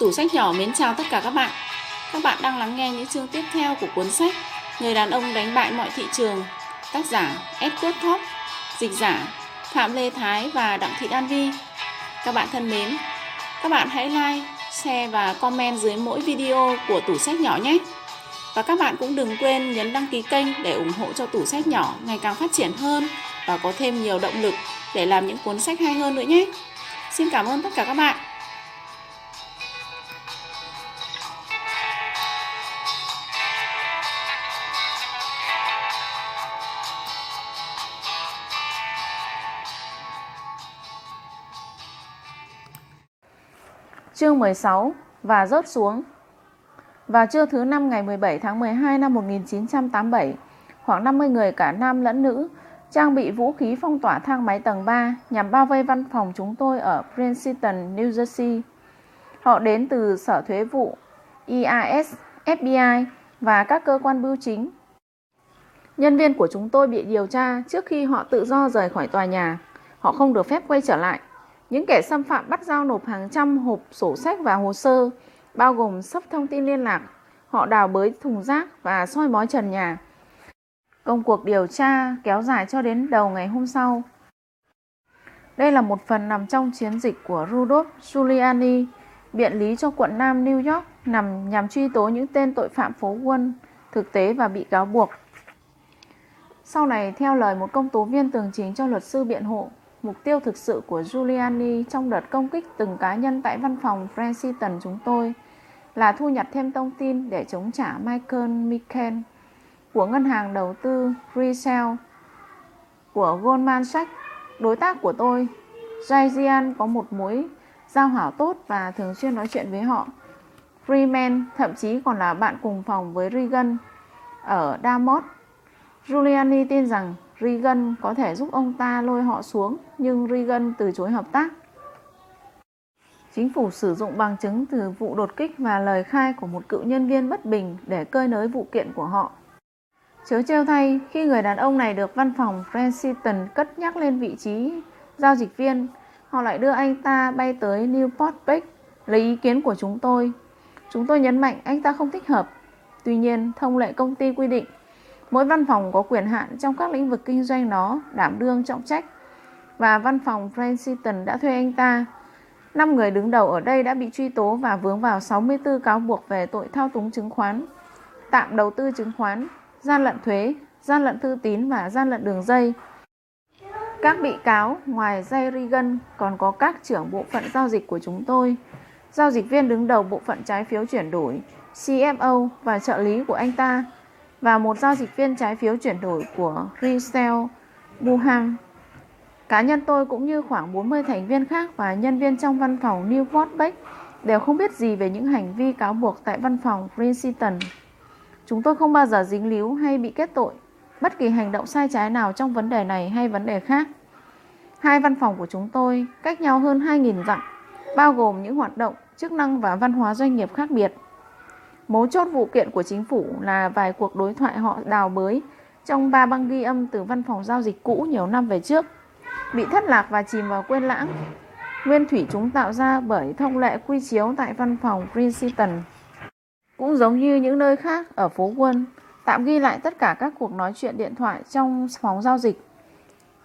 Tủ sách nhỏ mến chào tất cả các bạn. Các bạn đang lắng nghe những chương tiếp theo của cuốn sách Người đàn ông đánh bại mọi thị trường, tác giả Edward Thorp, dịch giả Phạm Lê Thái và Đặng Thị Đan Vi. Các bạn thân mến, các bạn hãy like, share và comment dưới mỗi video của tủ sách nhỏ nhé. Và các bạn cũng đừng quên nhấn đăng ký kênh để ủng hộ cho tủ sách nhỏ ngày càng phát triển hơn và có thêm nhiều động lực để làm những cuốn sách hay hơn nữa nhé. Xin cảm ơn tất cả các bạn. Chương 16. Và rớt xuống. Vào trưa thứ năm ngày 17 tháng 12 năm 1987, khoảng 50 người cả nam lẫn nữ trang bị vũ khí phong tỏa thang máy tầng 3 nhằm bao vây văn phòng chúng tôi ở Princeton, New Jersey. Họ đến từ Sở Thuế vụ, IRS, FBI và các cơ quan bưu chính. Nhân viên của chúng tôi bị điều tra trước khi họ tự do rời khỏi tòa nhà. Họ không được phép quay trở lại. Những kẻ xâm phạm bắt giao nộp hàng trăm hộp sổ sách và hồ sơ, bao gồm sấp thông tin liên lạc. Họ đào bới thùng rác và soi mói trần nhà. Công cuộc điều tra kéo dài cho đến đầu ngày hôm sau. Đây là một phần nằm trong chiến dịch của Rudolph Giuliani, biện lý cho quận Nam New York nhằm truy tố những tên tội phạm phố quân thực tế và bị cáo buộc. Sau này, theo lời một công tố viên tường trình cho luật sư biện hộ, mục tiêu thực sự của Giuliani trong đợt công kích từng cá nhân tại văn phòng Princeton chúng tôi là thu nhặt thêm thông tin để chống trả Michael Miken của ngân hàng đầu tư Resale của Goldman Sachs, đối tác của tôi. Jay Zian có một mối giao hảo tốt và thường xuyên nói chuyện với họ. Freeman thậm chí còn là bạn cùng phòng với Reagan ở Damot. Giuliani tin rằng Reagan có thể giúp ông ta lôi họ xuống, nhưng Reagan từ chối hợp tác. Chính phủ sử dụng bằng chứng từ vụ đột kích và lời khai của một cựu nhân viên bất bình để cơi nới vụ kiện của họ. Chớ trêu thay, khi người đàn ông này được văn phòng Princeton cất nhắc lên vị trí giao dịch viên, họ lại đưa anh ta bay tới Newport Beach lấy ý kiến của chúng tôi. Chúng tôi nhấn mạnh anh ta không thích hợp. Tuy nhiên, thông lệ công ty quy định mỗi văn phòng có quyền hạn trong các lĩnh vực kinh doanh nó đảm đương trọng trách, và văn phòng Princeton đã thuê anh ta. 5 người đứng đầu ở đây đã bị truy tố và vướng vào 64 cáo buộc về tội thao túng chứng khoán, tạm đầu tư chứng khoán, gian lận thuế, gian lận thư tín và gian lận đường dây. Các bị cáo ngoài Jay Reagan còn có các trưởng bộ phận giao dịch của chúng tôi, giao dịch viên đứng đầu bộ phận trái phiếu chuyển đổi, CFO và trợ lý của anh ta, và một giao dịch viên trái phiếu chuyển đổi của Resale Buham. Cá nhân tôi cũng như khoảng 40 thành viên khác và nhân viên trong văn phòng Newport Beach đều không biết gì về những hành vi cáo buộc tại văn phòng Princeton. Chúng tôi không bao giờ dính líu hay bị kết tội bất kỳ hành động sai trái nào trong vấn đề này hay vấn đề khác. Hai văn phòng của chúng tôi cách nhau hơn 2.000 dặm, bao gồm những hoạt động, chức năng và văn hóa doanh nghiệp khác biệt. Mấu chốt vụ kiện của chính phủ là vài cuộc đối thoại họ đào bới trong 3 băng ghi âm từ văn phòng giao dịch cũ nhiều năm về trước, bị thất lạc và chìm vào quên lãng, nguyên thủy chúng tạo ra bởi thông lệ quy chiếu tại văn phòng Princeton. Cũng giống như những nơi khác ở phố Quân, tạm ghi lại tất cả các cuộc nói chuyện điện thoại trong phòng giao dịch.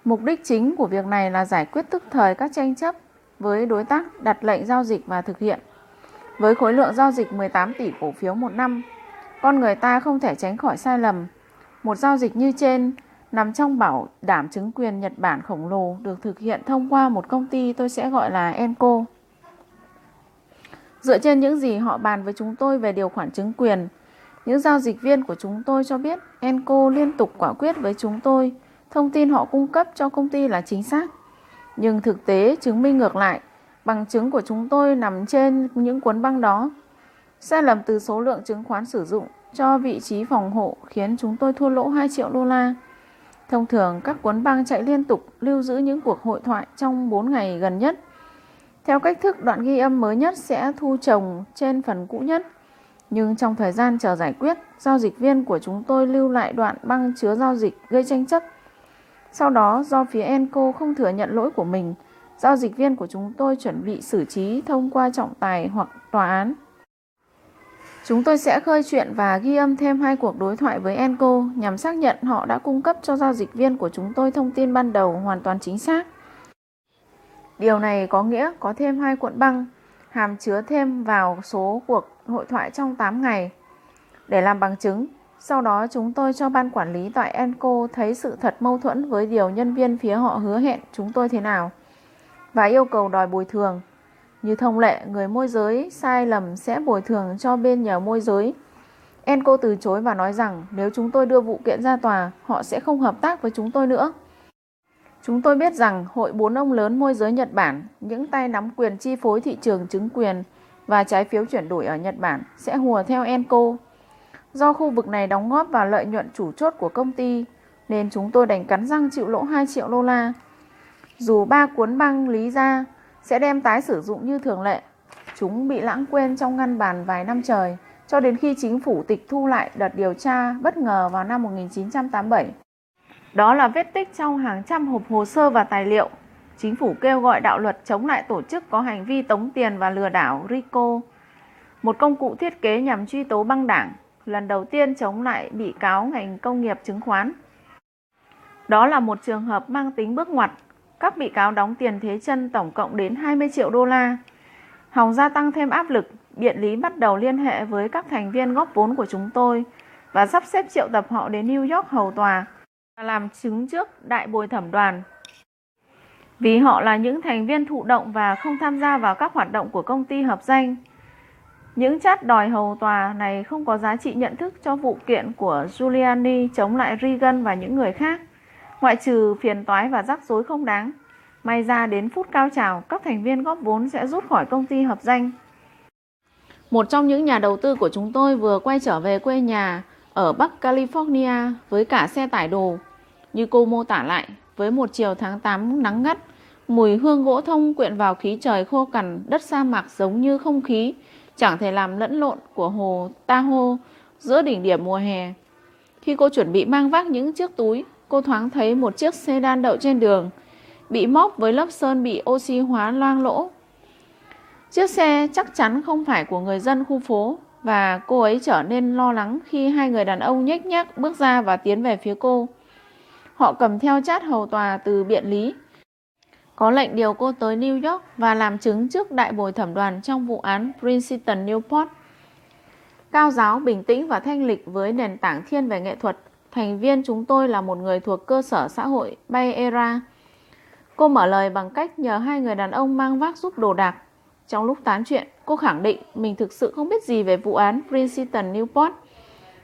Mục đích chính của việc này là giải quyết tức thời các tranh chấp với đối tác đặt lệnh giao dịch và thực hiện. Với khối lượng giao dịch 18 tỷ cổ phiếu một năm, con người ta không thể tránh khỏi sai lầm. Một giao dịch như trên nằm trong bảo đảm chứng quyền Nhật Bản khổng lồ được thực hiện thông qua một công ty tôi sẽ gọi là Enco. Dựa trên những gì họ bàn với chúng tôi về điều khoản chứng quyền, những giao dịch viên của chúng tôi cho biết Enco liên tục quả quyết với chúng tôi thông tin họ cung cấp cho công ty là chính xác. Nhưng thực tế chứng minh ngược lại, bằng chứng của chúng tôi nằm trên những cuốn băng đó. Sai lầm từ số lượng chứng khoán sử dụng cho vị trí phòng hộ khiến chúng tôi thua lỗ 2 triệu đô la. Thông thường, các cuốn băng chạy liên tục lưu giữ những cuộc hội thoại trong 4 ngày gần nhất. Theo cách thức, đoạn ghi âm mới nhất sẽ thu chồng trên phần cũ nhất. Nhưng trong thời gian chờ giải quyết, giao dịch viên của chúng tôi lưu lại đoạn băng chứa giao dịch gây tranh chấp. Sau đó, do phía Enco không thừa nhận lỗi của mình, Giao dịch viên của chúng tôi chuẩn bị xử trí thông qua trọng tài hoặc tòa án. Chúng tôi sẽ khơi chuyện và ghi âm thêm 2 cuộc đối thoại với Enco nhằm xác nhận họ đã cung cấp cho giao dịch viên của chúng tôi thông tin ban đầu hoàn toàn chính xác. Điều này có nghĩa có thêm 2 cuộn băng, hàm chứa thêm vào số cuộc hội thoại trong 8 ngày để làm bằng chứng. Sau đó chúng tôi cho ban quản lý tại Enco thấy sự thật mâu thuẫn với điều nhân viên phía họ hứa hẹn chúng tôi thế nào và yêu cầu đòi bồi thường. Như thông lệ, người môi giới sai lầm sẽ bồi thường cho bên nhờ môi giới. Enco từ chối và nói rằng nếu chúng tôi đưa vụ kiện ra tòa, họ sẽ không hợp tác với chúng tôi nữa. Chúng tôi biết rằng hội 4 ông lớn môi giới Nhật Bản, những tay nắm quyền chi phối thị trường chứng quyền và trái phiếu chuyển đổi ở Nhật Bản sẽ hùa theo Enco. Do khu vực này đóng góp vào lợi nhuận chủ chốt của công ty, nên chúng tôi đành cắn răng chịu lỗ 2 triệu đô la. Dù 3 cuốn băng lý ra sẽ đem tái sử dụng như thường lệ, chúng bị lãng quên trong ngăn bàn vài năm trời, cho đến khi chính phủ tịch thu lại đợt điều tra bất ngờ vào năm 1987. Đó là vết tích trong hàng trăm hộp hồ sơ và tài liệu. Chính phủ kêu gọi đạo luật chống lại tổ chức có hành vi tống tiền và lừa đảo RICO, một công cụ thiết kế nhằm truy tố băng đảng, lần đầu tiên chống lại bị cáo ngành công nghiệp chứng khoán. Đó là một trường hợp mang tính bước ngoặt. Các bị cáo đóng tiền thế chân tổng cộng đến 20 triệu đô la. Hòng gia tăng thêm áp lực, biện lý bắt đầu liên hệ với các thành viên góp vốn của chúng tôi và sắp xếp triệu tập họ đến New York hầu tòa và làm chứng trước đại bồi thẩm đoàn. Vì họ là những thành viên thụ động và không tham gia vào các hoạt động của công ty hợp danh, những chát đòi hầu tòa này không có giá trị nhận thức cho vụ kiện của Giuliani chống lại Reagan và những người khác, ngoại trừ phiền toái và rắc rối không đáng. May ra đến phút cao trào, các thành viên góp vốn sẽ rút khỏi công ty hợp danh. Một trong những nhà đầu tư của chúng tôi vừa quay trở về quê nhà ở Bắc California với cả xe tải đồ. Như cô mô tả lại, với một chiều tháng 8 nắng ngắt, mùi hương gỗ thông quyện vào khí trời khô cằn đất sa mạc giống như không khí chẳng thể làm lẫn lộn của hồ Tahoe giữa đỉnh điểm mùa hè. Khi cô chuẩn bị mang vác những chiếc túi, cô thoáng thấy một chiếc sedan đậu trên đường, bị móc với lớp sơn bị oxy hóa loang lỗ. Chiếc xe chắc chắn không phải của người dân khu phố, và cô ấy trở nên lo lắng khi 2 người đàn ông nhếch nhác bước ra và tiến về phía cô. Họ cầm theo chát hầu tòa từ biện lý, có lệnh điều cô tới New York và làm chứng trước đại bồi thẩm đoàn trong vụ án Princeton Newport. Cao giáo, bình tĩnh và thanh lịch với nền tảng thiên về nghệ thuật, thành viên chúng tôi là một người thuộc cơ sở xã hội Bay Era. Cô mở lời bằng cách nhờ 2 người đàn ông mang vác giúp đồ đạc. Trong lúc tán chuyện, cô khẳng định mình thực sự không biết gì về vụ án Princeton Newport,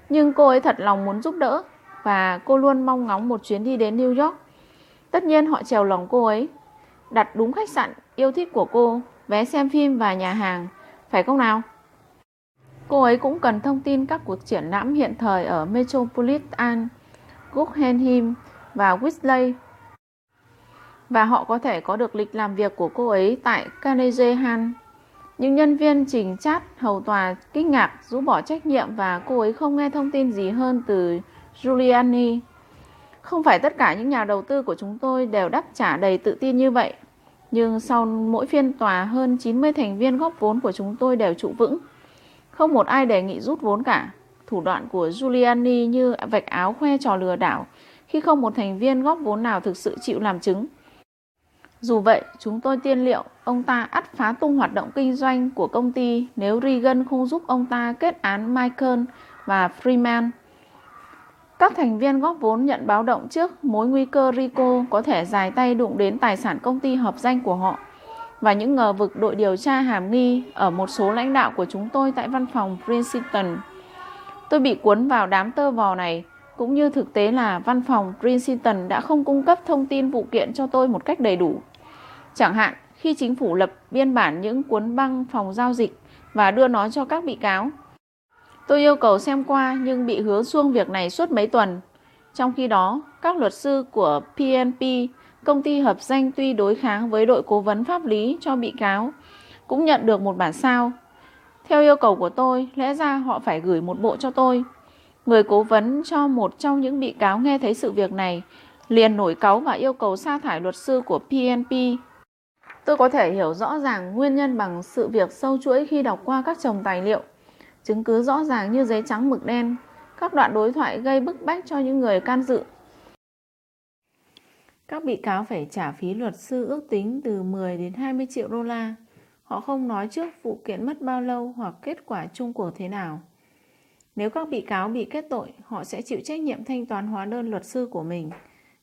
nhưng cô ấy thật lòng muốn giúp đỡ và cô luôn mong ngóng một chuyến đi đến New York. Tất nhiên họ trèo lòng cô ấy, đặt đúng khách sạn yêu thích của cô, vé xem phim và nhà hàng, phải không nào? Cô ấy cũng cần thông tin các cuộc triển lãm hiện thời ở Metropolitan, Guggenheim và Whitley, và họ có thể có được lịch làm việc của cô ấy tại Carnegie Hall. Những nhân viên trình chat hầu tòa kinh ngạc rũ bỏ trách nhiệm và cô ấy không nghe thông tin gì hơn từ Giuliani. Không phải tất cả những nhà đầu tư của chúng tôi đều đáp trả đầy tự tin như vậy, nhưng sau mỗi phiên tòa hơn 90 thành viên góp vốn của chúng tôi đều trụ vững. Không một ai đề nghị rút vốn cả. Thủ đoạn của Giuliani như vạch áo khoe trò lừa đảo khi không một thành viên góp vốn nào thực sự chịu làm chứng. Dù vậy, chúng tôi tiên liệu ông ta ắt phá tung hoạt động kinh doanh của công ty nếu Reagan không giúp ông ta kết án Michael và Freeman. Các thành viên góp vốn nhận báo động trước mối nguy cơ RICO có thể dài tay đụng đến tài sản công ty hợp danh của họ và những ngờ vực đội điều tra hàm nghi ở một số lãnh đạo của chúng tôi tại văn phòng Princeton. Tôi bị cuốn vào đám tơ vò này, cũng như thực tế là văn phòng Princeton đã không cung cấp thông tin vụ kiện cho tôi một cách đầy đủ. Chẳng hạn, khi chính phủ lập biên bản những cuốn băng phòng giao dịch và đưa nó cho các bị cáo, tôi yêu cầu xem qua nhưng bị hứa xuông việc này suốt mấy tuần. Trong khi đó, các luật sư của PNP, công ty hợp danh tuy đối kháng với đội cố vấn pháp lý cho bị cáo, cũng nhận được một bản sao. Theo yêu cầu của tôi, lẽ ra họ phải gửi một bộ cho tôi. Người cố vấn cho một trong những bị cáo nghe thấy sự việc này liền nổi cáu và yêu cầu sa thải luật sư của PNP. Tôi có thể hiểu rõ ràng nguyên nhân bằng sự việc sâu chuỗi khi đọc qua các chồng tài liệu, chứng cứ rõ ràng như giấy trắng mực đen, các đoạn đối thoại gây bức bách cho những người can dự. Các bị cáo phải trả phí luật sư ước tính từ 10 đến 20 triệu đô la. Họ không nói trước vụ kiện mất bao lâu hoặc kết quả chung cuộc thế nào. Nếu các bị cáo bị kết tội, họ sẽ chịu trách nhiệm thanh toán hóa đơn luật sư của mình.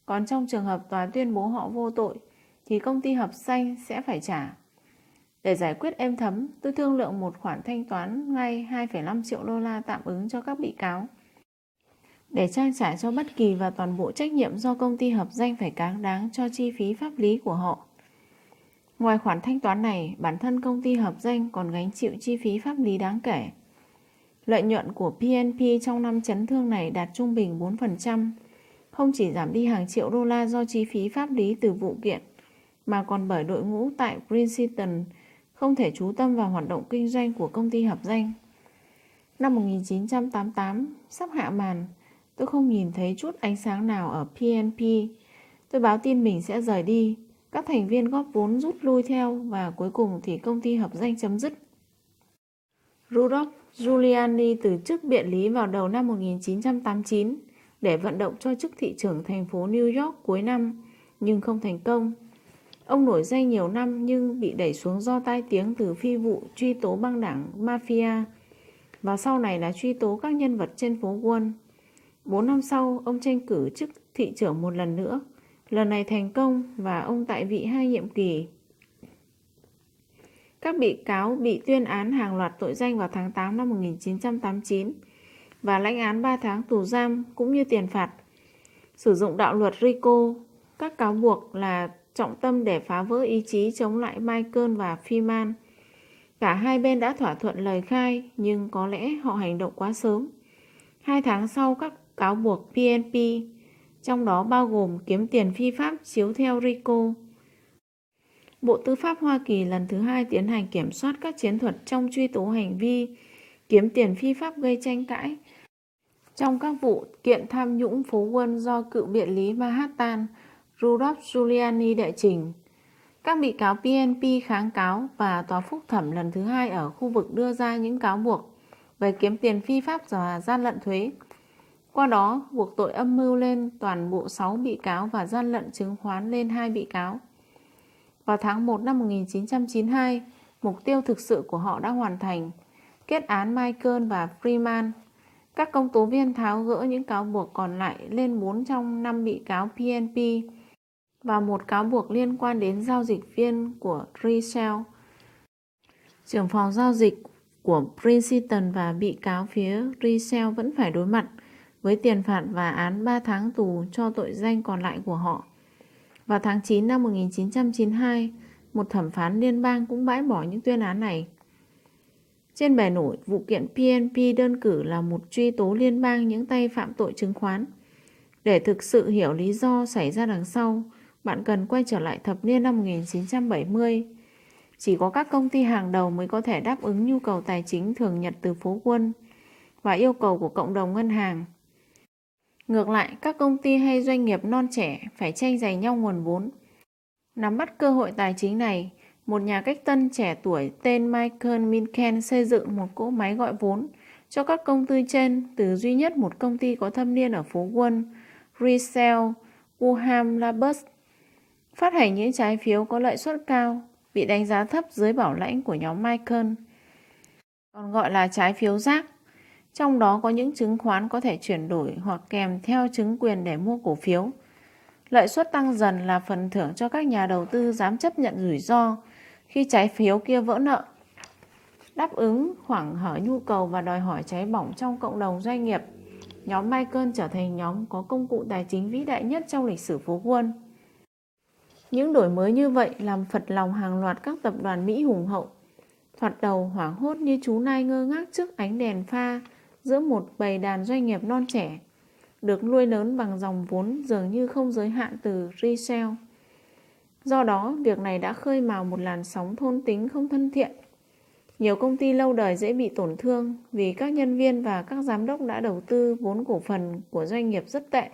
Còn trong trường hợp tòa tuyên bố họ vô tội, thì công ty Hợp Xanh sẽ phải trả. Để giải quyết êm thấm, tôi thương lượng một khoản thanh toán ngay 2,5 triệu đô la tạm ứng cho các bị cáo, để trang trải cho bất kỳ và toàn bộ trách nhiệm do công ty Hợp Danh phải cáng đáng cho chi phí pháp lý của họ. Ngoài khoản thanh toán này, bản thân công ty Hợp Danh còn gánh chịu chi phí pháp lý đáng kể. Lợi nhuận của P&P trong năm chấn thương này đạt trung bình 4%, không chỉ giảm đi hàng triệu đô la do chi phí pháp lý từ vụ kiện, mà còn bởi đội ngũ tại Princeton không thể chú tâm vào hoạt động kinh doanh của công ty Hợp Danh. Năm 1988, sắp hạ màn, tôi không nhìn thấy chút ánh sáng nào ở P&P. Tôi báo tin mình sẽ rời đi, các thành viên góp vốn rút lui theo và cuối cùng thì công ty Hợp Danh chấm dứt. Rudolph Giuliani từ chức biện lý vào đầu năm 1989 để vận động cho chức thị trưởng thành phố New York cuối năm, nhưng không thành công. Ông nổi danh nhiều năm nhưng bị đẩy xuống do tai tiếng từ phi vụ truy tố băng đảng mafia và sau này là truy tố các nhân vật trên phố Wall. 4 năm sau, ông tranh cử chức thị trưởng một lần nữa, lần này thành công và ông tại vị 2 nhiệm kỳ. Các bị cáo bị tuyên án hàng loạt tội danh vào tháng 8 năm 1989 và lãnh án 3 tháng tù giam cũng như tiền phạt. Sử dụng đạo luật RICO, các cáo buộc là trọng tâm để phá vỡ ý chí chống lại Michael và Freeman. Cả hai bên đã thỏa thuận lời khai nhưng có lẽ họ hành động quá sớm. 2 tháng sau các cáo buộc P&P, trong đó bao gồm kiếm tiền phi pháp chiếu theo RICO. Bộ Tư pháp Hoa Kỳ lần thứ 2 tiến hành kiểm soát các chiến thuật trong truy tố hành vi kiếm tiền phi pháp gây tranh cãi trong các vụ kiện tham nhũng phố Wall do cựu biện lý Manhattan Rudolph Giuliani đệ trình. Các bị cáo P&P kháng cáo và tòa phúc thẩm lần thứ 2 ở khu vực đưa ra những cáo buộc về kiếm tiền phi pháp và gian lận thuế. Qua đó, buộc tội âm mưu lên toàn bộ 6 bị cáo và gian lận chứng khoán lên 2 bị cáo. Vào tháng 1 năm 1992, mục tiêu thực sự của họ đã hoàn thành, kết án Michael và Freeman. Các công tố viên tháo gỡ những cáo buộc còn lại lên 4 trong 5 bị cáo P&P và một cáo buộc liên quan đến giao dịch viên của Trishel, trưởng phòng giao dịch của Princeton, và bị cáo phía Trishel vẫn phải đối mặt với tiền phạt và án 3 tháng tù cho tội danh còn lại của họ. Vào tháng 9 năm 1992, một thẩm phán liên bang cũng bãi bỏ những tuyên án này. Trên bề nổi, vụ kiện P&P đơn cử là một truy tố liên bang những tay phạm tội chứng khoán. Để thực sự hiểu lý do xảy ra đằng sau, bạn cần quay trở lại thập niên năm 1970. Chỉ có các công ty hàng đầu mới có thể đáp ứng nhu cầu tài chính thường nhật từ phố Wall và yêu cầu của cộng đồng ngân hàng. Ngược lại, các công ty hay doanh nghiệp non trẻ phải tranh giành nhau nguồn vốn. Nắm bắt cơ hội tài chính này, một nhà cách tân trẻ tuổi tên Michael Minken xây dựng một cỗ máy gọi vốn cho các công ty trên từ duy nhất một công ty có thâm niên ở phố Wall, Resell, Wuhan Labus, phát hành những trái phiếu có lợi suất cao, bị đánh giá thấp dưới bảo lãnh của nhóm Michael, còn gọi là trái phiếu rác. Trong đó có những chứng khoán có thể chuyển đổi hoặc kèm theo chứng quyền để mua cổ phiếu. Lợi suất tăng dần là phần thưởng cho các nhà đầu tư dám chấp nhận rủi ro khi trái phiếu kia vỡ nợ, đáp ứng khoảng hở nhu cầu và đòi hỏi cháy bỏng trong cộng đồng doanh nghiệp. Nhóm Michael trở thành nhóm có công cụ tài chính vĩ đại nhất trong lịch sử phố Wall. Những đổi mới như vậy làm phật lòng hàng loạt các tập đoàn Mỹ hùng hậu, thoạt đầu hoảng hốt như chú nai ngơ ngác trước ánh đèn pha giữa một bầy đàn doanh nghiệp non trẻ, được nuôi lớn bằng dòng vốn dường như không giới hạn từ Resell. Do đó, việc này đã khơi mào một làn sóng thôn tính không thân thiện. Nhiều công ty lâu đời dễ bị tổn thương vì các nhân viên và các giám đốc đã đầu tư vốn cổ phần của doanh nghiệp rất tệ,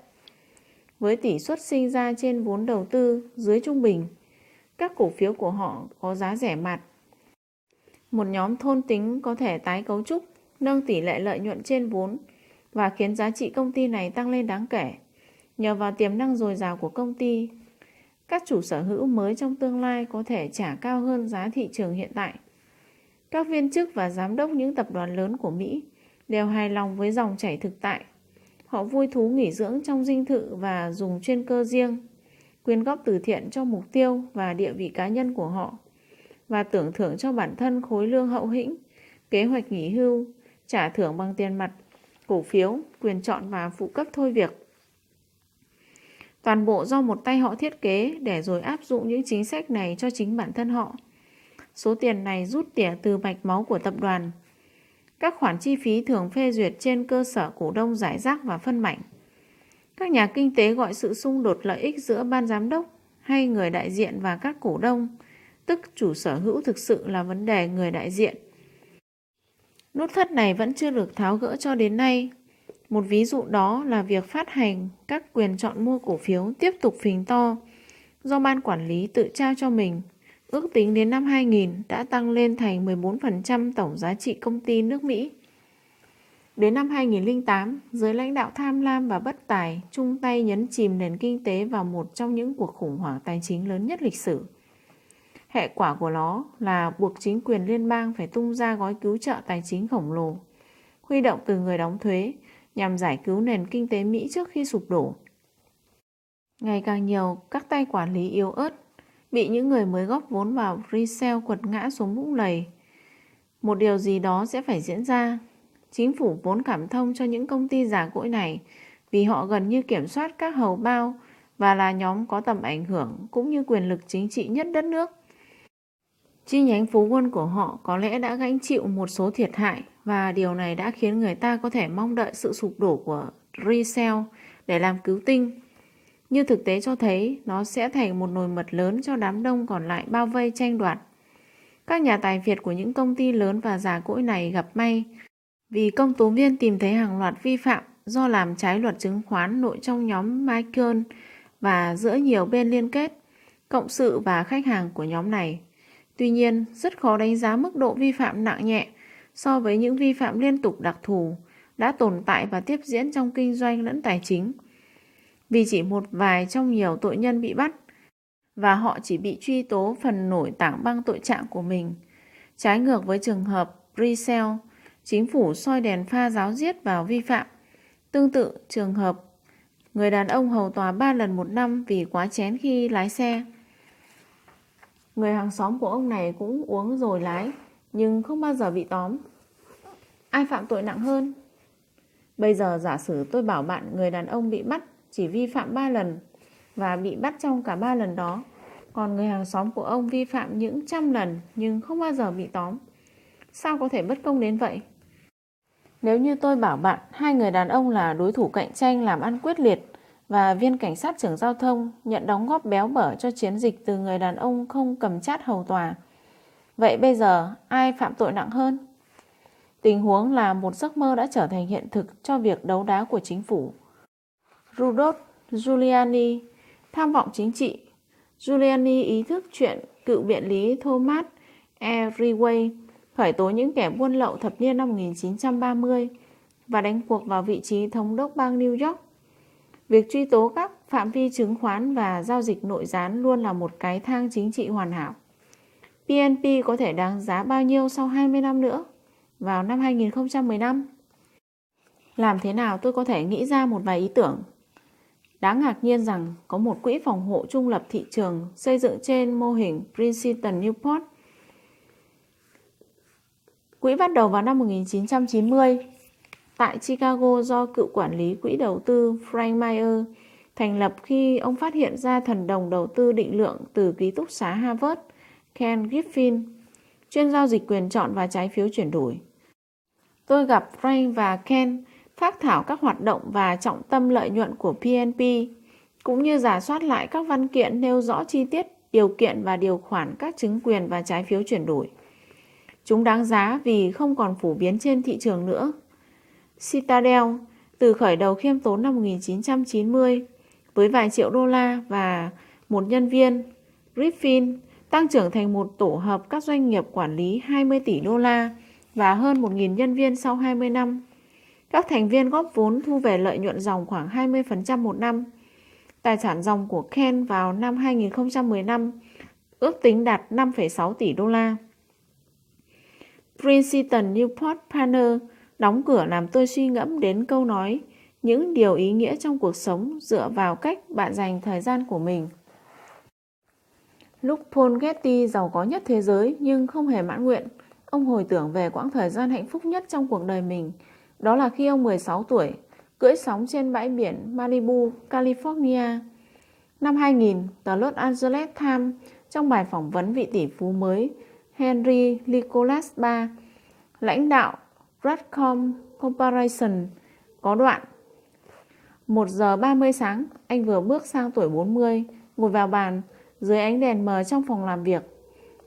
với tỷ suất sinh ra trên vốn đầu tư dưới trung bình. các cổ phiếu của họ có giá rẻ mạt. Một nhóm thôn tính có thể tái cấu trúc, nâng tỷ lệ lợi nhuận trên vốn và khiến giá trị công ty này tăng lên đáng kể. Nhờ vào tiềm năng dồi dào của công ty, các chủ sở hữu mới trong tương lai có thể trả cao hơn giá thị trường hiện tại. Các viên chức và giám đốc những tập đoàn lớn của Mỹ đều hài lòng với dòng chảy thực tại. Họ vui thú nghỉ dưỡng trong dinh thự và dùng chuyên cơ riêng, quyên góp từ thiện cho mục tiêu và địa vị cá nhân của họ, và tưởng thưởng cho bản thân khối lương hậu hĩnh, kế hoạch nghỉ hưu, trả thưởng bằng tiền mặt, cổ phiếu, quyền chọn và phụ cấp thôi việc. Toàn bộ do một tay họ thiết kế để rồi áp dụng những chính sách này cho chính bản thân họ. Số tiền này rút tỉa từ mạch máu của tập đoàn. Các khoản chi phí thường phê duyệt trên cơ sở cổ đông rải rác và phân mảnh. Các nhà kinh tế gọi sự xung đột lợi ích giữa ban giám đốc hay người đại diện và các cổ đông, tức chủ sở hữu, thực sự là vấn đề người đại diện. Nút thắt này vẫn chưa được tháo gỡ cho đến nay. Một ví dụ đó là việc phát hành các quyền chọn mua cổ phiếu tiếp tục phình to do ban quản lý tự trao cho mình. Ước tính đến năm 2000 đã tăng lên thành 14% tổng giá trị công ty nước Mỹ. Đến năm 2008, giới lãnh đạo tham lam và bất tài chung tay nhấn chìm nền kinh tế vào một trong những cuộc khủng hoảng tài chính lớn nhất lịch sử. Hệ quả của nó là buộc chính quyền liên bang phải tung ra gói cứu trợ tài chính khổng lồ, huy động từ người đóng thuế nhằm giải cứu nền kinh tế Mỹ trước khi sụp đổ. Ngày càng nhiều các tay quản lý yếu ớt bị những người mới góp vốn vào resale quật ngã xuống vũng lầy. Một điều gì đó sẽ phải diễn ra. Chính phủ vốn cảm thông cho những công ty già cỗi này vì họ gần như kiểm soát các hầu bao và là nhóm có tầm ảnh hưởng cũng như quyền lực chính trị nhất đất nước. Chi nhánh phố Wall của họ có lẽ đã gánh chịu một số thiệt hại và điều này đã khiến người ta có thể mong đợi sự sụp đổ của resale để làm cứu tinh. Như thực tế cho thấy, nó sẽ thành một nồi mật lớn cho đám đông còn lại bao vây tranh đoạt. Các nhà tài phiệt của những công ty lớn và già cỗi này gặp may vì công tố viên tìm thấy hàng loạt vi phạm do làm trái luật chứng khoán nội trong nhóm Michael và giữa nhiều bên liên kết, cộng sự và khách hàng của nhóm này. Tuy nhiên, rất khó đánh giá mức độ vi phạm nặng nhẹ so với những vi phạm liên tục đặc thù đã tồn tại và tiếp diễn trong kinh doanh lẫn tài chính. Vì chỉ một vài trong nhiều tội nhân bị bắt và họ chỉ bị truy tố phần nổi tảng băng tội trạng của mình. Trái ngược với trường hợp Brisel, chính phủ soi đèn pha giáo diết vào vi phạm. Tương tự trường hợp người đàn ông hầu tòa 3 lần một năm vì quá chén khi lái xe. Người hàng xóm của ông này cũng uống rồi lái, nhưng không bao giờ bị tóm. Ai phạm tội nặng hơn? Bây giờ giả sử tôi bảo bạn người đàn ông bị bắt chỉ vi phạm 3 lần và bị bắt trong cả 3 lần đó, còn người hàng xóm của ông vi phạm những trăm lần nhưng không bao giờ bị tóm. Sao có thể bất công đến vậy? Nếu như tôi bảo bạn hai người đàn ông là đối thủ cạnh tranh làm ăn quyết liệt và viên cảnh sát trưởng giao thông nhận đóng góp béo bở cho chiến dịch từ người đàn ông không cầm chát hầu tòa, vậy bây giờ ai phạm tội nặng hơn? Tình huống là một giấc mơ đã trở thành hiện thực cho việc đấu đá của chính phủ. Rudolph Giuliani, tham vọng chính trị. Giuliani ý thức chuyện cựu biện lý Thomas E. Reilly khởi tố những kẻ buôn lậu thập niên năm 1930 và đánh cuộc vào vị trí thống đốc bang New York. Việc truy tố các phạm vi chứng khoán và giao dịch nội gián luôn là một cái thang chính trị hoàn hảo. PNP có thể đáng giá bao nhiêu sau 20 năm nữa? Vào năm 2015, làm thế nào tôi có thể nghĩ ra một vài ý tưởng? Đáng ngạc nhiên rằng có một quỹ phòng hộ trung lập thị trường xây dựng trên mô hình Princeton Newport. Quỹ bắt đầu vào năm 1990 tại Chicago do cựu quản lý quỹ đầu tư Frank Meyer thành lập khi ông phát hiện ra thần đồng đầu tư định lượng từ ký túc xá Harvard, Ken Griffin, chuyên giao dịch quyền chọn và trái phiếu chuyển đổi. Tôi gặp Frank và Ken phác thảo các hoạt động và trọng tâm lợi nhuận của PNP, cũng như rà soát lại các văn kiện nêu rõ chi tiết, điều kiện và điều khoản các chứng quyền và trái phiếu chuyển đổi. Chúng đáng giá vì không còn phổ biến trên thị trường nữa. Citadel, từ khởi đầu khiêm tốn năm 1990, với vài triệu đô la và một nhân viên, Griffin tăng trưởng thành một tổ hợp các doanh nghiệp quản lý 20 tỷ đô la và hơn 1.000 nhân viên sau 20 năm. Các thành viên góp vốn thu về lợi nhuận ròng khoảng 20% một năm. Tài sản ròng của Ken vào năm 2015 ước tính đạt 5,6 tỷ đô la. Princeton Newport Partner đóng cửa làm tôi suy ngẫm đến câu nói những điều ý nghĩa trong cuộc sống dựa vào cách bạn dành thời gian của mình. Lúc Paul Getty giàu có nhất thế giới nhưng không hề mãn nguyện, ông hồi tưởng về quãng thời gian hạnh phúc nhất trong cuộc đời mình. Đó là khi ông 16 tuổi, cưỡi sóng trên bãi biển Malibu, California. Năm 2000, tờ Los Angeles Times trong bài phỏng vấn vị tỷ phú mới Henry Nicholas III, lãnh đạo Broadcom Corporation, có đoạn: 1:30 sáng, anh vừa bước sang tuổi 40, ngồi vào bàn dưới ánh đèn mờ trong phòng làm việc.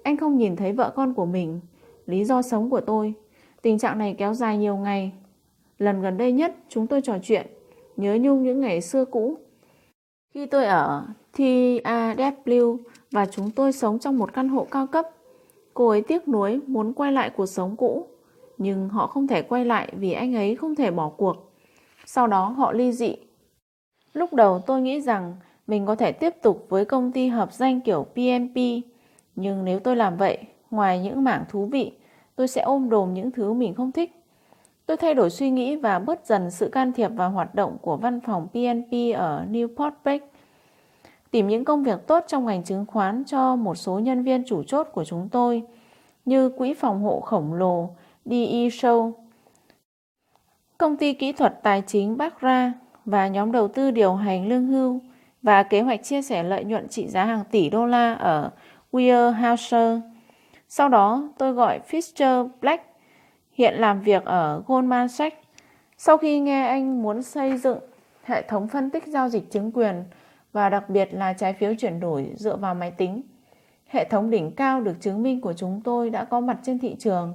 Anh không nhìn thấy vợ con của mình, lý do sống của tôi. Tình trạng này kéo dài nhiều ngày. Lần gần đây nhất chúng tôi trò chuyện, nhớ nhung những ngày xưa cũ. Khi tôi ở TRW và chúng tôi sống trong một căn hộ cao cấp, cô ấy tiếc nuối muốn quay lại cuộc sống cũ, nhưng họ không thể quay lại vì anh ấy không thể bỏ cuộc. Sau đó họ ly dị. Lúc đầu tôi nghĩ rằng mình có thể tiếp tục với công ty hợp danh kiểu PMP, nhưng nếu tôi làm vậy, ngoài những mảng thú vị, tôi sẽ ôm đồm những thứ mình không thích. Tôi thay đổi suy nghĩ và bớt dần sự can thiệp vào hoạt động của văn phòng PNP ở Newport Beach, tìm những công việc tốt trong ngành chứng khoán cho một số nhân viên chủ chốt của chúng tôi, như quỹ phòng hộ khổng lồ DE Show, công ty kỹ thuật tài chính Bakra và nhóm đầu tư điều hành lương hưu và kế hoạch chia sẻ lợi nhuận trị giá hàng tỷ đô la ở Weyerhaeuser. Sau đó, tôi gọi Fisher Black, hiện làm việc ở Goldman Sachs, sau khi nghe anh muốn xây dựng hệ thống phân tích giao dịch chứng quyền và đặc biệt là trái phiếu chuyển đổi dựa vào máy tính. Hệ thống đỉnh cao được chứng minh của chúng tôi đã có mặt trên thị trường.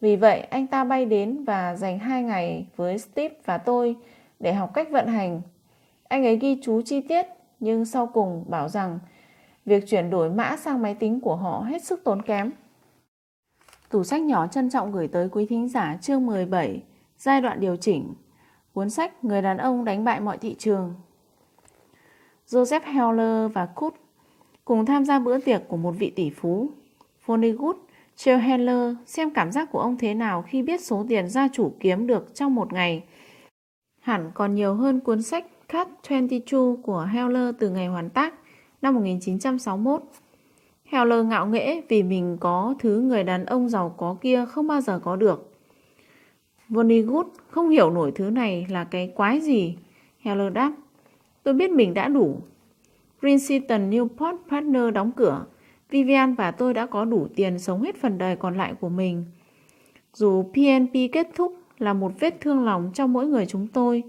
Vì vậy, anh ta bay đến và dành 2 ngày với Steve và tôi để học cách vận hành. Anh ấy ghi chú chi tiết, nhưng sau cùng bảo rằng việc chuyển đổi mã sang máy tính của họ hết sức tốn kém. Tủ sách nhỏ trân trọng gửi tới quý thính giả chương 17, giai đoạn điều chỉnh, cuốn sách Người đàn ông đánh bại mọi thị trường. Joseph Heller và Kurt cùng tham gia bữa tiệc của một vị tỷ phú. Vonnegut trêu Heller xem cảm giác của ông thế nào khi biết số tiền gia chủ kiếm được trong một ngày hẳn còn nhiều hơn cuốn sách Cut 22 của Heller từ ngày hoàn tác năm 1961. Heller ngạo nghễ vì mình có thứ người đàn ông giàu có kia không bao giờ có được. Vonnegut không hiểu nổi thứ này là cái quái gì. Heller đáp: tôi biết mình đã đủ. Princeton Newport Partner đóng cửa. Vivian và tôi đã có đủ tiền sống hết phần đời còn lại của mình. Dù PNP kết thúc là một vết thương lòng trong mỗi người chúng tôi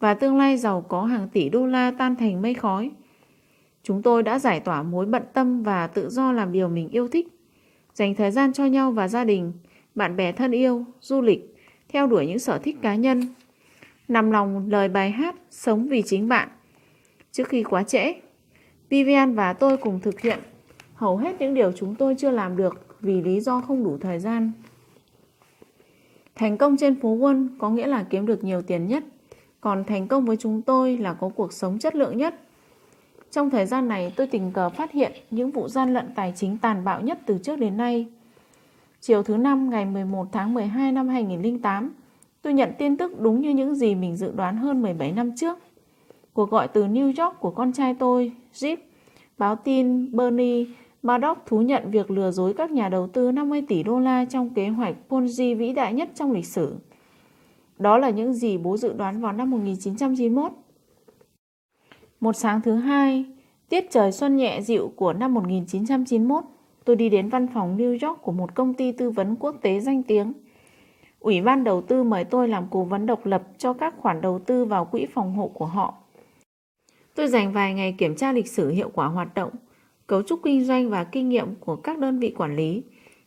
và tương lai giàu có hàng tỷ đô la tan thành mây khói, chúng tôi đã giải tỏa mối bận tâm và tự do làm điều mình yêu thích, dành thời gian cho nhau và gia đình, bạn bè thân yêu, du lịch, theo đuổi những sở thích cá nhân. Nằm lòng lời bài hát Sống vì chính bạn. Trước khi quá trễ, Vivian và tôi cùng thực hiện hầu hết những điều chúng tôi chưa làm được vì lý do không đủ thời gian. Thành công trên phố Wall có nghĩa là kiếm được nhiều tiền nhất, còn thành công với chúng tôi là có cuộc sống chất lượng nhất. Trong thời gian này, tôi tình cờ phát hiện những vụ gian lận tài chính tàn bạo nhất từ trước đến nay. Chiều thứ Năm, ngày 11 tháng 12 năm 2008, tôi nhận tin tức đúng như những gì mình dự đoán hơn 17 năm trước. Cuộc gọi từ New York của con trai tôi, Jeep, báo tin Bernie Madoff thú nhận việc lừa dối các nhà đầu tư 50 tỷ đô la trong kế hoạch Ponzi vĩ đại nhất trong lịch sử. Đó là những gì bố dự đoán vào năm 1991. Một sáng thứ Hai, tiết trời xuân nhẹ dịu của năm 1991, tôi đi đến văn phòng New York của một công ty tư vấn quốc tế danh tiếng. Ủy ban đầu tư mời tôi làm cố vấn độc lập cho các khoản đầu tư vào quỹ phòng hộ của họ. Tôi dành vài ngày kiểm tra lịch sử hiệu quả hoạt động, cấu trúc kinh doanh và kinh nghiệm của các đơn vị quản lý,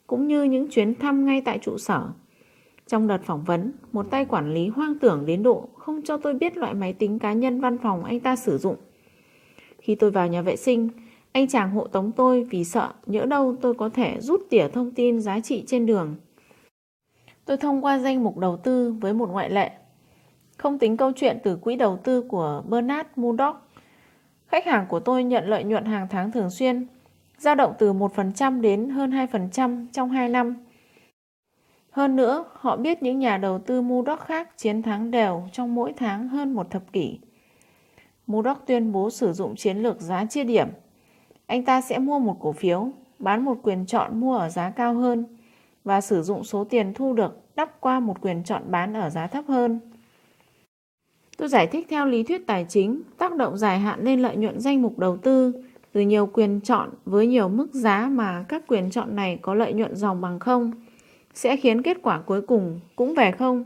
cũng như những chuyến thăm ngay tại trụ sở. Trong đợt phỏng vấn, một tay quản lý hoang tưởng đến độ không cho tôi biết loại máy tính cá nhân văn phòng anh ta sử dụng. Khi tôi vào nhà vệ sinh, Anh chàng hộ tống tôi vì sợ nhỡ đâu tôi có thể rút tỉa thông tin giá trị trên đường. Tôi thông qua danh mục đầu tư với một ngoại lệ. Không tính câu chuyện từ quỹ đầu tư của Bernard Murdoch, khách hàng của tôi nhận lợi nhuận hàng tháng thường xuyên, dao động từ 1% đến hơn 2% trong 2 năm. Hơn nữa, họ biết những nhà đầu tư Murdoch khác chiến thắng đều trong mỗi tháng hơn một thập kỷ. Murdoch tuyên bố sử dụng chiến lược giá chia điểm. Anh ta sẽ mua một cổ phiếu, bán một quyền chọn mua ở giá cao hơn và sử dụng số tiền thu được đắp qua một quyền chọn bán ở giá thấp hơn. Tôi giải thích theo lý thuyết tài chính tác động dài hạn lên lợi nhuận danh mục đầu tư từ nhiều quyền chọn với nhiều mức giá mà các quyền chọn này có lợi nhuận dòng bằng không sẽ khiến kết quả cuối cùng cũng về không.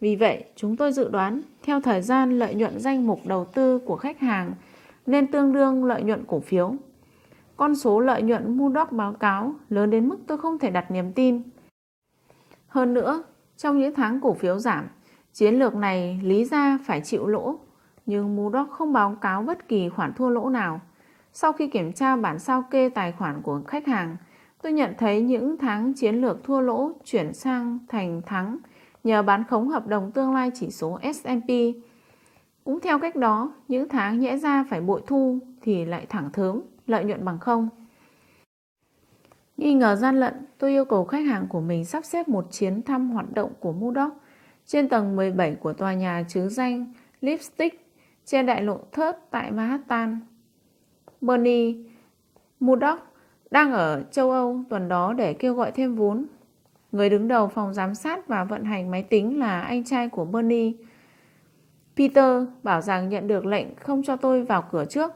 Vì vậy, chúng tôi dự đoán theo thời gian lợi nhuận danh mục đầu tư của khách hàng nên tương đương lợi nhuận cổ phiếu. Con số lợi nhuận Murdoch báo cáo lớn đến mức tôi không thể đặt niềm tin. Hơn nữa, trong những tháng cổ phiếu giảm, chiến lược này lý ra phải chịu lỗ, nhưng Murdoch không báo cáo bất kỳ khoản thua lỗ nào. Sau khi kiểm tra bản sao kê tài khoản của khách hàng, tôi nhận thấy những tháng chiến lược thua lỗ chuyển sang thành thắng nhờ bán khống hợp đồng tương lai chỉ số S&P. Cũng theo cách đó, những tháng nhẽ ra phải bội thu thì lại thẳng thớm, lợi nhuận bằng không. Nghi ngờ gian lận, tôi yêu cầu khách hàng của mình sắp xếp một chuyến thăm hoạt động của Murdoch trên tầng 17 của tòa nhà chứ danh Lipstick trên đại lộ Thớt tại Manhattan. Bernie Murdoch đang ở châu Âu tuần đó để kêu gọi thêm vốn. Người đứng đầu phòng giám sát và vận hành máy tính là anh trai của Bernie. Peter bảo rằng nhận được lệnh không cho tôi vào cửa trước.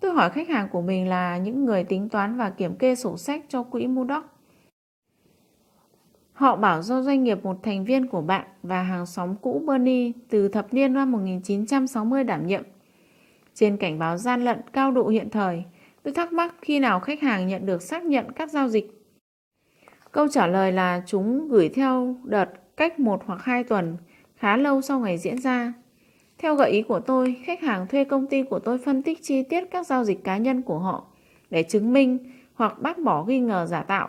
Tôi hỏi khách hàng của mình là những người tính toán và kiểm kê sổ sách cho quỹ Murdoch. Họ bảo do doanh nghiệp một thành viên của bạn và hàng xóm cũ Bernie từ thập niên năm 1960 đảm nhiệm. Trên cảnh báo gian lận cao độ hiện thời, tôi thắc mắc khi nào khách hàng nhận được xác nhận các giao dịch. Câu trả lời là chúng gửi theo đợt cách 1 hoặc 2 tuần, khá lâu sau ngày diễn ra. Theo gợi ý của tôi, khách hàng thuê công ty của tôi phân tích chi tiết các giao dịch cá nhân của họ để chứng minh hoặc bác bỏ nghi ngờ giả tạo.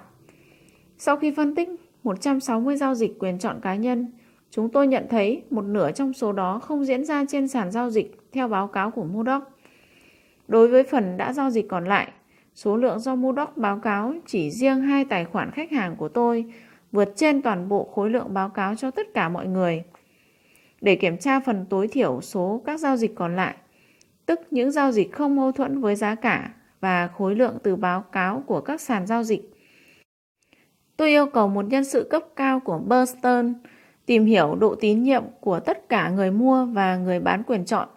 Sau khi phân tích 160 giao dịch quyền chọn cá nhân, chúng tôi nhận thấy một nửa trong số đó không diễn ra trên sàn giao dịch theo báo cáo của Murdoch. Đối với phần đã giao dịch còn lại, số lượng do Murdoch báo cáo chỉ riêng hai tài khoản khách hàng của tôi vượt trên toàn bộ khối lượng báo cáo cho tất cả mọi người. Để kiểm tra phần tối thiểu số các giao dịch còn lại, tức những giao dịch không mâu thuẫn với giá cả và khối lượng từ báo cáo của các sàn giao dịch, tôi yêu cầu một nhân sự cấp cao của Bernstein tìm hiểu độ tín nhiệm của tất cả người mua và người bán quyền chọn.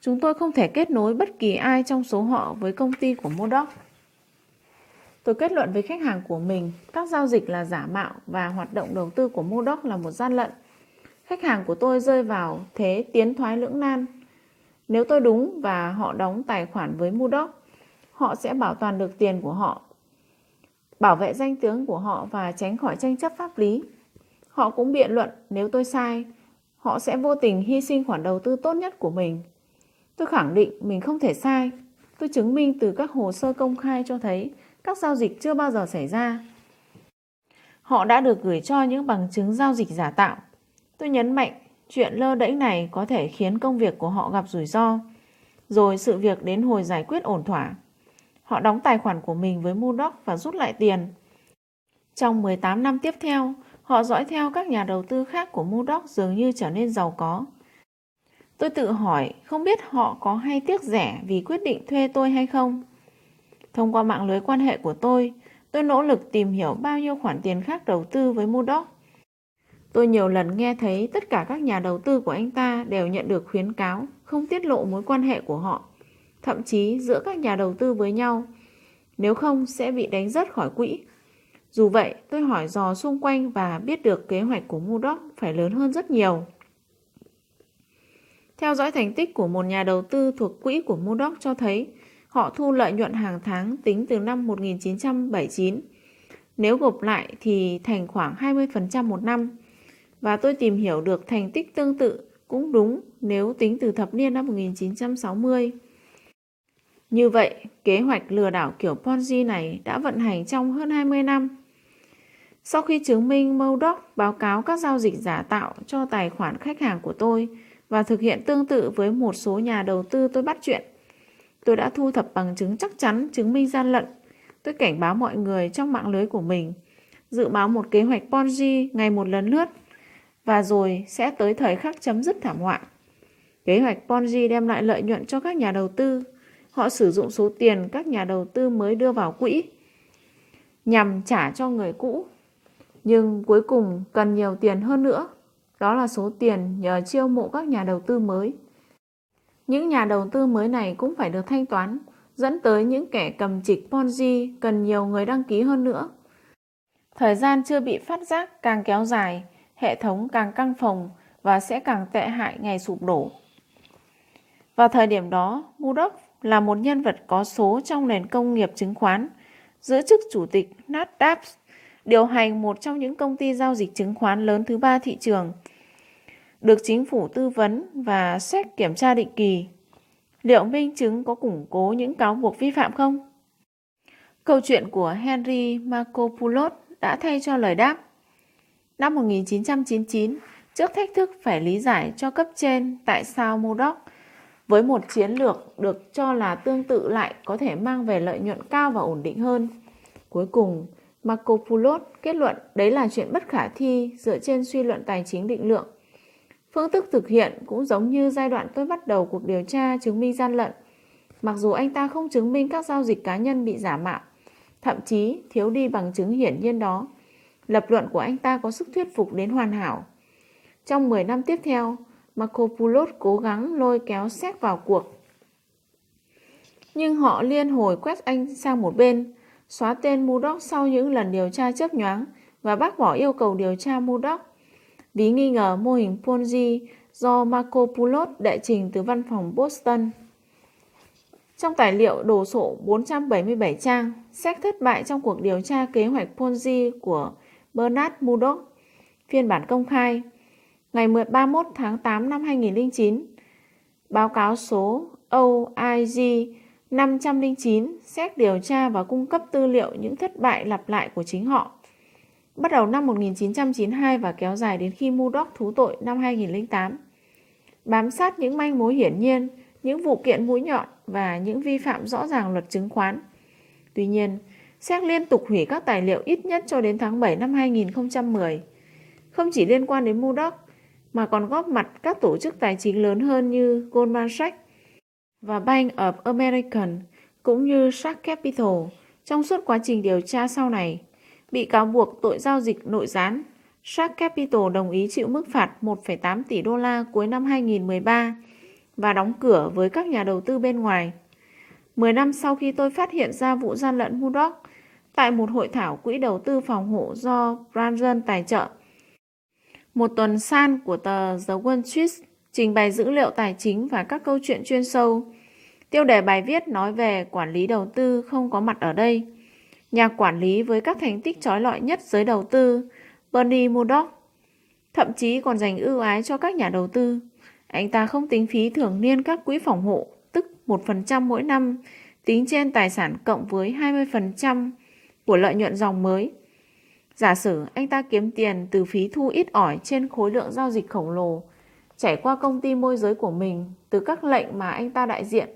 Chúng tôi không thể kết nối bất kỳ ai trong số họ với công ty của Murdoch. Tôi kết luận với khách hàng của mình, các giao dịch là giả mạo và hoạt động đầu tư của Murdoch là một gian lận. Khách hàng của tôi rơi vào thế tiến thoái lưỡng nan. Nếu tôi đúng và họ đóng tài khoản với Murdoch, họ sẽ bảo toàn được tiền của họ, bảo vệ danh tiếng của họ và tránh khỏi tranh chấp pháp lý. Họ cũng biện luận nếu tôi sai, họ sẽ vô tình hy sinh khoản đầu tư tốt nhất của mình. Tôi khẳng định mình không thể sai. Tôi chứng minh từ các hồ sơ công khai cho thấy các giao dịch chưa bao giờ xảy ra. Họ đã được gửi cho những bằng chứng giao dịch giả tạo. Tôi nhấn mạnh chuyện lơ đễnh này có thể khiến công việc của họ gặp rủi ro, rồi sự việc đến hồi giải quyết ổn thỏa. Họ đóng tài khoản của mình với Murdoch và rút lại tiền. Trong 18 năm tiếp theo, họ dõi theo các nhà đầu tư khác của Murdoch dường như trở nên giàu có. Tôi tự hỏi không biết họ có hay tiếc rẻ vì quyết định thuê tôi hay không. Thông qua mạng lưới quan hệ của tôi nỗ lực tìm hiểu bao nhiêu khoản tiền khác đầu tư với Murdoch. Tôi nhiều lần nghe thấy tất cả các nhà đầu tư của anh ta đều nhận được khuyến cáo không tiết lộ mối quan hệ của họ, thậm chí giữa các nhà đầu tư với nhau, nếu không sẽ bị đánh rớt khỏi quỹ. Dù vậy, tôi hỏi dò xung quanh và biết được kế hoạch của Murdoch phải lớn hơn rất nhiều. Theo dõi thành tích của một nhà đầu tư thuộc quỹ của Murdoch cho thấy họ thu lợi nhuận hàng tháng tính từ năm 1979. Nếu gộp lại thì thành khoảng 20% một năm. Và tôi tìm hiểu được thành tích tương tự cũng đúng nếu tính từ thập niên năm 1960. Như vậy, kế hoạch lừa đảo kiểu Ponzi này đã vận hành trong hơn 20 năm. Sau khi chứng minh Murdoch báo cáo các giao dịch giả tạo cho tài khoản khách hàng của tôi và thực hiện tương tự với một số nhà đầu tư tôi bắt chuyện, tôi đã thu thập bằng chứng chắc chắn chứng minh gian lận. Tôi cảnh báo mọi người trong mạng lưới của mình, dự báo một kế hoạch Ponzi ngày một lần lướt, và rồi sẽ tới thời khắc chấm dứt thảm họa. Kế hoạch Ponzi đem lại lợi nhuận cho các nhà đầu tư. Họ sử dụng số tiền các nhà đầu tư mới đưa vào quỹ nhằm trả cho người cũ, nhưng cuối cùng cần nhiều tiền hơn nữa. Đó là số tiền nhờ chiêu mộ các nhà đầu tư mới. Những nhà đầu tư mới này cũng phải được thanh toán, dẫn tới những kẻ cầm trịch Ponzi cần nhiều người đăng ký hơn nữa. Thời gian chưa bị phát giác càng kéo dài, hệ thống càng căng phồng và sẽ càng tệ hại ngày sụp đổ. Vào thời điểm đó, Murdoch là một nhân vật có số trong nền công nghiệp chứng khoán, giữ chức chủ tịch Nasdaq, điều hành một trong những công ty giao dịch chứng khoán lớn thứ ba thị trường, được chính phủ tư vấn và xét kiểm tra định kỳ. Liệu minh chứng có củng cố những cáo buộc vi phạm không? Câu chuyện của Henry Markopoulos đã thay cho lời đáp. Năm 1999, trước thách thức phải lý giải cho cấp trên tại sao Murdoch với một chiến lược được cho là tương tự lại có thể mang về lợi nhuận cao và ổn định hơn, cuối cùng Markopoulos kết luận đấy là chuyện bất khả thi dựa trên suy luận tài chính định lượng. Phương thức thực hiện cũng giống như giai đoạn tôi bắt đầu cuộc điều tra chứng minh gian lận. Mặc dù anh ta không chứng minh các giao dịch cá nhân bị giả mạo, thậm chí thiếu đi bằng chứng hiển nhiên đó, lập luận của anh ta có sức thuyết phục đến hoàn hảo. Trong 10 năm tiếp theo, Markopoulos cố gắng lôi kéo Séc vào cuộc, nhưng họ liên hồi quét anh sang một bên, xóa tên Murdoch sau những lần điều tra chớp nhoáng và bác bỏ yêu cầu điều tra Murdoch vì nghi ngờ mô hình Ponzi do Markopoulos đệ trình từ văn phòng Boston. Trong tài liệu đồ sộ 477 trang, Séc thất bại trong cuộc điều tra kế hoạch Ponzi của Bernard Murdoch, phiên bản công khai. Ngày 31 tháng 8 năm 2009, báo cáo số OIG 509 Séc điều tra và cung cấp tư liệu những thất bại lặp lại của chính họ, bắt đầu năm 1992 và kéo dài đến khi Murdoch thú tội năm 2008. Bám sát những manh mối hiển nhiên, những vụ kiện mũi nhọn và những vi phạm rõ ràng luật chứng khoán. Tuy nhiên, Séc liên tục hủy các tài liệu ít nhất cho đến tháng 7 năm 2010. Không chỉ liên quan đến Murdoch, mà còn góp mặt các tổ chức tài chính lớn hơn như Goldman Sachs và Bank of America cũng như Shark Capital trong suốt quá trình điều tra sau này. Bị cáo buộc tội giao dịch nội gián, Shark Capital đồng ý chịu mức phạt 1,8 tỷ đô la cuối năm 2013 và đóng cửa với các nhà đầu tư bên ngoài. 10 năm sau khi tôi phát hiện ra vụ gian lận Murdoch tại một hội thảo quỹ đầu tư phòng hộ do Branson tài trợ, một tuần san của tờ The Wall Street trình bày dữ liệu tài chính và các câu chuyện chuyên sâu. Tiêu đề bài viết nói về quản lý đầu tư không có mặt ở đây. Nhà quản lý với các thành tích chói lọi nhất giới đầu tư, Bernie Murdoch, thậm chí còn dành ưu ái cho các nhà đầu tư. Anh ta không tính phí thường niên các quỹ phòng hộ, tức 1% mỗi năm, tính trên tài sản cộng với 20% của lợi nhuận dòng mới. Giả sử anh ta kiếm tiền từ phí thu ít ỏi trên khối lượng giao dịch khổng lồ, chảy qua công ty môi giới của mình từ các lệnh mà anh ta đại diện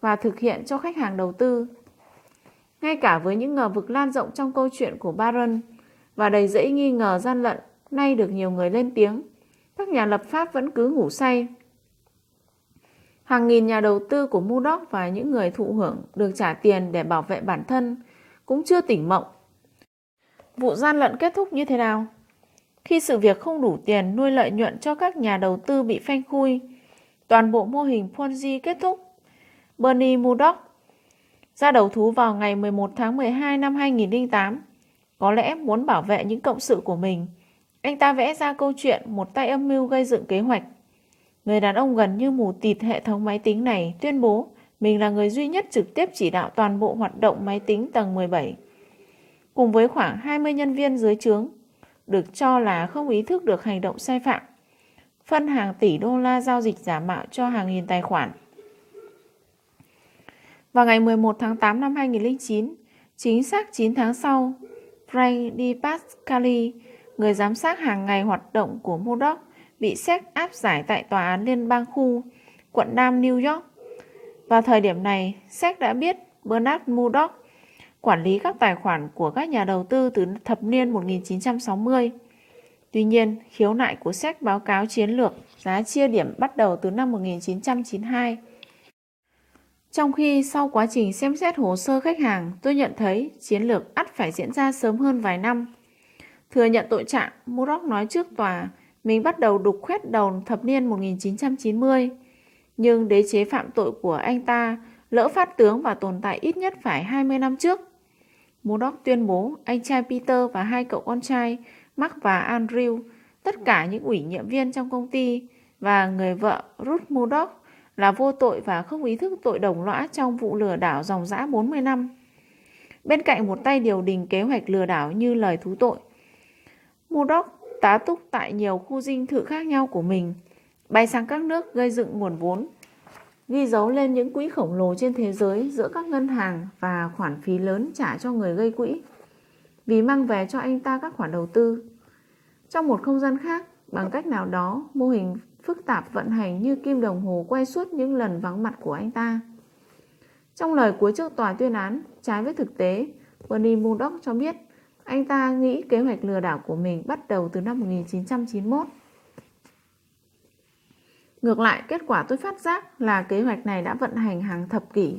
và thực hiện cho khách hàng đầu tư. Ngay cả với những ngờ vực lan rộng trong câu chuyện của Baron và đầy rẫy nghi ngờ gian lận nay được nhiều người lên tiếng, các nhà lập pháp vẫn cứ ngủ say. Hàng nghìn nhà đầu tư của Murdoch và những người thụ hưởng được trả tiền để bảo vệ bản thân cũng chưa tỉnh mộng. Vụ gian lận kết thúc như thế nào? Khi sự việc không đủ tiền nuôi lợi nhuận cho các nhà đầu tư bị phanh khui, toàn bộ mô hình Ponzi kết thúc. Bernie Murdoch ra đầu thú vào ngày 11 tháng 12 năm 2008. Có lẽ muốn bảo vệ những cộng sự của mình, anh ta vẽ ra câu chuyện một tay âm mưu gây dựng kế hoạch. Người đàn ông gần như mù tịt hệ thống máy tính này tuyên bố mình là người duy nhất trực tiếp chỉ đạo toàn bộ hoạt động máy tính tầng 17. Cùng với khoảng 20 nhân viên dưới trướng, được cho là không ý thức được hành động sai phạm, phân hàng tỷ đô la giao dịch giả mạo cho hàng nghìn tài khoản. Vào ngày 11 tháng 8 năm 2009, chính xác 9 tháng sau, Frank DePascali, người giám sát hàng ngày hoạt động của Murdoch, bị xét áp giải tại Tòa án Liên bang khu, quận Nam New York. Vào thời điểm này, SEC đã biết Bernard Murdoch quản lý các tài khoản của các nhà đầu tư từ thập niên 1960. Tuy nhiên, khiếu nại của SEC báo cáo chiến lược giá chia điểm bắt đầu từ năm 1992. Trong khi sau quá trình xem xét hồ sơ khách hàng, tôi nhận thấy chiến lược ắt phải diễn ra sớm hơn vài năm. Thừa nhận tội trạng, Murdoch nói trước tòa mình bắt đầu đục khoét đầu thập niên 1990. Nhưng đế chế phạm tội của anh ta lỡ phát tướng và tồn tại ít nhất phải 20 năm trước. Murdoch tuyên bố anh trai Peter và hai cậu con trai Mark và Andrew, tất cả những ủy nhiệm viên trong công ty và người vợ Ruth Murdoch là vô tội và không ý thức tội đồng lõa trong vụ lừa đảo ròng rã 40 năm. Bên cạnh một tay điều đình kế hoạch lừa đảo như lời thú tội, Murdoch tá túc tại nhiều khu dinh thự khác nhau của mình, bay sang các nước gây dựng nguồn vốn, ghi dấu lên những quỹ khổng lồ trên thế giới giữa các ngân hàng và khoản phí lớn trả cho người gây quỹ, vì mang về cho anh ta các khoản đầu tư. Trong một không gian khác, bằng cách nào đó, mô hình phức tạp vận hành như kim đồng hồ quay suốt những lần vắng mặt của anh ta. Trong lời cuối trước tòa tuyên án, trái với thực tế, Bernie Murdoch cho biết anh ta nghĩ kế hoạch lừa đảo của mình bắt đầu từ năm 1991. Ngược lại, kết quả tôi phát giác là kế hoạch này đã vận hành hàng thập kỷ.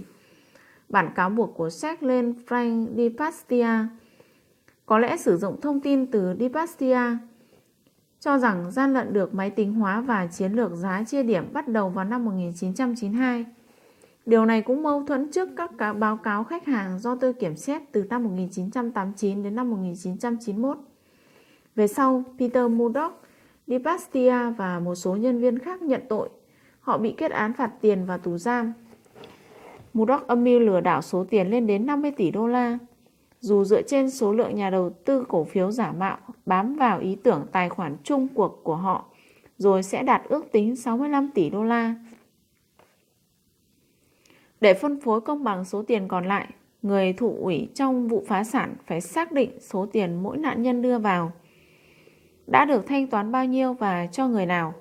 Bản cáo buộc của SEC lên Frank DePastia có lẽ sử dụng thông tin từ DePastia, cho rằng gian lận được máy tính hóa và chiến lược giá chia điểm bắt đầu vào năm 1992. Điều này cũng mâu thuẫn trước các báo cáo khách hàng do tôi kiểm xét từ năm 1989 đến năm 1991. Về sau, Peter Murdoch, DePastia và một số nhân viên khác nhận tội. Họ bị kết án phạt tiền và tù giam. Murdoch âm mưu lừa đảo số tiền lên đến 50 tỷ đô la. Dù dựa trên số lượng nhà đầu tư cổ phiếu giả mạo bám vào ý tưởng tài khoản chung cuộc của họ, rồi sẽ đạt ước tính 65 tỷ đô la. Để phân phối công bằng số tiền còn lại, người thụ ủy trong vụ phá sản phải xác định số tiền mỗi nạn nhân đưa vào đã được thanh toán bao nhiêu và cho người nào.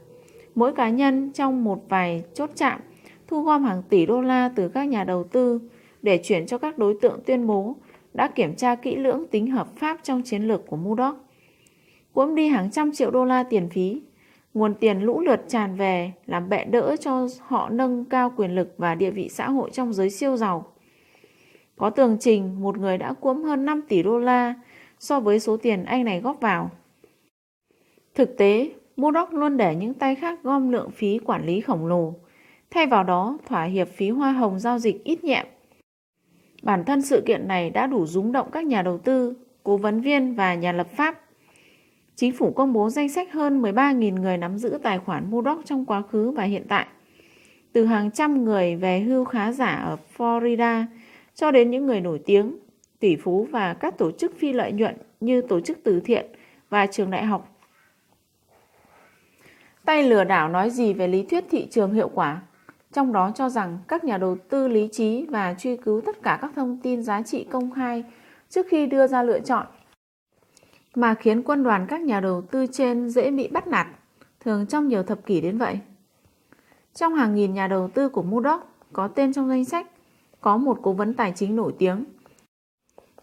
Mỗi cá nhân trong một vài chốt chạm thu gom hàng tỷ đô la từ các nhà đầu tư để chuyển cho các đối tượng tuyên bố đã kiểm tra kỹ lưỡng tính hợp pháp trong chiến lược của Murdoch. Cuốn đi hàng trăm triệu đô la tiền phí, nguồn tiền lũ lượt tràn về làm bệ đỡ cho họ nâng cao quyền lực và địa vị xã hội trong giới siêu giàu. Có tường trình một người đã cuốn hơn 5 tỷ đô la so với số tiền anh này góp vào. Thực tế, Murdoch luôn để những tay khác gom lượng phí quản lý khổng lồ, thay vào đó thỏa hiệp phí hoa hồng giao dịch ít nhẹm. Bản thân sự kiện này đã đủ rúng động các nhà đầu tư, cố vấn viên và nhà lập pháp. Chính phủ công bố danh sách hơn 13.000 người nắm giữ tài khoản Murdoch trong quá khứ và hiện tại, từ hàng trăm người về hưu khá giả ở Florida cho đến những người nổi tiếng, tỷ phú và các tổ chức phi lợi nhuận như tổ chức từ thiện và trường đại học. Tay lừa đảo nói gì về lý thuyết thị trường hiệu quả, trong đó cho rằng các nhà đầu tư lý trí và truy cứu tất cả các thông tin giá trị công khai trước khi đưa ra lựa chọn, mà khiến quân đoàn các nhà đầu tư trên dễ bị bắt nạt, thường trong nhiều thập kỷ đến vậy. Trong hàng nghìn nhà đầu tư của Murdoch có tên trong danh sách, có một cố vấn tài chính nổi tiếng.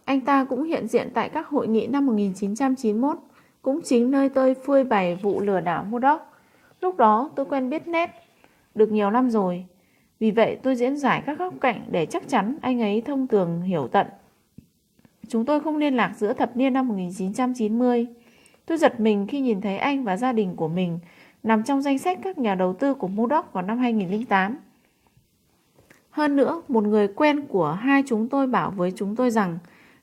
Anh ta cũng hiện diện tại các hội nghị năm 1991, cũng chính nơi tôi phơi bày vụ lừa đảo Murdoch. Lúc đó tôi quen biết Ned được nhiều năm rồi, vì vậy tôi diễn giải các góc cạnh để chắc chắn anh ấy thông tường hiểu tận. Chúng tôi không liên lạc giữa thập niên năm 1990. Tôi giật mình khi nhìn thấy anh và gia đình của mình nằm trong danh sách các nhà đầu tư của Murdoch vào năm 2008. Hơn nữa, một người quen của hai chúng tôi bảo với chúng tôi rằng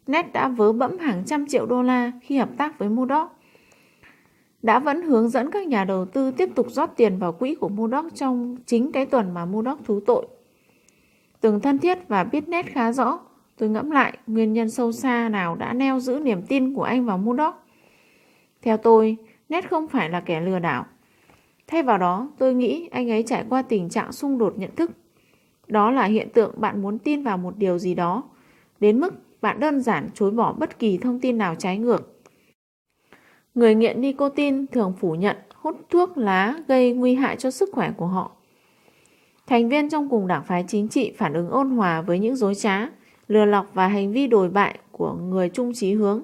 Ned đã vớ bẫm hàng trăm triệu đô la khi hợp tác với Murdoch, đã vẫn hướng dẫn các nhà đầu tư tiếp tục rót tiền vào quỹ của Murdoch trong chính cái tuần mà Murdoch thú tội. Từng thân thiết và biết Ned khá rõ, tôi ngẫm lại nguyên nhân sâu xa nào đã neo giữ niềm tin của anh vào Murdoch. Theo tôi, Ned không phải là kẻ lừa đảo. Thay vào đó, tôi nghĩ anh ấy trải qua tình trạng xung đột nhận thức. Đó là hiện tượng bạn muốn tin vào một điều gì đó, đến mức bạn đơn giản chối bỏ bất kỳ thông tin nào trái ngược. Người nghiện nicotine thường phủ nhận hút thuốc lá gây nguy hại cho sức khỏe của họ. Thành viên trong cùng đảng phái chính trị phản ứng ôn hòa với những dối trá, lừa lọc và hành vi đồi bại của người chung chí hướng,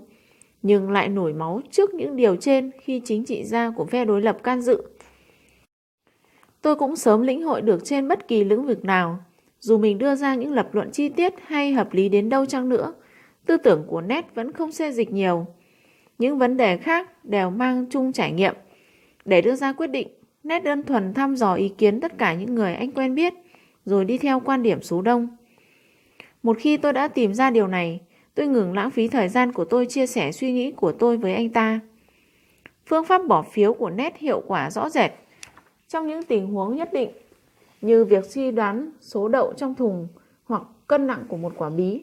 nhưng lại nổi máu trước những điều trên khi chính trị gia của phe đối lập can dự. Tôi cũng sớm lĩnh hội được trên bất kỳ lĩnh vực nào, dù mình đưa ra những lập luận chi tiết hay hợp lý đến đâu chăng nữa, tư tưởng của Ned vẫn không xê dịch nhiều. Những vấn đề khác đều mang chung trải nghiệm. Để đưa ra quyết định, Ned đơn thuần thăm dò ý kiến tất cả những người anh quen biết, rồi đi theo quan điểm số đông. Một khi tôi đã tìm ra điều này, tôi ngừng lãng phí thời gian của tôi chia sẻ suy nghĩ của tôi với anh ta. Phương pháp bỏ phiếu của Ned hiệu quả rõ rệt. Trong những tình huống nhất định, như việc suy đoán số đậu trong thùng hoặc cân nặng của một quả bí,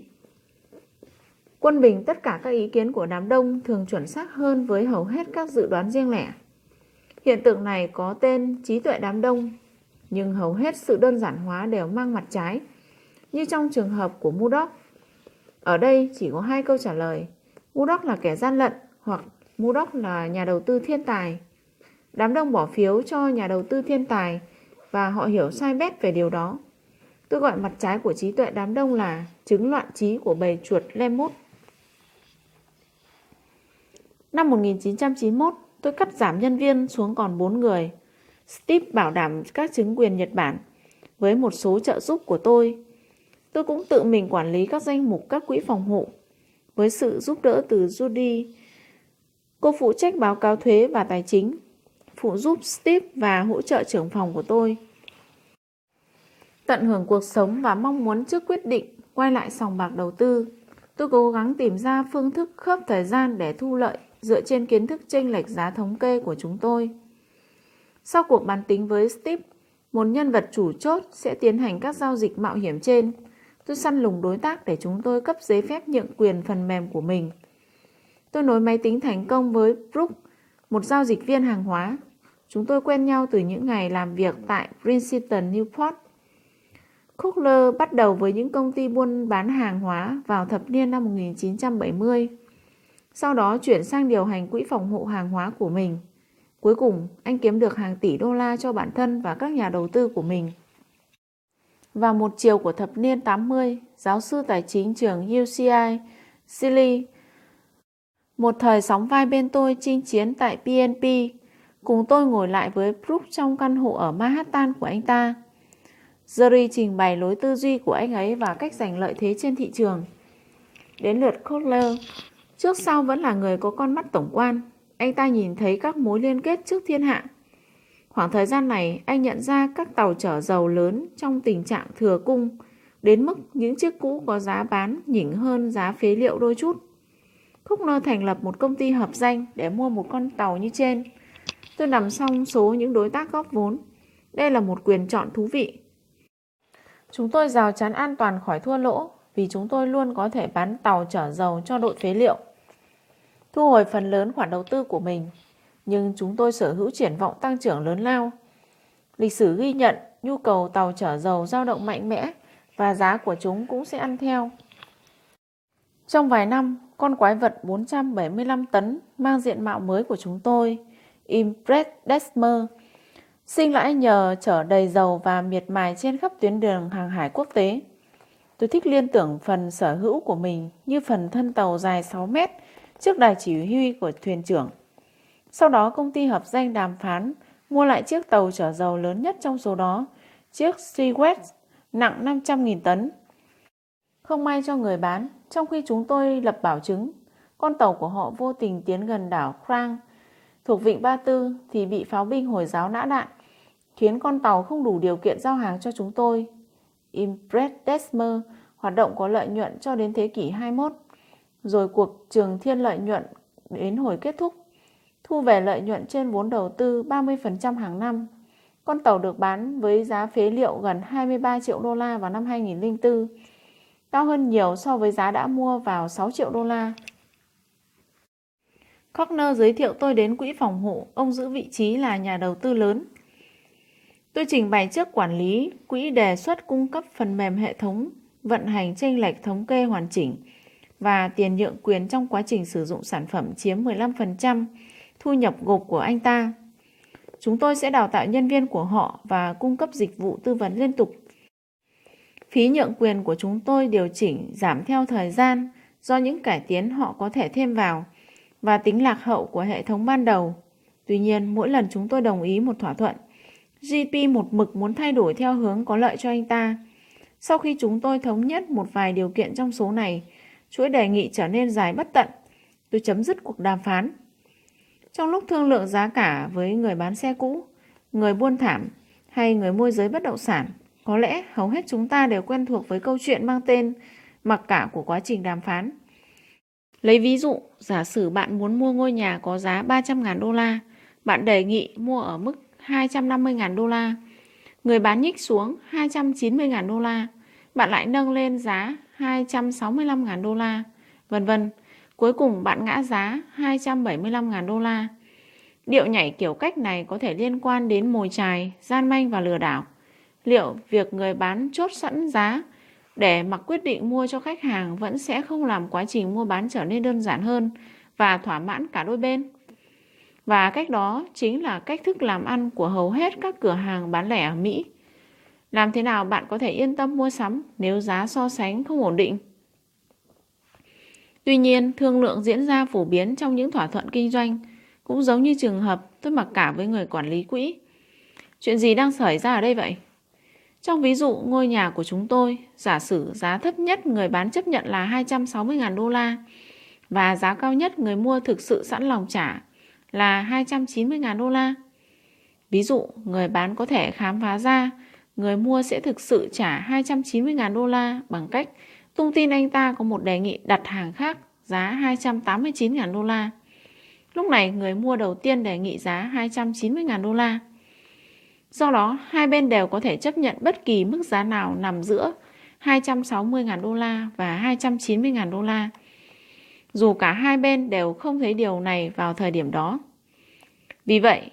quân bình tất cả các ý kiến của đám đông thường chuẩn xác hơn với hầu hết các dự đoán riêng lẻ. Hiện tượng này có tên trí tuệ đám đông, nhưng hầu hết sự đơn giản hóa đều mang mặt trái, như trong trường hợp của Murdoch. Ở đây chỉ có hai câu trả lời: Murdoch là kẻ gian lận hoặc Murdoch là nhà đầu tư thiên tài. Đám đông bỏ phiếu cho nhà đầu tư thiên tài và họ hiểu sai bét về điều đó. Tôi gọi mặt trái của trí tuệ đám đông là chứng loạn trí của bầy chuột Lemút. Năm 1991, tôi cắt giảm nhân viên xuống còn 4 người. Steve bảo đảm các chứng quyền Nhật Bản với một số trợ giúp của tôi. Tôi cũng tự mình quản lý các danh mục các quỹ phòng hộ. Với sự giúp đỡ từ Judy, cô phụ trách báo cáo thuế và tài chính, phụ giúp Steve và hỗ trợ trưởng phòng của tôi. Tận hưởng cuộc sống và mong muốn trước quyết định quay lại sòng bạc đầu tư, tôi cố gắng tìm ra phương thức khớp thời gian để thu lợi dựa trên kiến thức chênh lệch giá thống kê của chúng tôi. Sau cuộc bàn tính với Steve, một nhân vật chủ chốt sẽ tiến hành các giao dịch mạo hiểm trên. Tôi săn lùng đối tác để chúng tôi cấp giấy phép nhượng quyền phần mềm của mình. Tôi nối máy tính thành công với Brooke, một giao dịch viên hàng hóa. Chúng tôi quen nhau từ những ngày làm việc tại Princeton, Newport. Kugler bắt đầu với những công ty buôn bán hàng hóa vào thập niên năm 1970. Sau đó chuyển sang điều hành quỹ phòng hộ hàng hóa của mình. Cuối cùng, anh kiếm được hàng tỷ đô la cho bản thân và các nhà đầu tư của mình. Vào một chiều của thập niên 80, giáo sư tài chính trường UCI, Silly, một thời sóng vai bên tôi chinh chiến tại PNP, cùng tôi ngồi lại với Brooke trong căn hộ ở Manhattan của anh ta. Jerry trình bày lối tư duy của anh ấy và cách giành lợi thế trên thị trường. Đến lượt Kotler, trước sau vẫn là người có con mắt tổng quan, anh ta nhìn thấy các mối liên kết trước thiên hạ. Khoảng thời gian này, anh nhận ra các tàu chở dầu lớn trong tình trạng thừa cung, đến mức những chiếc cũ có giá bán nhỉnh hơn giá phế liệu đôi chút. Kotler thành lập một công ty hợp danh để mua một con tàu như trên. Tôi nằm trong số những đối tác góp vốn. Đây là một quyền chọn thú vị. Chúng tôi rào chắn an toàn khỏi thua lỗ vì chúng tôi luôn có thể bán tàu chở dầu cho đội phế liệu, thu hồi phần lớn khoản đầu tư của mình. Nhưng chúng tôi sở hữu triển vọng tăng trưởng lớn lao. Lịch sử ghi nhận nhu cầu tàu chở dầu dao động mạnh mẽ và giá của chúng cũng sẽ ăn theo. Trong vài năm, con quái vật 475 tấn mang diện mạo mới của chúng tôi, Impress Desmer, sinh lãi nhờ chở đầy dầu và miệt mài trên khắp tuyến đường hàng hải quốc tế. Tôi thích liên tưởng phần sở hữu của mình như phần thân tàu dài 6 mét trước đài chỉ huy của thuyền trưởng. Sau đó công ty hợp danh đàm phán mua lại chiếc tàu chở dầu lớn nhất trong số đó, chiếc Seawest nặng 500.000 tấn. Không may cho người bán, trong khi chúng tôi lập bảo chứng, con tàu của họ vô tình tiến gần đảo Krang thuộc vịnh Ba Tư thì bị pháo binh Hồi giáo nã đạn, khiến con tàu không đủ điều kiện giao hàng cho chúng tôi. Impress Desmer hoạt động có lợi nhuận cho đến thế kỷ 21, rồi cuộc trường thiên lợi nhuận đến hồi kết thúc, thu về lợi nhuận trên vốn đầu tư 30% hàng năm. Con tàu được bán với giá phế liệu gần 23 triệu đô la vào năm 2004, cao hơn nhiều so với giá đã mua vào 6 triệu đô la. Kotler giới thiệu tôi đến quỹ phòng hộ, ông giữ vị trí là nhà đầu tư lớn. Tôi trình bày trước quản lý quỹ đề xuất cung cấp phần mềm hệ thống vận hành chênh lệch thống kê hoàn chỉnh và tiền nhượng quyền trong quá trình sử dụng sản phẩm chiếm 15% thu nhập gộp của anh ta. Chúng tôi sẽ đào tạo nhân viên của họ và cung cấp dịch vụ tư vấn liên tục. Phí nhượng quyền của chúng tôi điều chỉnh giảm theo thời gian do những cải tiến họ có thể thêm vào và tính lạc hậu của hệ thống ban đầu. Tuy nhiên, mỗi lần chúng tôi đồng ý một thỏa thuận, GP một mực muốn thay đổi theo hướng có lợi cho anh ta. Sau khi chúng tôi thống nhất một vài điều kiện trong số này, chuỗi đề nghị trở nên dài bất tận. Tôi chấm dứt cuộc đàm phán. Trong lúc thương lượng giá cả với người bán xe cũ, người buôn thảm hay người môi giới bất động sản, có lẽ hầu hết chúng ta đều quen thuộc với câu chuyện mang tên mặc cả của quá trình đàm phán. Lấy ví dụ, giả sử bạn muốn mua ngôi nhà có giá $300,000, bạn đề nghị mua ở mức $250,000. Người bán nhích xuống $290,000, bạn lại nâng lên giá $265,000, vân vân. Cuối cùng bạn ngã giá $275,000. Điệu nhảy kiểu cách này có thể liên quan đến mồi chài, gian manh và lừa đảo. Liệu việc người bán chốt sẵn giá để mặc quyết định mua cho khách hàng vẫn sẽ không làm quá trình mua bán trở nên đơn giản hơn và thỏa mãn cả đôi bên? Và cách đó chính là cách thức làm ăn của hầu hết các cửa hàng bán lẻ ở Mỹ. Làm thế nào bạn có thể yên tâm mua sắm nếu giá so sánh không ổn định? Tuy nhiên, thương lượng diễn ra phổ biến trong những thỏa thuận kinh doanh, cũng giống như trường hợp tôi mặc cả với người quản lý quỹ. Chuyện gì đang xảy ra ở đây vậy? Trong ví dụ ngôi nhà của chúng tôi, giả sử giá thấp nhất người bán chấp nhận là $260,000 và giá cao nhất người mua thực sự sẵn lòng trả là $290,000. Ví dụ, người bán có thể khám phá ra người mua sẽ thực sự trả $290,000 bằng cách tung tin anh ta có một đề nghị đặt hàng khác giá $289,000. Lúc này người mua đầu tiên đề nghị giá $290,000. Do đó, hai bên đều có thể chấp nhận bất kỳ mức giá nào nằm giữa $260,000 và $290,000. Dù cả hai bên đều không thấy điều này vào thời điểm đó. Vì vậy,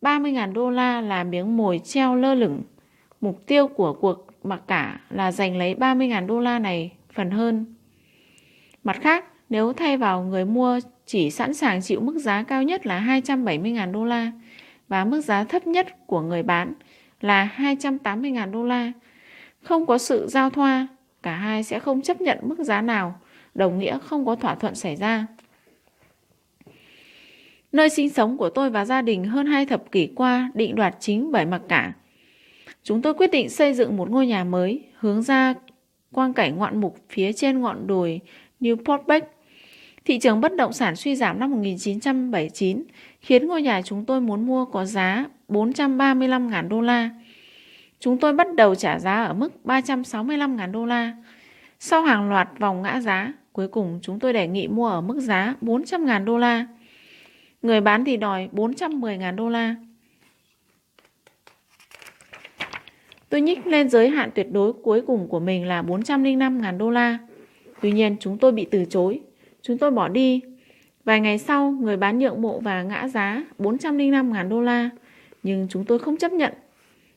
$30,000 là miếng mồi treo lơ lửng. Mục tiêu của cuộc mặc cả là giành lấy $30,000 này phần hơn. Mặt khác, nếu thay vào người mua chỉ sẵn sàng chịu mức giá cao nhất là $270,000 và mức giá thấp nhất của người bán là $280,000, không có sự giao thoa, cả hai sẽ không chấp nhận mức giá nào, đồng nghĩa không có thỏa thuận xảy ra. Nơi sinh sống của tôi và gia đình hơn 2 thập kỷ qua định đoạt chính bởi mặc cả. Chúng tôi quyết định xây dựng một ngôi nhà mới hướng ra quang cảnh ngoạn mục phía trên ngọn đồi Newport Beach. Thị trường bất động sản suy giảm năm 1979 khiến ngôi nhà chúng tôi muốn mua có giá $435,000. Chúng tôi bắt đầu trả giá ở mức $365,000. Sau hàng loạt vòng ngã giá, cuối cùng chúng tôi đề nghị mua ở mức giá $400,000. Người bán thì đòi $410,000. Tôi nhích lên giới hạn tuyệt đối cuối cùng của mình là $405,000. Tuy nhiên, chúng tôi bị từ chối. Chúng tôi bỏ đi. Vài ngày sau, người bán nhượng bộ và ngã giá $405,000. Nhưng chúng tôi không chấp nhận.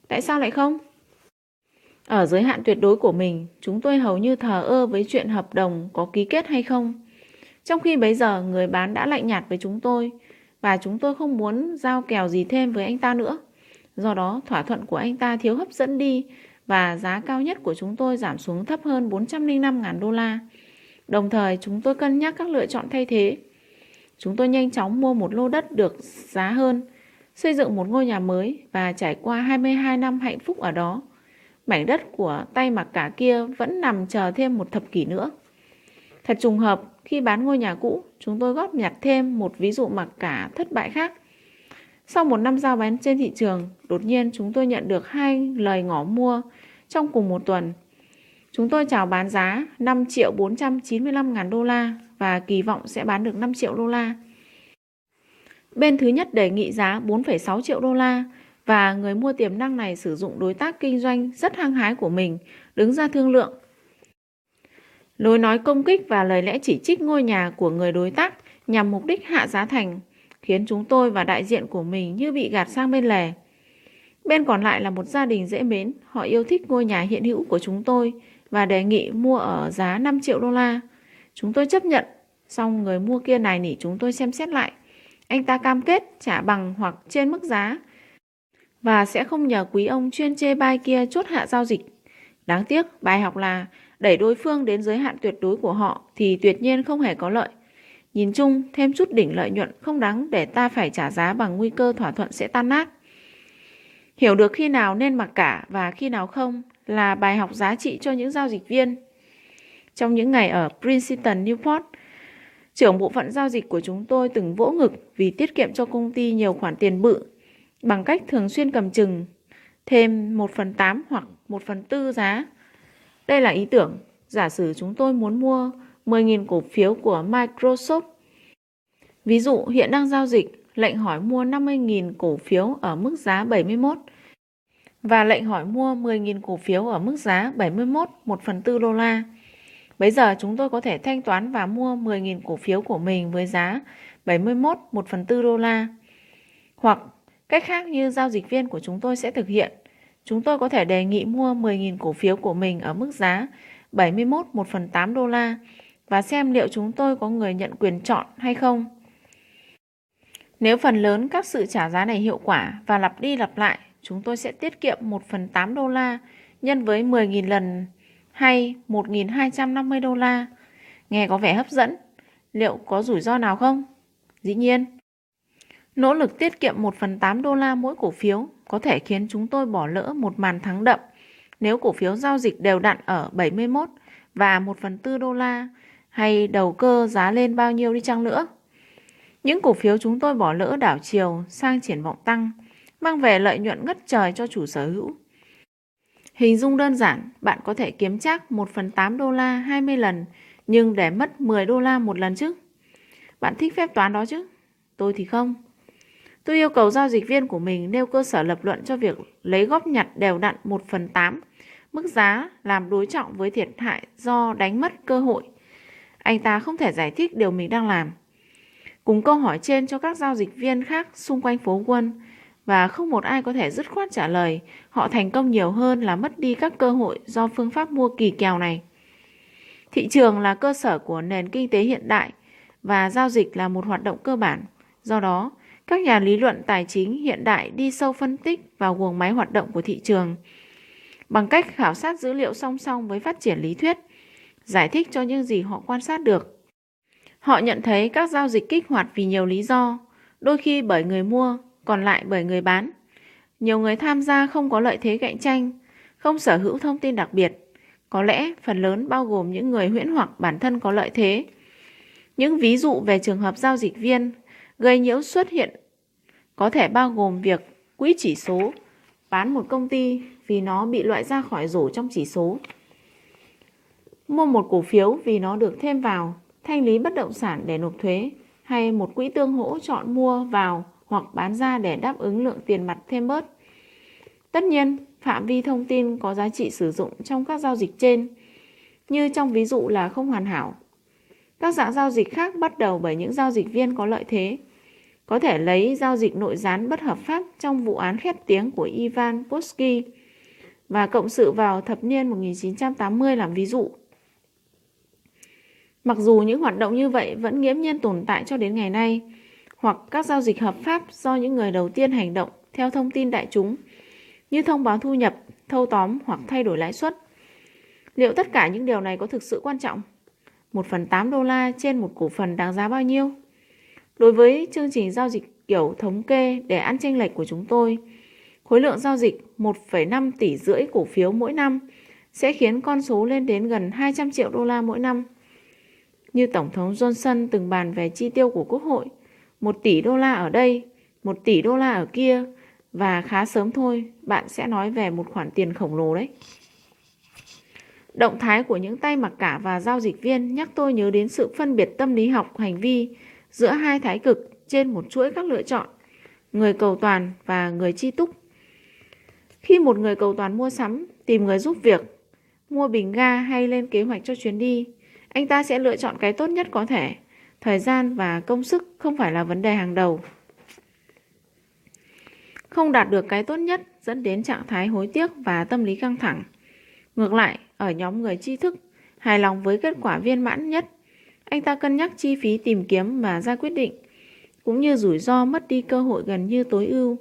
Tại sao lại không? Ở giới hạn tuyệt đối của mình, chúng tôi hầu như thờ ơ với chuyện hợp đồng có ký kết hay không. Trong khi bấy giờ, người bán đã lạnh nhạt với chúng tôi và chúng tôi không muốn giao kèo gì thêm với anh ta nữa. Do đó, thỏa thuận của anh ta thiếu hấp dẫn đi và giá cao nhất của chúng tôi giảm xuống thấp hơn $405,000. Đồng thời, chúng tôi cân nhắc các lựa chọn thay thế. Chúng tôi nhanh chóng mua một lô đất được giá hơn, xây dựng một ngôi nhà mới và trải qua 22 năm hạnh phúc ở đó. Mảnh đất của tay mặc cả kia vẫn nằm chờ thêm 1 thập kỷ nữa. Thật trùng hợp, khi bán ngôi nhà cũ, chúng tôi góp nhặt thêm một ví dụ mặc cả thất bại khác. Sau 1 năm giao bán trên thị trường, đột nhiên chúng tôi nhận được 2 lời ngỏ mua trong cùng 1 tuần. Chúng tôi chào bán giá $5.495,000 và kỳ vọng sẽ bán được $5 triệu. Bên thứ nhất đề nghị giá $4,6 triệu và người mua tiềm năng này sử dụng đối tác kinh doanh rất hăng hái của mình đứng ra thương lượng. Lối nói công kích và lời lẽ chỉ trích ngôi nhà của người đối tác nhằm mục đích hạ giá thành, khiến chúng tôi và đại diện của mình như bị gạt sang bên lề. Bên còn lại là một gia đình dễ mến, họ yêu thích ngôi nhà hiện hữu của chúng tôi và đề nghị mua ở giá 5 triệu đô la. Chúng tôi chấp nhận, xong người mua kia nài nỉ chúng tôi xem xét lại. Anh ta cam kết trả bằng hoặc trên mức giá và sẽ không nhờ quý ông chuyên chê bai kia chốt hạ giao dịch. Đáng tiếc, bài học là đẩy đối phương đến giới hạn tuyệt đối của họ thì tuyệt nhiên không hề có lợi. Nhìn chung, thêm chút đỉnh lợi nhuận không đáng để ta phải trả giá bằng nguy cơ thỏa thuận sẽ tan nát. Hiểu được khi nào nên mặc cả và khi nào không là bài học giá trị cho những giao dịch viên. Trong những ngày ở Princeton, Newport, trưởng bộ phận giao dịch của chúng tôi từng vỗ ngực vì tiết kiệm cho công ty nhiều khoản tiền bự bằng cách thường xuyên cầm chừng thêm 1/8 hoặc 1/4 giá. Đây là ý tưởng, giả sử chúng tôi muốn mua 10.000 cổ phiếu của Microsoft. Ví dụ hiện đang giao dịch lệnh hỏi mua 50.000 cổ phiếu ở mức giá 71 và lệnh hỏi mua 10.000 cổ phiếu ở mức giá 71 1/4 đô la. Bây giờ chúng tôi có thể thanh toán và mua 10.000 cổ phiếu của mình với giá 71 1/4 đô la. Hoặc cách khác như giao dịch viên của chúng tôi sẽ thực hiện, chúng tôi có thể đề nghị mua 10.000 cổ phiếu của mình ở mức giá 71 1/8 đô la và xem liệu chúng tôi có người nhận quyền chọn hay không. Nếu phần lớn các sự trả giá này hiệu quả và lặp đi lặp lại, chúng tôi sẽ tiết kiệm 1/8 đô la nhân với 10.000 lần hay 1.250 đô la. Nghe có vẻ hấp dẫn, liệu có rủi ro nào không? Dĩ nhiên, nỗ lực tiết kiệm 1/8 đô la mỗi cổ phiếu có thể khiến chúng tôi bỏ lỡ một màn thắng đậm nếu cổ phiếu giao dịch đều đặn ở 71 và 1/4 đô la hay đầu cơ giá lên bao nhiêu đi chăng nữa. Những cổ phiếu chúng tôi bỏ lỡ đảo chiều sang triển vọng tăng, mang về lợi nhuận ngất trời cho chủ sở hữu. Hình dung đơn giản, bạn có thể kiếm trác 1/8 đô la 20 lần nhưng để mất 10 đô la một lần chứ. Bạn thích phép toán đó chứ? Tôi thì không. Tôi yêu cầu giao dịch viên của mình nêu cơ sở lập luận cho việc lấy góp nhặt đều đặn 1/8, mức giá làm đối trọng với thiệt hại do đánh mất cơ hội. Anh ta không thể giải thích điều mình đang làm. Cùng câu hỏi trên cho các giao dịch viên khác xung quanh phố Wall và không một ai có thể dứt khoát trả lời họ thành công nhiều hơn là mất đi các cơ hội do phương pháp mua kỳ kèo này. Thị trường là cơ sở của nền kinh tế hiện đại và giao dịch là một hoạt động cơ bản. Do đó, các nhà lý luận tài chính hiện đại đi sâu phân tích vào guồng máy hoạt động của thị trường bằng cách khảo sát dữ liệu song song với phát triển lý thuyết, giải thích cho những gì họ quan sát được. Họ nhận thấy các giao dịch kích hoạt vì nhiều lý do, đôi khi bởi người mua, còn lại bởi người bán. Nhiều người tham gia không có lợi thế cạnh tranh, không sở hữu thông tin đặc biệt. Có lẽ phần lớn bao gồm những người huyễn hoặc bản thân có lợi thế. Những ví dụ về trường hợp giao dịch viên gây nhiễu xuất hiện có thể bao gồm việc quỹ chỉ số bán một công ty vì nó bị loại ra khỏi rổ trong chỉ số, mua một cổ phiếu vì nó được thêm vào thanh lý bất động sản để nộp thuế, hay một quỹ tương hỗ chọn mua vào hoặc bán ra để đáp ứng lượng tiền mặt thêm bớt. Tất nhiên, phạm vi thông tin có giá trị sử dụng trong các giao dịch trên, như trong ví dụ là không hoàn hảo. Các dạng giao dịch khác bắt đầu bởi những giao dịch viên có lợi thế. Có thể lấy giao dịch nội gián bất hợp pháp trong vụ án khét tiếng của Ivan Posky và cộng sự vào thập niên 1980 làm ví dụ. Mặc dù những hoạt động như vậy vẫn nghiễm nhiên tồn tại cho đến ngày nay, hoặc các giao dịch hợp pháp do những người đầu tiên hành động theo thông tin đại chúng, như thông báo thu nhập, thâu tóm hoặc thay đổi lãi suất. Liệu tất cả những điều này có thực sự quan trọng? 1/8 đô la trên một cổ phần đáng giá bao nhiêu? Đối với chương trình giao dịch kiểu thống kê để ăn chênh lệch của chúng tôi, khối lượng giao dịch 1,5,5 tỷ cổ phiếu mỗi năm sẽ khiến con số lên đến gần 200 triệu đô la mỗi năm. Như Tổng thống Johnson từng bàn về chi tiêu của Quốc hội, 1 tỷ đô la ở đây, 1 tỷ đô la ở kia, và khá sớm thôi, bạn sẽ nói về một khoản tiền khổng lồ đấy. Động thái của những tay mặc cả và giao dịch viên nhắc tôi nhớ đến sự phân biệt tâm lý học hành vi giữa hai thái cực trên một chuỗi các lựa chọn, người cầu toàn và người chi túc. Khi một người cầu toàn mua sắm, tìm người giúp việc, mua bình ga hay lên kế hoạch cho chuyến đi, anh ta sẽ lựa chọn cái tốt nhất có thể. Thời gian và công sức không phải là vấn đề hàng đầu. Không đạt được cái tốt nhất dẫn đến trạng thái hối tiếc và tâm lý căng thẳng. Ngược lại, ở nhóm người tri thức, hài lòng với kết quả viên mãn nhất, anh ta cân nhắc chi phí tìm kiếm và ra quyết định, cũng như rủi ro mất đi cơ hội gần như tối ưu,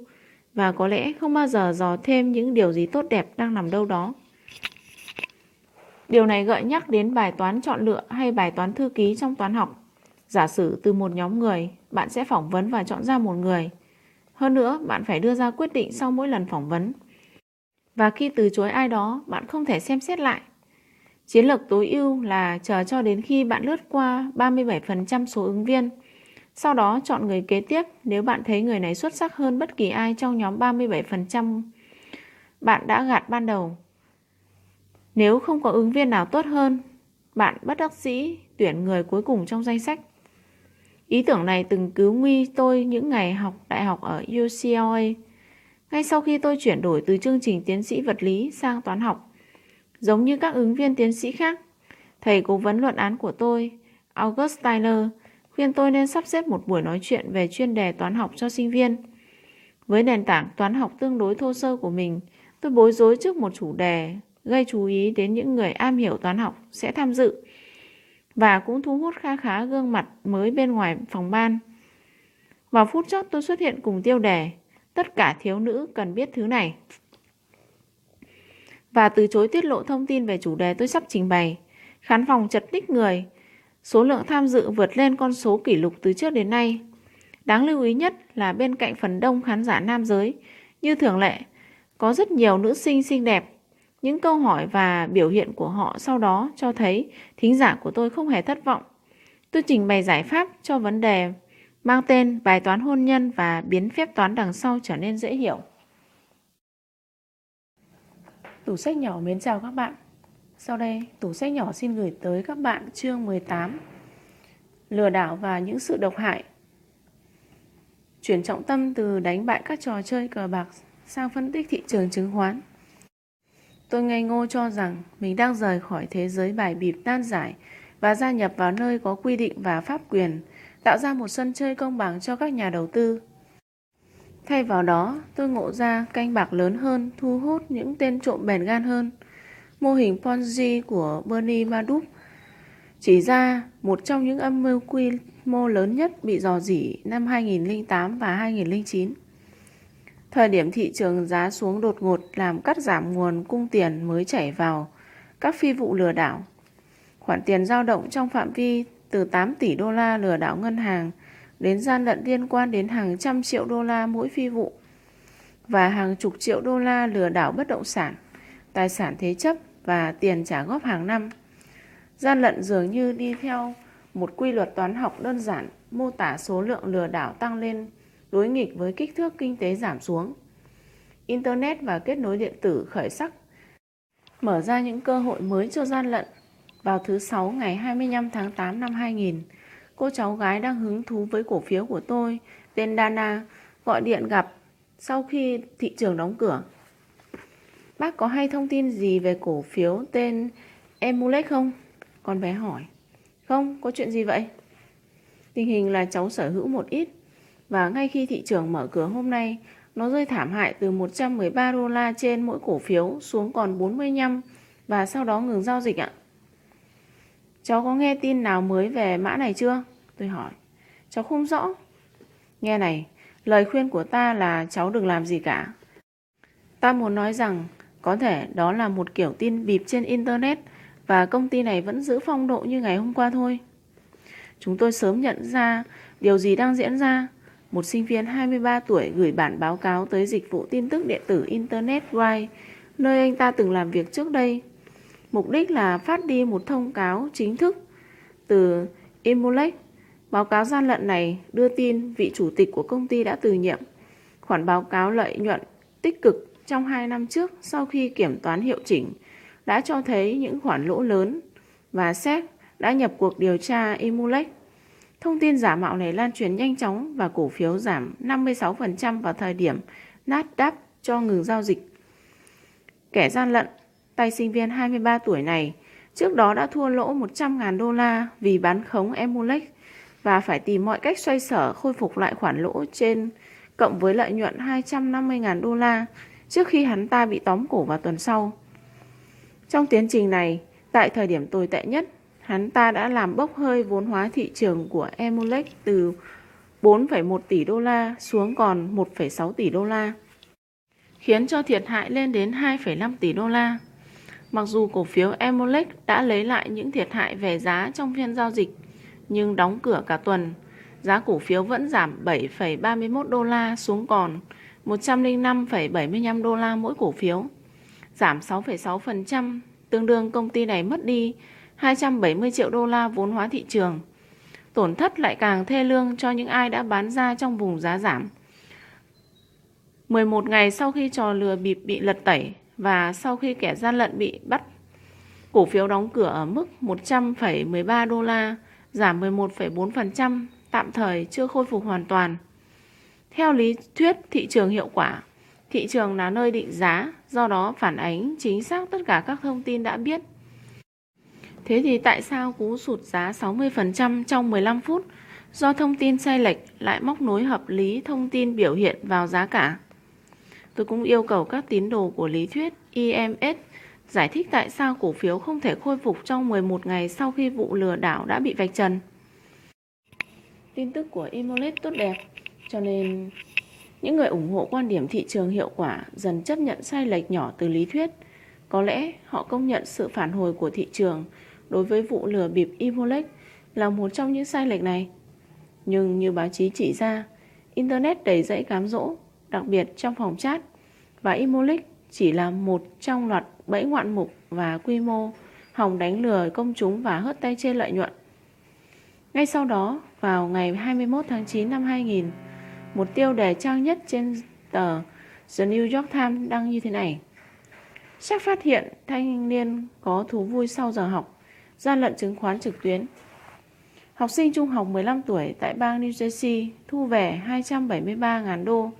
và có lẽ không bao giờ dò thêm những điều gì tốt đẹp đang nằm đâu đó. Điều này gợi nhắc đến bài toán chọn lựa hay bài toán thư ký trong toán học. Giả sử từ một nhóm người, bạn sẽ phỏng vấn và chọn ra một người. Hơn nữa, bạn phải đưa ra quyết định sau mỗi lần phỏng vấn. Và khi từ chối ai đó, bạn không thể xem xét lại. Chiến lược tối ưu là chờ cho đến khi bạn lướt qua 37% số ứng viên. Sau đó chọn người kế tiếp nếu bạn thấy người này xuất sắc hơn bất kỳ ai trong nhóm 37% bạn đã gạt ban đầu. Nếu không có ứng viên nào tốt hơn, bạn bất đắc dĩ tuyển người cuối cùng trong danh sách. Ý tưởng này từng cứu nguy tôi những ngày học đại học ở UCLA. Ngay sau khi tôi chuyển đổi từ chương trình tiến sĩ vật lý sang toán học, giống như các ứng viên tiến sĩ khác, thầy cố vấn luận án của tôi, August Tyler, khuyên tôi nên sắp xếp một buổi nói chuyện về chuyên đề toán học cho sinh viên. Với nền tảng toán học tương đối thô sơ của mình, tôi bối rối trước một chủ đề gây chú ý đến những người am hiểu toán học sẽ tham dự, và cũng thu hút khá gương mặt mới bên ngoài phòng ban. Vào phút chót tôi xuất hiện cùng tiêu đề "Tất cả thiếu nữ cần biết thứ này" và từ chối tiết lộ thông tin về chủ đề tôi sắp trình bày. Khán phòng chật ních người, số lượng tham dự vượt lên con số kỷ lục từ trước đến nay. Đáng lưu ý nhất là bên cạnh phần đông khán giả nam giới, như thường lệ, có rất nhiều nữ sinh xinh đẹp. Những câu hỏi và biểu hiện của họ sau đó cho thấy thính giả của tôi không hề thất vọng. Tôi trình bày giải pháp cho vấn đề mang tên bài toán hôn nhân và biến phép toán đằng sau trở nên dễ hiểu. Tủ sách nhỏ mến chào các bạn. Sau đây, tủ sách nhỏ xin gửi tới các bạn chương 18, lừa đảo và những sự độc hại. Chuyển trọng tâm từ đánh bại các trò chơi cờ bạc sang phân tích thị trường chứng khoán. Tôi ngây ngô cho rằng mình đang rời khỏi thế giới bài bịp nan giải và gia nhập vào nơi có quy định và pháp quyền, tạo ra một sân chơi công bằng cho các nhà đầu tư. Thay vào đó, tôi ngộ ra canh bạc lớn hơn thu hút những tên trộm bèn gan hơn. Mô hình Ponzi của Bernie Madoff chỉ ra một trong những âm mưu quy mô lớn nhất bị rò rỉ năm 2008 và 2009. Thời điểm thị trường giá xuống đột ngột làm cắt giảm nguồn cung tiền mới chảy vào các phi vụ lừa đảo. Khoản tiền dao động trong phạm vi từ 8 tỷ đô la lừa đảo ngân hàng đến gian lận liên quan đến hàng trăm triệu đô la mỗi phi vụ và hàng chục triệu đô la lừa đảo bất động sản, tài sản thế chấp và tiền trả góp hàng năm. Gian lận dường như đi theo một quy luật toán học đơn giản mô tả số lượng lừa đảo tăng lên đối nghịch với kích thước kinh tế giảm xuống. Internet và kết nối điện tử khởi sắc mở ra những cơ hội mới cho gian lận. Vào thứ Sáu ngày 25 tháng 8 năm 2000, cô cháu gái đang hứng thú với cổ phiếu của tôi, tên Dana, gọi điện gặp sau khi thị trường đóng cửa. "Bác có hay thông tin gì về cổ phiếu tên Emulec không?" Con bé hỏi. "Không, có chuyện gì vậy?" "Tình hình là cháu sở hữu một ít, và ngay khi thị trường mở cửa hôm nay, nó rơi thảm hại từ 113 đô la trên mỗi cổ phiếu xuống còn 45 và sau đó ngừng giao dịch ạ." "Cháu có nghe tin nào mới về mã này chưa?" tôi hỏi. "Cháu không rõ." "Nghe này, lời khuyên của ta là cháu đừng làm gì cả. Ta muốn nói rằng có thể đó là một kiểu tin bịp trên Internet và công ty này vẫn giữ phong độ như ngày hôm qua thôi." Chúng tôi sớm nhận ra điều gì đang diễn ra. Một sinh viên 23 tuổi gửi bản báo cáo tới dịch vụ tin tức điện tử Internet Wire, nơi anh ta từng làm việc trước đây. Mục đích là phát đi một thông cáo chính thức từ Emulec. Báo cáo gian lận này đưa tin vị chủ tịch của công ty đã từ nhiệm. Khoản báo cáo lợi nhuận tích cực trong 2 năm trước sau khi kiểm toán hiệu chỉnh đã cho thấy những khoản lỗ lớn và SEC đã nhập cuộc điều tra Emulec. Thông tin giả mạo này lan truyền nhanh chóng và cổ phiếu giảm 56% vào thời điểm Nasdaq cho ngừng giao dịch. Kẻ gian lận, tay sinh viên 23 tuổi này, trước đó đã thua lỗ 100.000 đô la vì bán khống Emulec và phải tìm mọi cách xoay sở khôi phục lại khoản lỗ trên cộng với lợi nhuận 250.000 đô la trước khi hắn ta bị tóm cổ vào tuần sau. Trong tiến trình này, tại thời điểm tồi tệ nhất, hắn ta đã làm bốc hơi vốn hóa thị trường của Emulec từ 4,1 tỷ đô la xuống còn 1,6 tỷ đô la, khiến cho thiệt hại lên đến 2,5 tỷ đô la. Mặc dù cổ phiếu Emulec đã lấy lại những thiệt hại về giá trong phiên giao dịch, nhưng đóng cửa cả tuần, giá cổ phiếu vẫn giảm 7,31 đô la xuống còn 105,75 đô la mỗi cổ phiếu, giảm 6,6%, tương đương công ty này mất đi 270 triệu đô la vốn hóa thị trường. Tổn thất lại càng thê lương cho những ai đã bán ra trong vùng giá giảm. 11 ngày sau khi trò lừa bịp bị lật tẩy và sau khi kẻ gian lận bị bắt, cổ phiếu đóng cửa ở mức 100,13 đô la, giảm 11,4%, tạm thời chưa khôi phục hoàn toàn. Theo lý thuyết thị trường hiệu quả, thị trường là nơi định giá, do đó phản ánh chính xác tất cả các thông tin đã biết. Thế thì tại sao cú sụt giá 60% trong 15 phút do thông tin sai lệch lại móc nối hợp lý thông tin biểu hiện vào giá cả? Tôi cũng yêu cầu các tín đồ của lý thuyết EMS giải thích tại sao cổ phiếu không thể khôi phục trong 11 ngày sau khi vụ lừa đảo đã bị vạch trần. Tin tức của Emulec tốt đẹp, cho nên những người ủng hộ quan điểm thị trường hiệu quả dần chấp nhận sai lệch nhỏ từ lý thuyết. Có lẽ họ công nhận sự phản hồi của thị trường đối với vụ lừa bịp Emulec là một trong những sai lệch này. Nhưng như báo chí chỉ ra, Internet đầy rẫy cám dỗ, đặc biệt trong phòng chat, và Emulec chỉ là một trong loạt bẫy ngoạn mục và quy mô hòng đánh lừa công chúng và hớt tay trên lợi nhuận. Ngay sau đó, vào ngày 21 tháng 9 năm 2000, một tiêu đề trang nhất trên tờ The New York Times đăng như thế này: Sách phát hiện thanh niên có thú vui sau giờ học, gian lận chứng khoán trực tuyến. Học sinh trung học 15 tuổi tại bang New Jersey thu về 273.000 đô.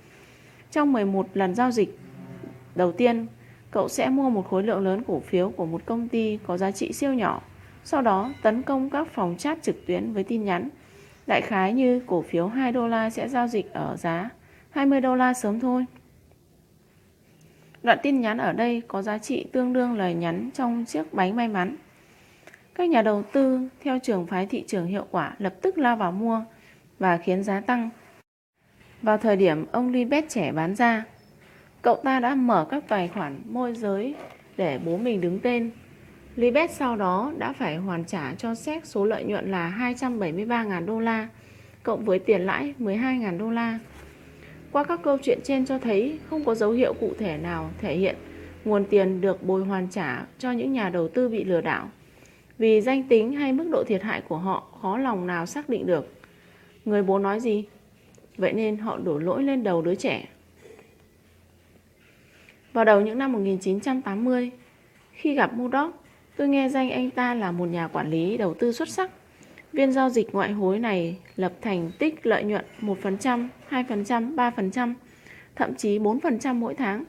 Trong 11 lần giao dịch đầu tiên, cậu sẽ mua một khối lượng lớn cổ phiếu của một công ty có giá trị siêu nhỏ, sau đó tấn công các phòng chat trực tuyến với tin nhắn đại khái như cổ phiếu 2 đô la sẽ giao dịch ở giá 20 đô la sớm thôi. Đoạn tin nhắn ở đây có giá trị tương đương lời nhắn trong chiếc bánh may mắn. Các nhà đầu tư theo trường phái thị trường hiệu quả lập tức lao vào mua và khiến giá tăng. Vào thời điểm ông Libet trẻ bán ra, cậu ta đã mở các tài khoản môi giới để bố mình đứng tên. Libet sau đó đã phải hoàn trả cho SEC số lợi nhuận là 273.000 đô la, cộng với tiền lãi 12.000 đô la. Qua các câu chuyện trên cho thấy không có dấu hiệu cụ thể nào thể hiện nguồn tiền được bồi hoàn trả cho những nhà đầu tư bị lừa đảo, vì danh tính hay mức độ thiệt hại của họ khó lòng nào xác định được. Người bố nói gì? Vậy nên họ đổ lỗi lên đầu đứa trẻ. Vào đầu những năm 1980, khi gặp Murdoch, tôi nghe danh anh ta là một nhà quản lý đầu tư xuất sắc. Viên giao dịch ngoại hối này lập thành tích lợi nhuận 1%, 2%, 3%, thậm chí 4% mỗi tháng.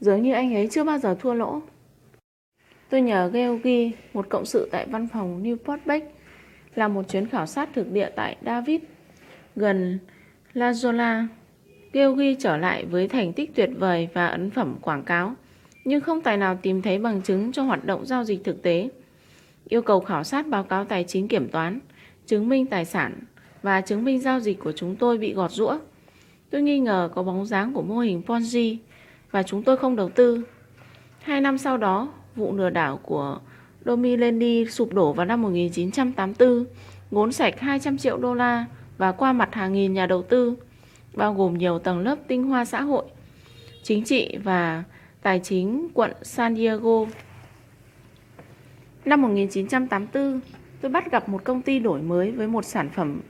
Dường như anh ấy chưa bao giờ thua lỗ. Tôi nhờ Georgi, một cộng sự tại văn phòng Newport Beck, làm một chuyến khảo sát thực địa tại David, gần La Jolla. Georgi trở lại với thành tích tuyệt vời và ấn phẩm quảng cáo, nhưng không tài nào tìm thấy bằng chứng cho hoạt động giao dịch thực tế. Yêu cầu khảo sát báo cáo tài chính kiểm toán, chứng minh tài sản và chứng minh giao dịch của chúng tôi bị gọt giũa. Tôi nghi ngờ có bóng dáng của mô hình Ponzi và chúng tôi không đầu tư. 2 năm sau đó, vụ lừa đảo của Domilendi sụp đổ vào năm 1984, ngốn sạch 200 triệu đô la và qua mặt hàng nghìn nhà đầu tư, bao gồm nhiều tầng lớp tinh hoa xã hội, chính trị và tài chính quận San Diego. Năm 1984, tôi bắt gặp một công ty đổi mới với một sản phẩm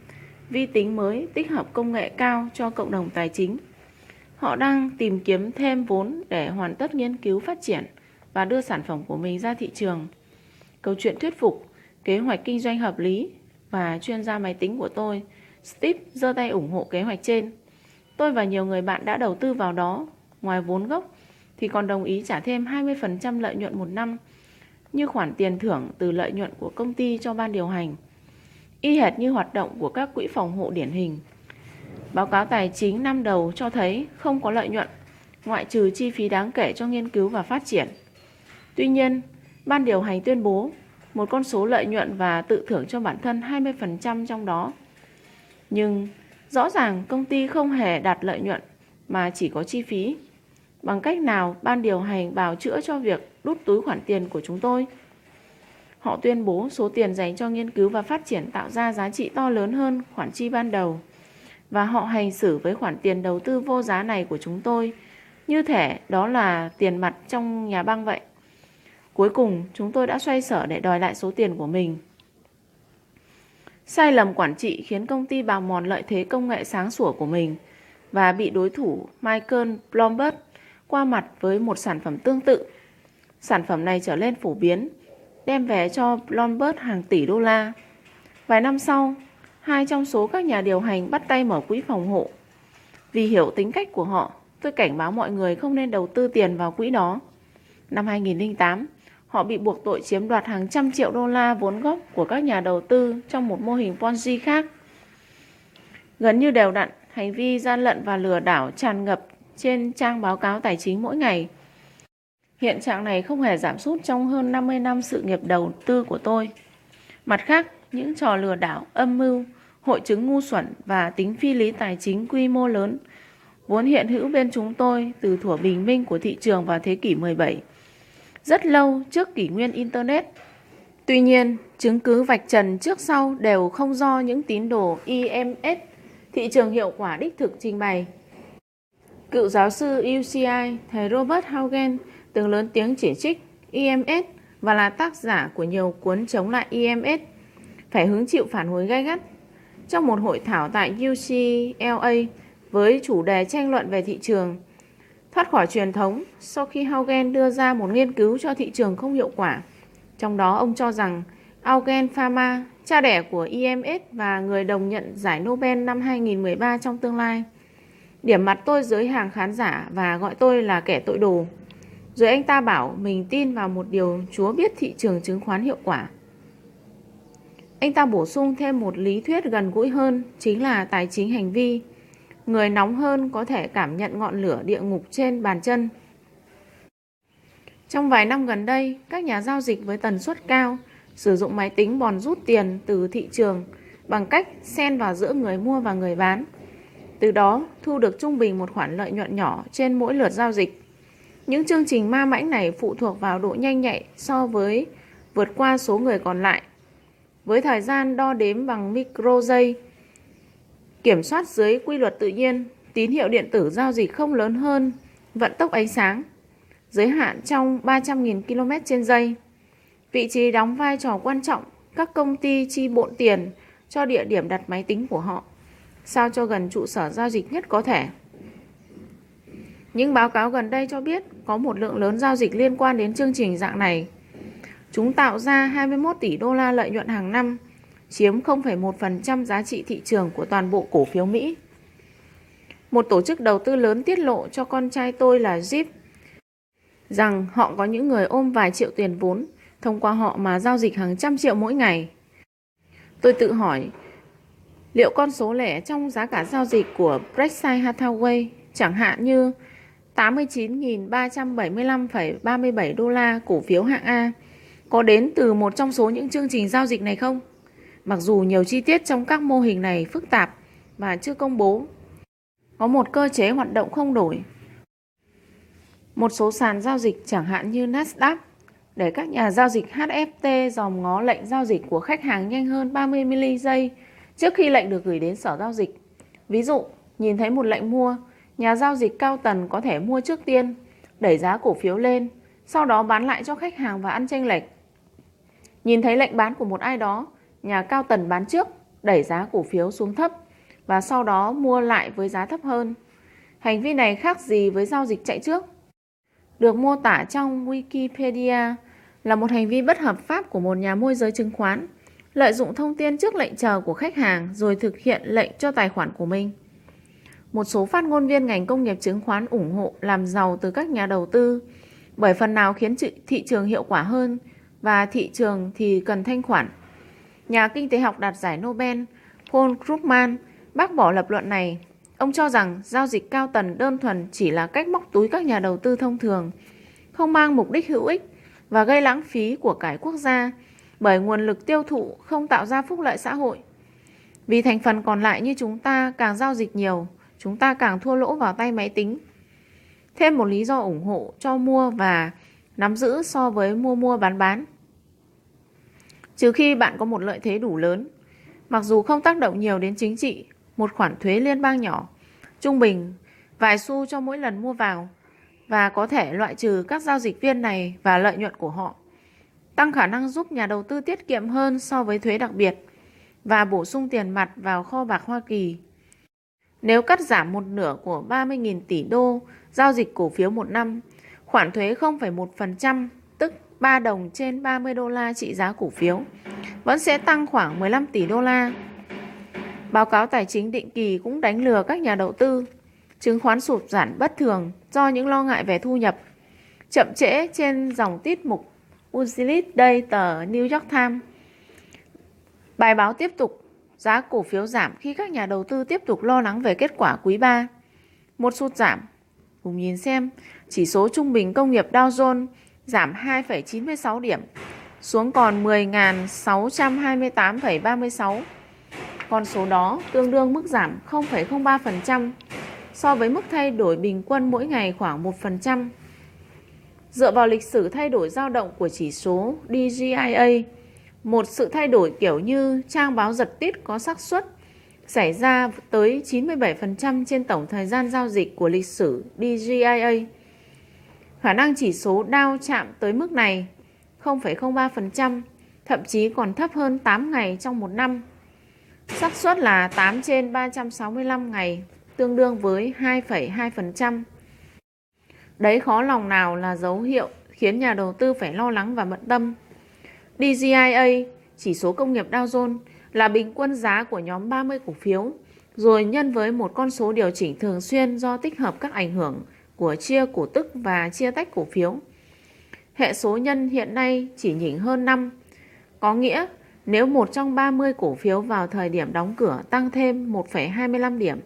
vi tính mới tích hợp công nghệ cao cho cộng đồng tài chính. Họ đang tìm kiếm thêm vốn để hoàn tất nghiên cứu phát triển và đưa sản phẩm của mình ra thị trường. Câu chuyện thuyết phục, kế hoạch kinh doanh hợp lý và chuyên gia máy tính của tôi, Steve, giơ tay ủng hộ kế hoạch trên. Tôi và nhiều người bạn đã đầu tư vào đó, ngoài vốn gốc thì còn đồng ý trả thêm 20% lợi nhuận một năm, như khoản tiền thưởng từ lợi nhuận của công ty cho ban điều hành, y hệt như hoạt động của các quỹ phòng hộ điển hình. Báo cáo tài chính năm đầu cho thấy không có lợi nhuận, ngoại trừ chi phí đáng kể cho nghiên cứu và phát triển. Tuy nhiên, ban điều hành tuyên bố một con số lợi nhuận và tự thưởng cho bản thân 20% trong đó. Nhưng rõ ràng công ty không hề đạt lợi nhuận mà chỉ có chi phí. Bằng cách nào ban điều hành bào chữa cho việc đút túi khoản tiền của chúng tôi? Họ tuyên bố số tiền dành cho nghiên cứu và phát triển tạo ra giá trị to lớn hơn khoản chi ban đầu, và họ hành xử với khoản tiền đầu tư vô giá này của chúng tôi như thể đó là tiền mặt trong nhà băng vậy. Cuối cùng, chúng tôi đã xoay sở để đòi lại số tiền của mình. Sai lầm quản trị khiến công ty bào mòn lợi thế công nghệ sáng sủa của mình và bị đối thủ Michael Bloomberg qua mặt với một sản phẩm tương tự. Sản phẩm này trở lên phổ biến, đem về cho Bloomberg hàng tỷ đô la. Vài năm sau, hai trong số các nhà điều hành bắt tay mở quỹ phòng hộ. Vì hiểu tính cách của họ, tôi cảnh báo mọi người không nên đầu tư tiền vào quỹ đó. Năm 2008, họ bị buộc tội chiếm đoạt hàng trăm triệu đô la vốn góp của các nhà đầu tư trong một mô hình Ponzi khác. Gần như đều đặn, hành vi gian lận và lừa đảo tràn ngập trên trang báo cáo tài chính mỗi ngày. Hiện trạng này không hề giảm sút trong hơn 50 năm sự nghiệp đầu tư của tôi. Mặt khác, những trò lừa đảo, âm mưu, hội chứng ngu xuẩn và tính phi lý tài chính quy mô lớn vốn hiện hữu bên chúng tôi từ thuở bình minh của thị trường vào thế kỷ 17, rất lâu trước kỷ nguyên Internet. Tuy nhiên, chứng cứ vạch trần trước sau đều không do những tín đồ IMF, thị trường hiệu quả đích thực trình bày. Cựu giáo sư UCI, thầy Robert Haugen, từng lớn tiếng chỉ trích IMF và là tác giả của nhiều cuốn chống lại IMF, phải hứng chịu phản hồi gay gắt. Trong một hội thảo tại UCLA với chủ đề tranh luận về thị trường thoát khỏi truyền thống, sau khi Haugen đưa ra một nghiên cứu cho thị trường không hiệu quả, trong đó ông cho rằng Haugen Pharma, cha đẻ của IMF và người đồng nhận giải Nobel năm 2013 trong tương lai, điểm mặt tôi dưới hàng khán giả và gọi tôi là kẻ tội đồ. Rồi anh ta bảo mình tin vào một điều Chúa biết thị trường chứng khoán hiệu quả. Anh ta bổ sung thêm một lý thuyết gần gũi hơn, chính là tài chính hành vi. Người nóng hơn có thể cảm nhận ngọn lửa địa ngục trên bàn chân. Trong vài năm gần đây, các nhà giao dịch với tần suất cao sử dụng máy tính bòn rút tiền từ thị trường bằng cách xen vào giữa người mua và người bán. Từ đó, thu được trung bình một khoản lợi nhuận nhỏ trên mỗi lượt giao dịch. Những chương trình ma mãnh này phụ thuộc vào độ nhanh nhạy so với vượt qua số người còn lại. Với thời gian đo đếm bằng micro giây, kiểm soát dưới quy luật tự nhiên, tín hiệu điện tử giao dịch không lớn hơn vận tốc ánh sáng, giới hạn trong 300.000 km trên giây. Vị trí đóng vai trò quan trọng, các công ty chi bộn tiền cho địa điểm đặt máy tính của họ, sao cho gần trụ sở giao dịch nhất có thể. Những báo cáo gần đây cho biết có một lượng lớn giao dịch liên quan đến chương trình dạng này. Chúng tạo ra 21 tỷ đô la lợi nhuận hàng năm, chiếm 0,1% giá trị thị trường của toàn bộ cổ phiếu Mỹ. Một tổ chức đầu tư lớn tiết lộ cho con trai tôi là Zip rằng họ có những người ôm vài triệu tiền vốn, thông qua họ mà giao dịch hàng trăm triệu mỗi ngày. Tôi tự hỏi, liệu con số lẻ trong giá cả giao dịch của Berkshire Hathaway, chẳng hạn như 89.375,37 đô la cổ phiếu hạng A, có đến từ một trong số những chương trình giao dịch này không? Mặc dù nhiều chi tiết trong các mô hình này phức tạp và chưa công bố, có một cơ chế hoạt động không đổi. Một số sàn giao dịch chẳng hạn như Nasdaq để các nhà giao dịch HFT dòm ngó lệnh giao dịch của khách hàng nhanh hơn 30 mili giây trước khi lệnh được gửi đến sở giao dịch. Ví dụ, nhìn thấy một lệnh mua, nhà giao dịch cao tầng có thể mua trước tiên, đẩy giá cổ phiếu lên, sau đó bán lại cho khách hàng và ăn chênh lệch. Nhìn thấy lệnh bán của một ai đó, nhà cao tầng bán trước, đẩy giá cổ phiếu xuống thấp và sau đó mua lại với giá thấp hơn. Hành vi này khác gì với giao dịch chạy trước, được mô tả trong Wikipedia là một hành vi bất hợp pháp của một nhà môi giới chứng khoán, lợi dụng thông tin trước lệnh chờ của khách hàng rồi thực hiện lệnh cho tài khoản của mình. Một số phát ngôn viên ngành công nghiệp chứng khoán ủng hộ làm giàu từ các nhà đầu tư bởi phần nào khiến thị trường hiệu quả hơn, và thị trường thì cần thanh khoản. Nhà kinh tế học đạt giải Nobel Paul Krugman bác bỏ lập luận này. Ông cho rằng giao dịch cao tần đơn thuần chỉ là cách móc túi các nhà đầu tư thông thường, không mang mục đích hữu ích và gây lãng phí của cải quốc gia bởi nguồn lực tiêu thụ không tạo ra phúc lợi xã hội. Vì thành phần còn lại như chúng ta càng giao dịch nhiều, chúng ta càng thua lỗ vào tay máy tính. Thêm một lý do ủng hộ cho mua và nắm giữ so với mua bán. Trừ khi bạn có một lợi thế đủ lớn, mặc dù không tác động nhiều đến chính trị, một khoản thuế liên bang nhỏ, trung bình vài xu cho mỗi lần mua vào và có thể loại trừ các giao dịch viên này và lợi nhuận của họ, tăng khả năng giúp nhà đầu tư tiết kiệm hơn so với thuế đặc biệt và bổ sung tiền mặt vào kho bạc Hoa Kỳ. Nếu cắt giảm một nửa của 30.000 tỷ đô giao dịch cổ phiếu một năm, khoản thuế 0,1%, tức 3 đồng trên 30 đô la trị giá cổ phiếu, vẫn sẽ tăng khoảng 15 tỷ đô la. Báo cáo tài chính định kỳ cũng đánh lừa các nhà đầu tư. Chứng khoán sụt giảm bất thường do những lo ngại về thu nhập, chậm trễ trên dòng tiết mục Utility Day tờ New York Times. Bài báo tiếp tục, giá cổ phiếu giảm khi các nhà đầu tư tiếp tục lo lắng về kết quả quý 3. Một sụt giảm, cùng nhìn xem, chỉ số trung bình công nghiệp Dow Jones giảm 2,96 điểm, xuống còn 10.628,36. Con số đó tương đương mức giảm 0,03% so với mức thay đổi bình quân mỗi ngày khoảng 1%. Dựa vào lịch sử thay đổi dao động của chỉ số DJIA, một sự thay đổi kiểu như trang báo giật tít có xác suất xảy ra tới 97% trên tổng thời gian giao dịch của lịch sử DJIA. Khả năng chỉ số Dow chạm tới mức này 0,03%, thậm chí còn thấp hơn 8 ngày trong một năm. Xác suất là 8 trên 365 ngày, tương đương với 2,2%. Đấy khó lòng nào là dấu hiệu khiến nhà đầu tư phải lo lắng và bận tâm. DJIA, chỉ số công nghiệp Dow Jones, là bình quân giá của nhóm 30 cổ phiếu, rồi nhân với một con số điều chỉnh thường xuyên do tích hợp các ảnh hưởng của chia cổ tức và chia tách cổ phiếu. Hệ số nhân hiện nay chỉ nhỉnh hơn 5, có nghĩa nếu một trong 30 cổ phiếu vào thời điểm đóng cửa tăng thêm 1,25 điểm,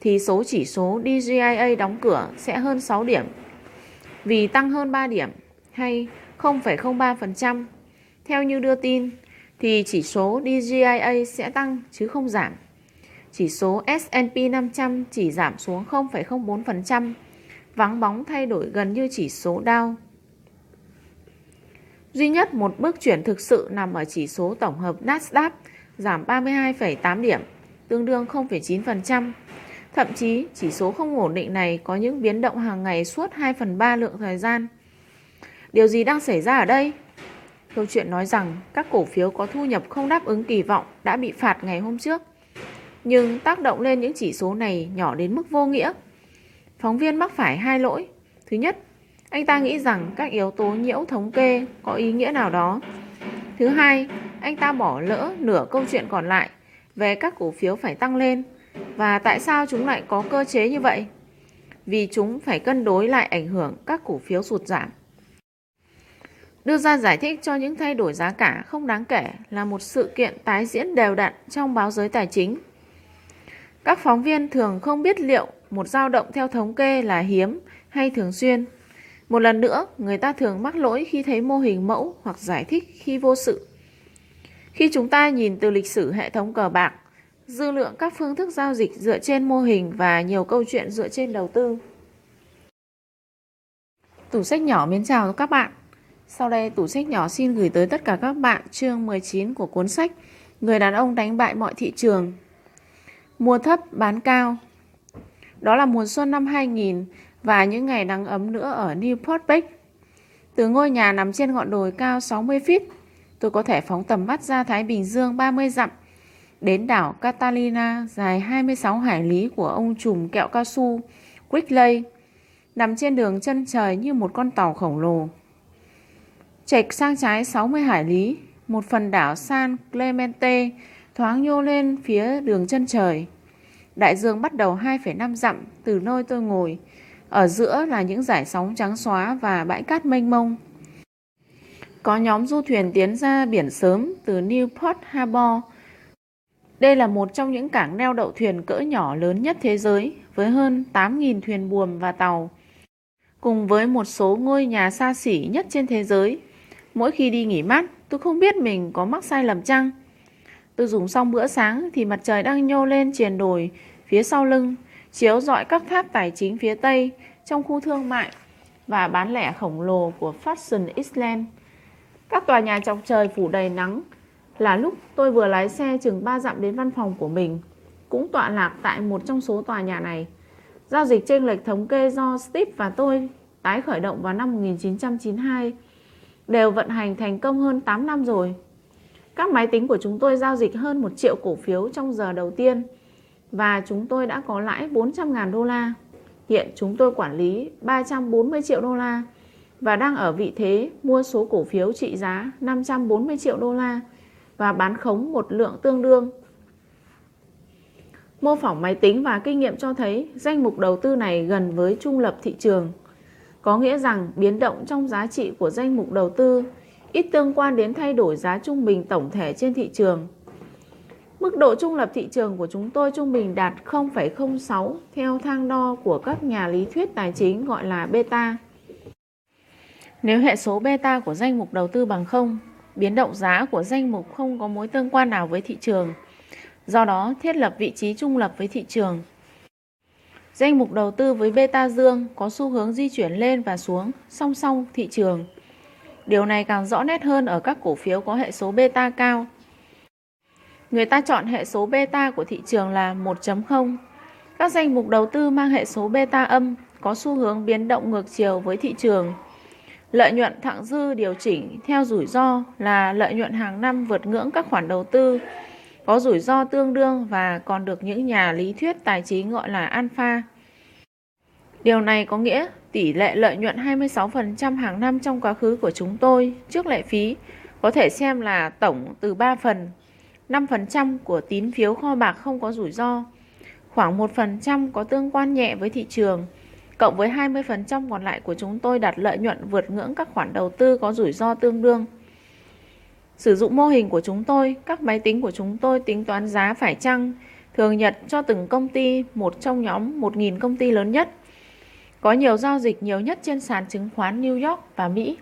thì số chỉ số DJIA đóng cửa sẽ hơn 6 điểm, vì tăng hơn 3 điểm hay 0,03%. Theo như đưa tin, thì chỉ số DJIA sẽ tăng chứ không giảm. Chỉ số S&P 500 chỉ giảm xuống 0,04%, vắng bóng thay đổi gần như chỉ số Dow. Duy nhất một bước chuyển thực sự nằm ở chỉ số tổng hợp Nasdaq giảm 32,8 điểm, tương đương 0,9%. Thậm chí, chỉ số không ổn định này có những biến động hàng ngày suốt 2/3 lượng thời gian. Điều gì đang xảy ra ở đây? Câu chuyện nói rằng các cổ phiếu có thu nhập không đáp ứng kỳ vọng đã bị phạt ngày hôm trước, nhưng tác động lên những chỉ số này nhỏ đến mức vô nghĩa. Phóng viên mắc phải hai lỗi. Thứ nhất, anh ta nghĩ rằng các yếu tố nhiễu thống kê có ý nghĩa nào đó. Thứ hai, anh ta bỏ lỡ nửa câu chuyện còn lại về các cổ phiếu phải tăng lên và tại sao chúng lại có cơ chế như vậy. Vì chúng phải cân đối lại ảnh hưởng các cổ phiếu sụt giảm. Đưa ra giải thích cho những thay đổi giá cả không đáng kể là một sự kiện tái diễn đều đặn trong báo giới tài chính. Các phóng viên thường không biết liệu một dao động theo thống kê là hiếm hay thường xuyên. Một lần nữa, người ta thường mắc lỗi khi thấy mô hình mẫu hoặc giải thích khi vô sự. Khi chúng ta nhìn từ lịch sử hệ thống cờ bạc, dư lượng các phương thức giao dịch dựa trên mô hình và nhiều câu chuyện dựa trên đầu tư. Tủ sách nhỏ mến chào các bạn. Sau đây, tủ sách nhỏ xin gửi tới tất cả các bạn chương 19 của cuốn sách Người đàn ông đánh bại mọi thị trường. Mua thấp, bán cao. Đó là mùa xuân năm 2000 và những ngày nắng ấm nữa ở Newport Beach. Từ ngôi nhà nằm trên ngọn đồi cao 60 feet, tôi có thể phóng tầm mắt ra Thái Bình Dương 30 dặm, đến đảo Catalina dài 26 hải lý của ông trùm kẹo cao su Wrigley, nằm trên đường chân trời như một con tàu khổng lồ. Chệch sang trái 60 hải lý, một phần đảo San Clemente thoáng nhô lên phía đường chân trời. Đại dương bắt đầu 2,5 dặm từ nơi tôi ngồi, ở giữa là những dải sóng trắng xóa và bãi cát mênh mông. Có nhóm du thuyền tiến ra biển sớm từ Newport Harbor. Đây là một trong những cảng neo đậu thuyền cỡ nhỏ lớn nhất thế giới, với hơn 8.000 thuyền buồm và tàu, cùng với một số ngôi nhà xa xỉ nhất trên thế giới. Mỗi khi đi nghỉ mát, tôi không biết mình có mắc sai lầm chăng. Tôi dùng xong bữa sáng thì mặt trời đang nhô lên triền đồi phía sau lưng, chiếu rọi các tháp tài chính phía Tây trong khu thương mại và bán lẻ khổng lồ của Fashion Island. Các tòa nhà chọc trời phủ đầy nắng. Là lúc tôi vừa lái xe chừng 3 dặm đến văn phòng của mình, cũng tọa lạc tại một trong số tòa nhà này. Giao dịch chênh lệch thống kê do Steve và tôi tái khởi động vào năm 1992 đều vận hành thành công hơn 8 năm rồi. Các máy tính của chúng tôi giao dịch hơn 1 triệu cổ phiếu trong giờ đầu tiên và chúng tôi đã có lãi 400.000 đô la. Hiện chúng tôi quản lý 340 triệu đô la và đang ở vị thế mua số cổ phiếu trị giá 540 triệu đô la và bán khống một lượng tương đương. Mô phỏng máy tính và kinh nghiệm cho thấy danh mục đầu tư này gần với trung lập thị trường, có nghĩa rằng biến động trong giá trị của danh mục đầu tư ít tương quan đến thay đổi giá trung bình tổng thể trên thị trường. Mức độ trung lập thị trường của chúng tôi trung bình đạt 0,06 theo thang đo của các nhà lý thuyết tài chính gọi là beta. Nếu hệ số beta của danh mục đầu tư bằng 0, biến động giá của danh mục không có mối tương quan nào với thị trường, do đó thiết lập vị trí trung lập với thị trường. Danh mục đầu tư với beta dương có xu hướng di chuyển lên và xuống song song thị trường. Điều này càng rõ nét hơn ở các cổ phiếu có hệ số beta cao. Người ta chọn hệ số beta của thị trường là 1.0. Các danh mục đầu tư mang hệ số beta âm có xu hướng biến động ngược chiều với thị trường. Lợi nhuận thặng dư điều chỉnh theo rủi ro là lợi nhuận hàng năm vượt ngưỡng các khoản đầu tư có rủi ro tương đương và còn được những nhà lý thuyết tài chính gọi là alpha. Điều này có nghĩa tỷ lệ lợi nhuận 26% hàng năm trong quá khứ của chúng tôi trước lệ phí có thể xem là tổng từ 3 phần, 5% của tín phiếu kho bạc không có rủi ro, khoảng 1% có tương quan nhẹ với thị trường, cộng với 20% còn lại của chúng tôi đạt lợi nhuận vượt ngưỡng các khoản đầu tư có rủi ro tương đương. Sử dụng mô hình của chúng tôi, các máy tính của chúng tôi tính toán giá phải chăng thường nhật cho từng công ty, một trong nhóm 1.000 công ty lớn nhất, có nhiều giao dịch nhiều nhất trên sàn chứng khoán New York và Mỹ.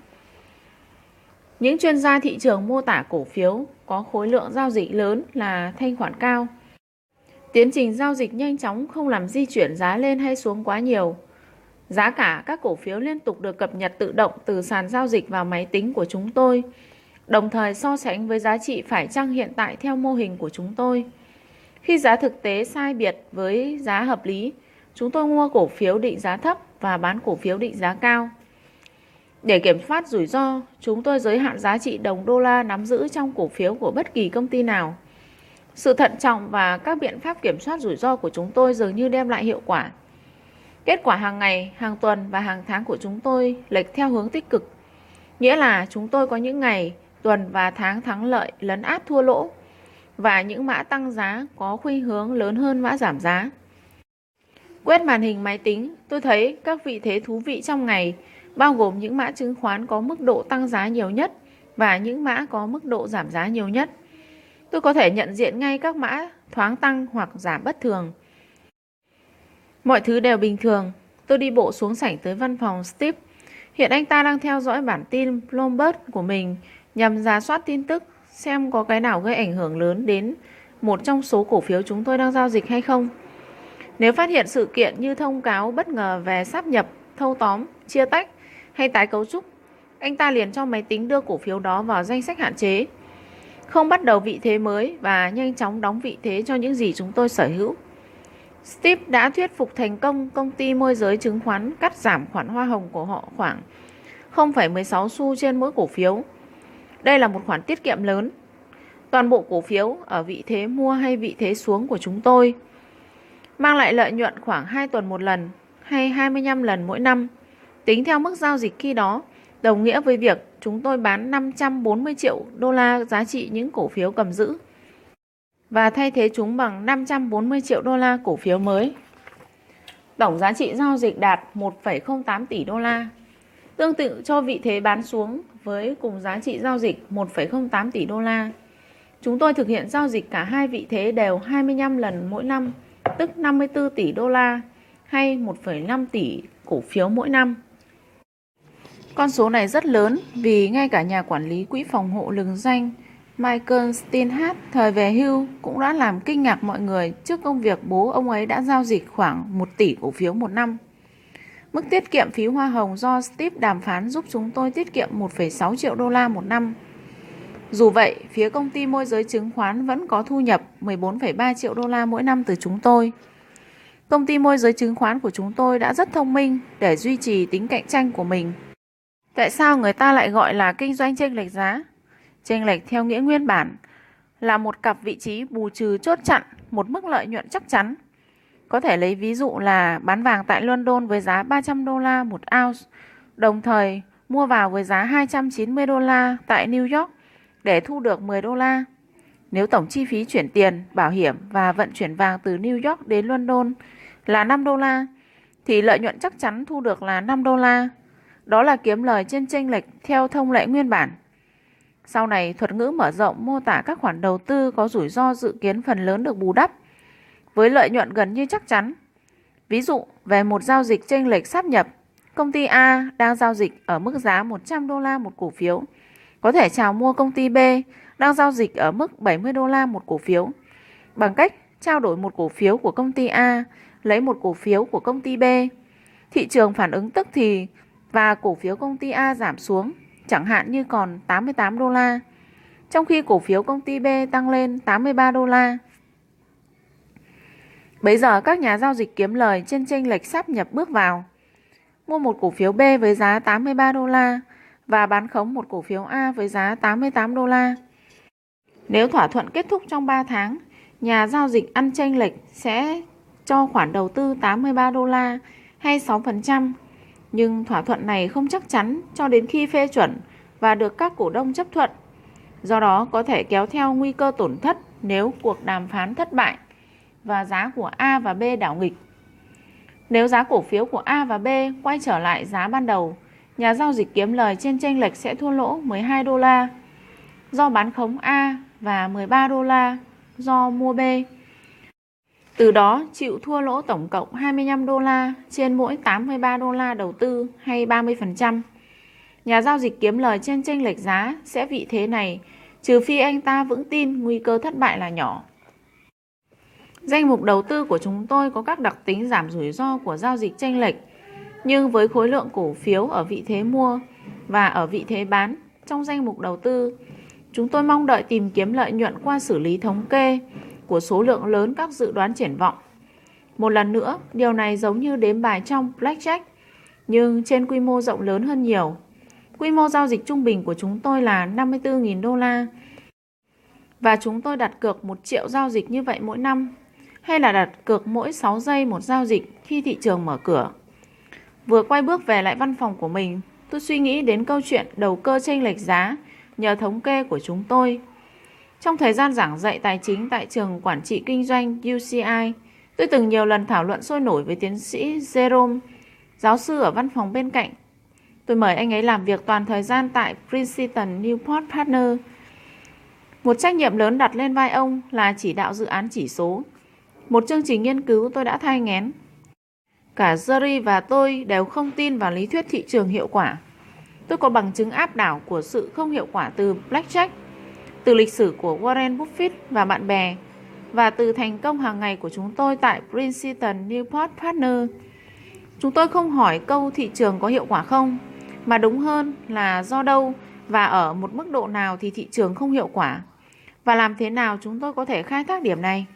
Những chuyên gia thị trường mô tả cổ phiếu có khối lượng giao dịch lớn là thanh khoản cao. Tiến trình giao dịch nhanh chóng không làm di chuyển giá lên hay xuống quá nhiều. Giá cả các cổ phiếu liên tục được cập nhật tự động từ sàn giao dịch vào máy tính của chúng tôi, đồng thời so sánh với giá trị phải chăng hiện tại theo mô hình của chúng tôi. Khi giá thực tế sai biệt với giá hợp lý, chúng tôi mua cổ phiếu định giá thấp và bán cổ phiếu định giá cao. Để kiểm soát rủi ro, chúng tôi giới hạn giá trị đồng đô la nắm giữ trong cổ phiếu của bất kỳ công ty nào. Sự thận trọng và các biện pháp kiểm soát rủi ro của chúng tôi dường như đem lại hiệu quả. Kết quả hàng ngày, hàng tuần và hàng tháng của chúng tôi lệch theo hướng tích cực, nghĩa là chúng tôi có những ngày, tuần và tháng thắng lợi lấn át thua lỗ và những mã tăng giá có khuynh hướng lớn hơn mã giảm giá. Quét màn hình máy tính, tôi thấy các vị thế thú vị trong ngày, bao gồm những mã chứng khoán có mức độ tăng giá nhiều nhất và những mã có mức độ giảm giá nhiều nhất. Tôi có thể nhận diện ngay các mã thoáng tăng hoặc giảm bất thường. Mọi thứ đều bình thường. Tôi đi bộ xuống sảnh tới văn phòng Steve. Hiện anh ta đang theo dõi bản tin Bloomberg của mình nhằm rà soát tin tức xem có cái nào gây ảnh hưởng lớn đến một trong số cổ phiếu chúng tôi đang giao dịch hay không. Nếu phát hiện sự kiện như thông cáo bất ngờ về sáp nhập, thâu tóm, chia tách hay tái cấu trúc, anh ta liền cho máy tính đưa cổ phiếu đó vào danh sách hạn chế, không bắt đầu vị thế mới và nhanh chóng đóng vị thế cho những gì chúng tôi sở hữu. Steve đã thuyết phục thành công công ty môi giới chứng khoán cắt giảm khoản hoa hồng của họ khoảng 0,16 xu trên mỗi cổ phiếu. Đây là một khoản tiết kiệm lớn. Toàn bộ cổ phiếu ở vị thế mua hay vị thế xuống của chúng tôi mang lại lợi nhuận khoảng 2 tuần một lần hay 25 lần mỗi năm. Tính theo mức giao dịch khi đó, đồng nghĩa với việc chúng tôi bán 540 triệu đô la giá trị những cổ phiếu cầm giữ và thay thế chúng bằng 540 triệu đô la cổ phiếu mới. Tổng giá trị giao dịch đạt 1,08 tỷ đô la, tương tự cho vị thế bán xuống với cùng giá trị giao dịch 1,08 tỷ đô la. Chúng tôi thực hiện giao dịch cả hai vị thế đều 25 lần mỗi năm, tức 54 tỷ đô la hay 1,5 tỷ cổ phiếu mỗi năm. Con số này rất lớn vì ngay cả nhà quản lý quỹ phòng hộ lừng danh Michael Steinhardt thời về hưu cũng đã làm kinh ngạc mọi người trước công việc bố ông ấy đã giao dịch khoảng 1 tỷ cổ phiếu một năm. Mức tiết kiệm phí hoa hồng do Steve đàm phán giúp chúng tôi tiết kiệm 1,6 triệu đô la một năm. Dù vậy, phía công ty môi giới chứng khoán vẫn có thu nhập 14,3 triệu đô la mỗi năm từ chúng tôi. Công ty môi giới chứng khoán của chúng tôi đã rất thông minh để duy trì tính cạnh tranh của mình. Tại sao người ta lại gọi là kinh doanh chênh lệch giá? Chênh lệch theo nghĩa nguyên bản là một cặp vị trí bù trừ chốt chặn một mức lợi nhuận chắc chắn. Có thể lấy ví dụ là bán vàng tại London với giá 300 đô la một ounce, đồng thời mua vào với giá 290 đô la tại New York để thu được 10 đô la. Nếu tổng chi phí chuyển tiền, bảo hiểm và vận chuyển vàng từ New York đến London là 5 đô la, thì lợi nhuận chắc chắn thu được là 5 đô la. Đó là kiếm lời trên chênh lệch theo thông lệ nguyên bản. Sau này, thuật ngữ mở rộng mô tả các khoản đầu tư có rủi ro dự kiến phần lớn được bù đắp với lợi nhuận gần như chắc chắn. Ví dụ, về một giao dịch chênh lệch sáp nhập, công ty A đang giao dịch ở mức giá 100 đô la một cổ phiếu, có thể chào mua công ty B đang giao dịch ở mức 70 đô la một cổ phiếu bằng cách trao đổi một cổ phiếu của công ty A lấy một cổ phiếu của công ty B. Thị trường phản ứng tức thì và cổ phiếu công ty A giảm xuống, chẳng hạn như còn 88 đô la, trong khi cổ phiếu công ty B tăng lên 83 đô la. Bấy giờ các nhà giao dịch kiếm lời trên chênh lệch sáp nhập bước vào, mua một cổ phiếu B với giá 83 đô la và bán khống một cổ phiếu A với giá 88 đô la. Nếu thỏa thuận kết thúc trong 3 tháng, nhà giao dịch ăn chênh lệch sẽ cho khoản đầu tư 83 đô la hay 6%. Nhưng thỏa thuận này không chắc chắn cho đến khi phê chuẩn và được các cổ đông chấp thuận. Do đó có thể kéo theo nguy cơ tổn thất nếu cuộc đàm phán thất bại và giá của A và B đảo nghịch. Nếu giá cổ phiếu của A và B quay trở lại giá ban đầu, nhà giao dịch kiếm lời trên chênh lệch sẽ thua lỗ 12 đô la do bán khống A và 13 đô la do mua B. Từ đó chịu thua lỗ tổng cộng 25 đô la trên mỗi 83 đô la đầu tư hay 30%. Nhà giao dịch kiếm lời trên chênh lệch giá sẽ vị thế này, trừ phi anh ta vững tin nguy cơ thất bại là nhỏ. Danh mục đầu tư của chúng tôi có các đặc tính giảm rủi ro của giao dịch chênh lệch, nhưng với khối lượng cổ phiếu ở vị thế mua và ở vị thế bán trong danh mục đầu tư, chúng tôi mong đợi tìm kiếm lợi nhuận qua xử lý thống kê của số lượng lớn các dự đoán triển vọng. Một lần nữa, điều này giống như đếm bài trong Blackjack, nhưng trên quy mô rộng lớn hơn nhiều. Quy mô giao dịch trung bình của chúng tôi là 54.000 đô la và chúng tôi đặt cược 1 triệu giao dịch như vậy mỗi năm, hay là đặt cược mỗi 6 giây một giao dịch khi thị trường mở cửa. Vừa quay bước về lại văn phòng của mình, tôi suy nghĩ đến câu chuyện đầu cơ chênh lệch giá nhờ thống kê của chúng tôi. Trong thời gian giảng dạy tài chính tại trường quản trị kinh doanh UCI, tôi từng nhiều lần thảo luận sôi nổi với tiến sĩ Jerome, giáo sư ở văn phòng bên cạnh. Tôi mời anh ấy làm việc toàn thời gian tại Princeton Newport Partner. Một trách nhiệm lớn đặt lên vai ông là chỉ đạo dự án chỉ số, một chương trình nghiên cứu tôi đã thai nghén. Cả Jerry và tôi đều không tin vào lý thuyết thị trường hiệu quả. Tôi có bằng chứng áp đảo của sự không hiệu quả từ Blackjack, từ lịch sử của Warren Buffett và bạn bè, và từ thành công hàng ngày của chúng tôi tại Princeton Newport Partner. Chúng tôi không hỏi câu thị trường có hiệu quả không, mà đúng hơn là do đâu và ở một mức độ nào thì thị trường không hiệu quả, và làm thế nào chúng tôi có thể khai thác điểm này.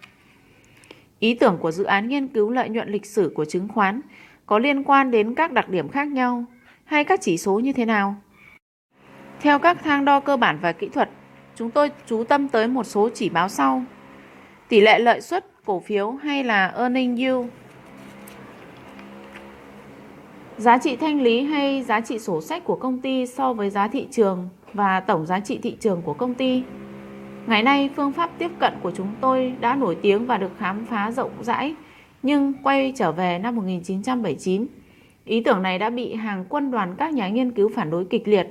Ý tưởng của dự án nghiên cứu lợi nhuận lịch sử của chứng khoán có liên quan đến các đặc điểm khác nhau hay các chỉ số như thế nào? Theo các thang đo cơ bản và kỹ thuật, chúng tôi chú tâm tới một số chỉ báo sau: tỷ lệ lợi suất cổ phiếu hay là earning yield, giá trị thanh lý hay giá trị sổ sách của công ty so với giá thị trường và tổng giá trị thị trường của công ty. Ngày nay, phương pháp tiếp cận của chúng tôi đã nổi tiếng và được khám phá rộng rãi, nhưng quay trở về năm 1979, ý tưởng này đã bị hàng quân đoàn các nhà nghiên cứu phản đối kịch liệt.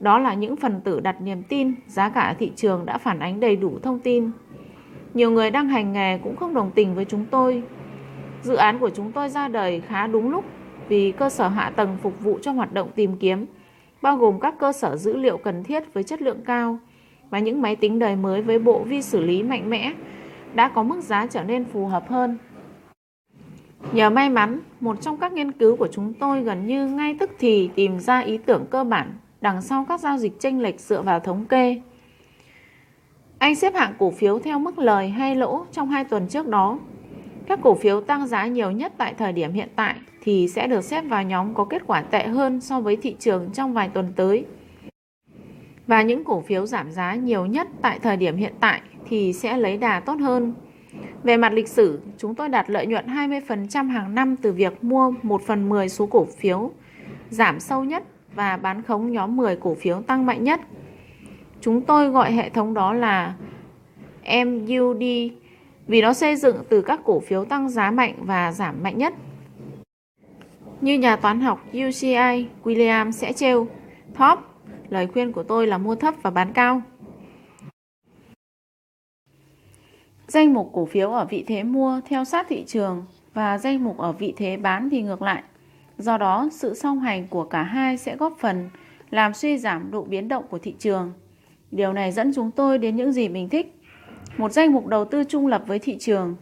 Đó là những phần tử đặt niềm tin, giá cả thị trường đã phản ánh đầy đủ thông tin. Nhiều người đang hành nghề cũng không đồng tình với chúng tôi. Dự án của chúng tôi ra đời khá đúng lúc vì cơ sở hạ tầng phục vụ cho hoạt động tìm kiếm, bao gồm các cơ sở dữ liệu cần thiết với chất lượng cao và những máy tính đời mới với bộ vi xử lý mạnh mẽ, đã có mức giá trở nên phù hợp hơn. Nhờ may mắn, một trong các nghiên cứu của chúng tôi gần như ngay tức thì tìm ra ý tưởng cơ bản đằng sau các giao dịch chênh lệch dựa vào thống kê. Anh xếp hạng cổ phiếu theo mức lời hay lỗ trong 2 tuần trước đó. Các cổ phiếu tăng giá nhiều nhất tại thời điểm hiện tại thì sẽ được xếp vào nhóm có kết quả tệ hơn so với thị trường trong vài tuần tới. Và những cổ phiếu giảm giá nhiều nhất tại thời điểm hiện tại thì sẽ lấy đà tốt hơn. Về mặt lịch sử, chúng tôi đạt lợi nhuận 20% hàng năm từ việc mua 1/10 số cổ phiếu giảm sâu nhất và bán khống nhóm 10 cổ phiếu tăng mạnh nhất. Chúng tôi gọi hệ thống đó là MUD vì nó xây dựng từ các cổ phiếu tăng giá mạnh và giảm mạnh nhất. Như nhà toán học UCI William sẽ trêu, "Top, lời khuyên của tôi là mua thấp và bán cao." Danh mục cổ phiếu ở vị thế mua theo sát thị trường và danh mục ở vị thế bán thì ngược lại. Do đó, sự song hành của cả hai sẽ góp phần làm suy giảm độ biến động của thị trường. Điều này dẫn chúng tôi đến những gì mình thích, một danh mục đầu tư trung lập với thị trường.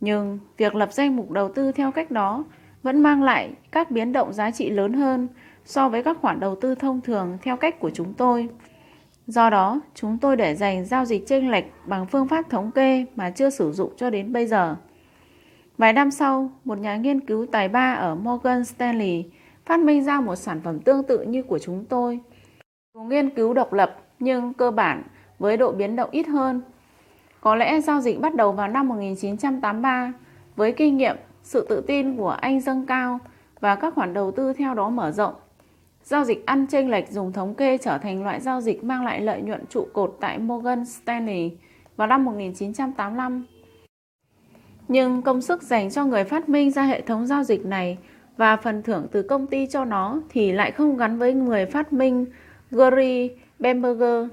Nhưng việc lập danh mục đầu tư theo cách đó vẫn mang lại các biến động giá trị lớn hơn so với các khoản đầu tư thông thường theo cách của chúng tôi. Do đó, chúng tôi để dành giao dịch chênh lệch bằng phương pháp thống kê mà chưa sử dụng cho đến bây giờ. Vài năm sau, một nhà nghiên cứu tài ba ở Morgan Stanley phát minh ra một sản phẩm tương tự như của chúng tôi. Một nghiên cứu độc lập nhưng cơ bản với độ biến động ít hơn. Có lẽ giao dịch bắt đầu vào năm 1983 với kinh nghiệm, sự tự tin của anh dâng cao và các khoản đầu tư theo đó mở rộng. Giao dịch ăn chênh lệch dùng thống kê trở thành loại giao dịch mang lại lợi nhuận trụ cột tại Morgan Stanley vào năm 1985. Nhưng công sức dành cho người phát minh ra hệ thống giao dịch này và phần thưởng từ công ty cho nó thì lại không gắn với người phát minh Gary Bamberger.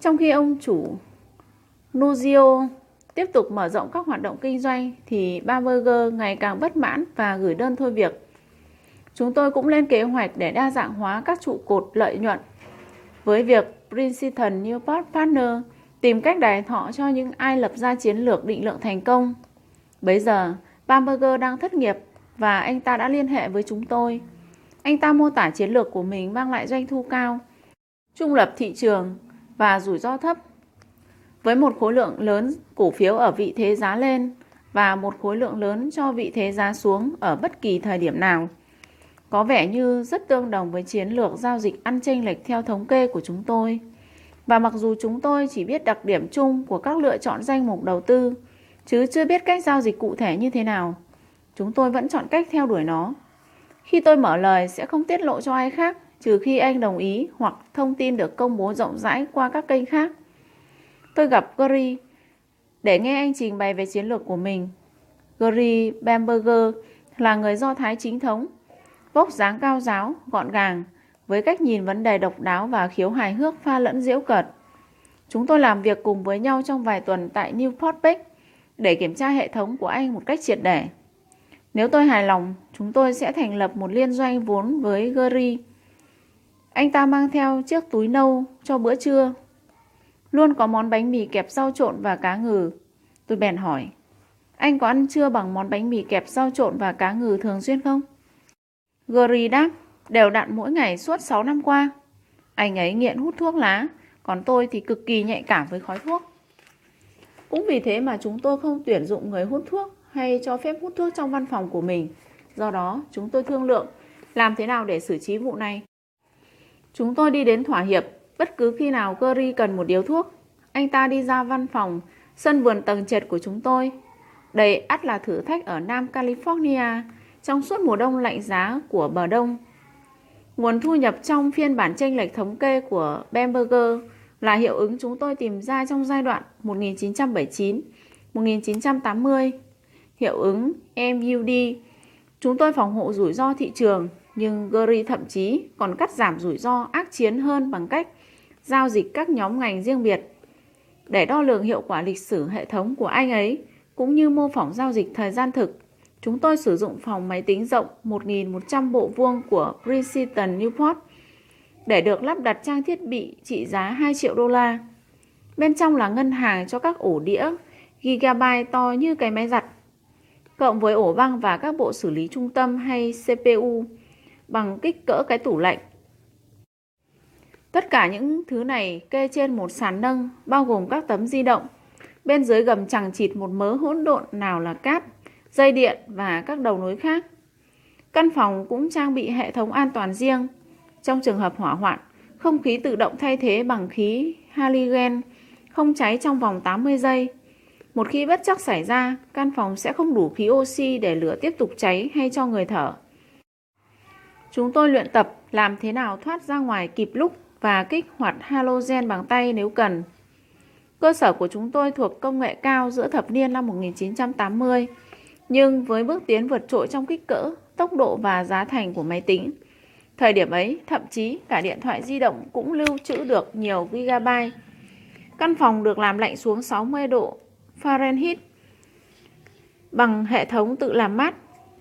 Trong khi ông chủ Nuzio tiếp tục mở rộng các hoạt động kinh doanh thì Bamberger ngày càng bất mãn và gửi đơn thôi việc. Chúng tôi cũng lên kế hoạch để đa dạng hóa các trụ cột lợi nhuận với việc Princeton Newport Partners tìm cách đài thọ cho những ai lập ra chiến lược định lượng thành công. Bấy giờ, Bamberger đang thất nghiệp và anh ta đã liên hệ với chúng tôi. Anh ta mô tả chiến lược của mình mang lại doanh thu cao, trung lập thị trường và rủi ro thấp với một khối lượng lớn cổ phiếu ở vị thế giá lên và một khối lượng lớn cho vị thế giá xuống ở bất kỳ thời điểm nào. Có vẻ như rất tương đồng với chiến lược giao dịch ăn chênh lệch theo thống kê của chúng tôi. Và mặc dù chúng tôi chỉ biết đặc điểm chung của các lựa chọn danh mục đầu tư, chứ chưa biết cách giao dịch cụ thể như thế nào, chúng tôi vẫn chọn cách theo đuổi nó. Khi tôi mở lời sẽ không tiết lộ cho ai khác, trừ khi anh đồng ý hoặc thông tin được công bố rộng rãi qua các kênh khác. Tôi gặp Gary để nghe anh trình bày về chiến lược của mình. Gary Bamberger là người Do Thái chính thống, vóc dáng cao ráo, gọn gàng, với cách nhìn vấn đề độc đáo và khiếu hài hước pha lẫn giễu cợt. Chúng tôi làm việc cùng với nhau trong vài tuần tại Newport Beach để kiểm tra hệ thống của anh một cách triệt để. Nếu tôi hài lòng, chúng tôi sẽ thành lập một liên doanh vốn với Gary. Anh ta mang theo chiếc túi nâu cho bữa trưa, luôn có món bánh mì kẹp rau trộn và cá ngừ. Tôi bèn hỏi, anh có ăn trưa bằng món bánh mì kẹp rau trộn và cá ngừ thường xuyên không? Gary đáp, đều đặn mỗi ngày suốt 6 năm qua. Anh ấy nghiện hút thuốc lá, còn tôi thì cực kỳ nhạy cảm với khói thuốc. Cũng vì thế mà chúng tôi không tuyển dụng người hút thuốc hay cho phép hút thuốc trong văn phòng của mình. Do đó, chúng tôi thương lượng làm thế nào để xử trí vụ này. Chúng tôi đi đến thỏa hiệp, bất cứ khi nào Gary cần một điếu thuốc. Anh ta đi ra văn phòng, sân vườn tầng trệt của chúng tôi. Đây ắt là thử thách ở Nam California trong suốt mùa đông lạnh giá của bờ đông. Nguồn thu nhập trong phiên bản chênh lệch thống kê của Bamberger là hiệu ứng chúng tôi tìm ra trong giai đoạn 1979-1980, hiệu ứng MUD. Chúng tôi phòng hộ rủi ro thị trường Nhưng Gary thậm chí còn cắt giảm rủi ro ác chiến hơn bằng cách giao dịch các nhóm ngành riêng biệt. Để đo lường hiệu quả lịch sử hệ thống của anh ấy, cũng như mô phỏng giao dịch thời gian thực, chúng tôi sử dụng phòng máy tính rộng 1.100 bộ vuông của Princeton Newport để được lắp đặt trang thiết bị trị giá $2 triệu. Bên trong là ngân hàng cho các ổ đĩa gigabyte to như cái máy giặt, cộng với ổ băng và các bộ xử lý trung tâm hay CPU bằng kích cỡ cái tủ lạnh. Tất cả những thứ này kê trên một sàn nâng, bao gồm các tấm di động. Bên dưới gầm chằng chịt một mớ hỗn độn, nào là cáp, dây điện và các đầu nối khác. Căn phòng cũng trang bị hệ thống an toàn riêng. Trong trường hợp hỏa hoạn, không khí tự động thay thế bằng khí halogen, không cháy trong vòng 80 giây. Một khi bất trắc xảy ra, căn phòng sẽ không đủ khí oxy để lửa tiếp tục cháy hay cho người thở. Chúng tôi luyện tập làm thế nào thoát ra ngoài kịp lúc và kích hoạt halogen bằng tay nếu cần. Cơ sở của chúng tôi thuộc công nghệ cao giữa thập niên năm 1980, nhưng với bước tiến vượt trội trong kích cỡ, tốc độ và giá thành của máy tính. Thời điểm ấy, thậm chí cả điện thoại di động cũng lưu trữ được nhiều gigabyte. Căn phòng được làm lạnh xuống 60 độ Fahrenheit bằng hệ thống tự làm mát,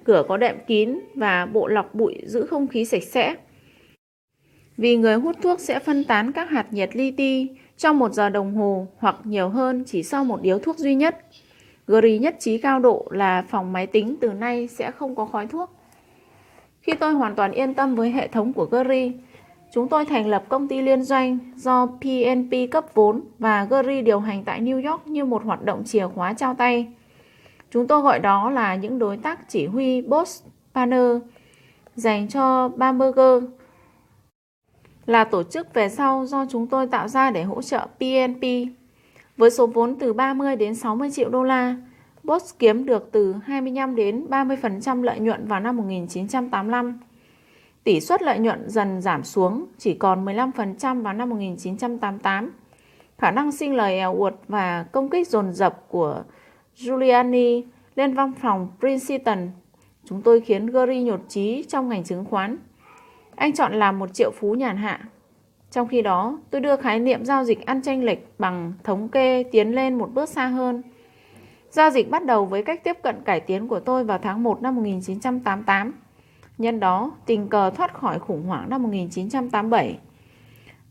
cửa có đệm kín và bộ lọc bụi giữ không khí sạch sẽ. Vì người hút thuốc sẽ phân tán các hạt nhiệt li ti trong 1 giờ đồng hồ hoặc nhiều hơn chỉ sau một điếu thuốc duy nhất. Gary nhất trí cao độ là phòng máy tính từ nay sẽ không có khói thuốc. Khi tôi hoàn toàn yên tâm với hệ thống của Gary, chúng tôi thành lập công ty liên doanh do PNP cấp vốn và Gary điều hành tại New York như một hoạt động chìa khóa trao tay. Chúng tôi gọi đó là những đối tác chỉ huy Boss Partner dành cho Bamberger, là tổ chức về sau do chúng tôi tạo ra để hỗ trợ PNP. Với số vốn từ 30 đến 60 triệu đô la, Boss kiếm được từ 25 đến 30% lợi nhuận vào năm 1985. Tỷ suất lợi nhuận dần giảm xuống, chỉ còn 15% vào năm 1988. Khả năng sinh lời èo uột và công kích dồn dập của Giuliani lên văn phòng Princeton, chúng tôi khiến Gary nhột chí trong ngành chứng khoán. Anh chọn làm một triệu phú nhàn hạ. Trong khi đó, tôi đưa khái niệm giao dịch ăn chênh lệch bằng thống kê tiến lên một bước xa hơn. Giao dịch bắt đầu với cách tiếp cận cải tiến của tôi vào tháng 1 năm 1988. Nhân đó, tình cờ thoát khỏi khủng hoảng năm 1987.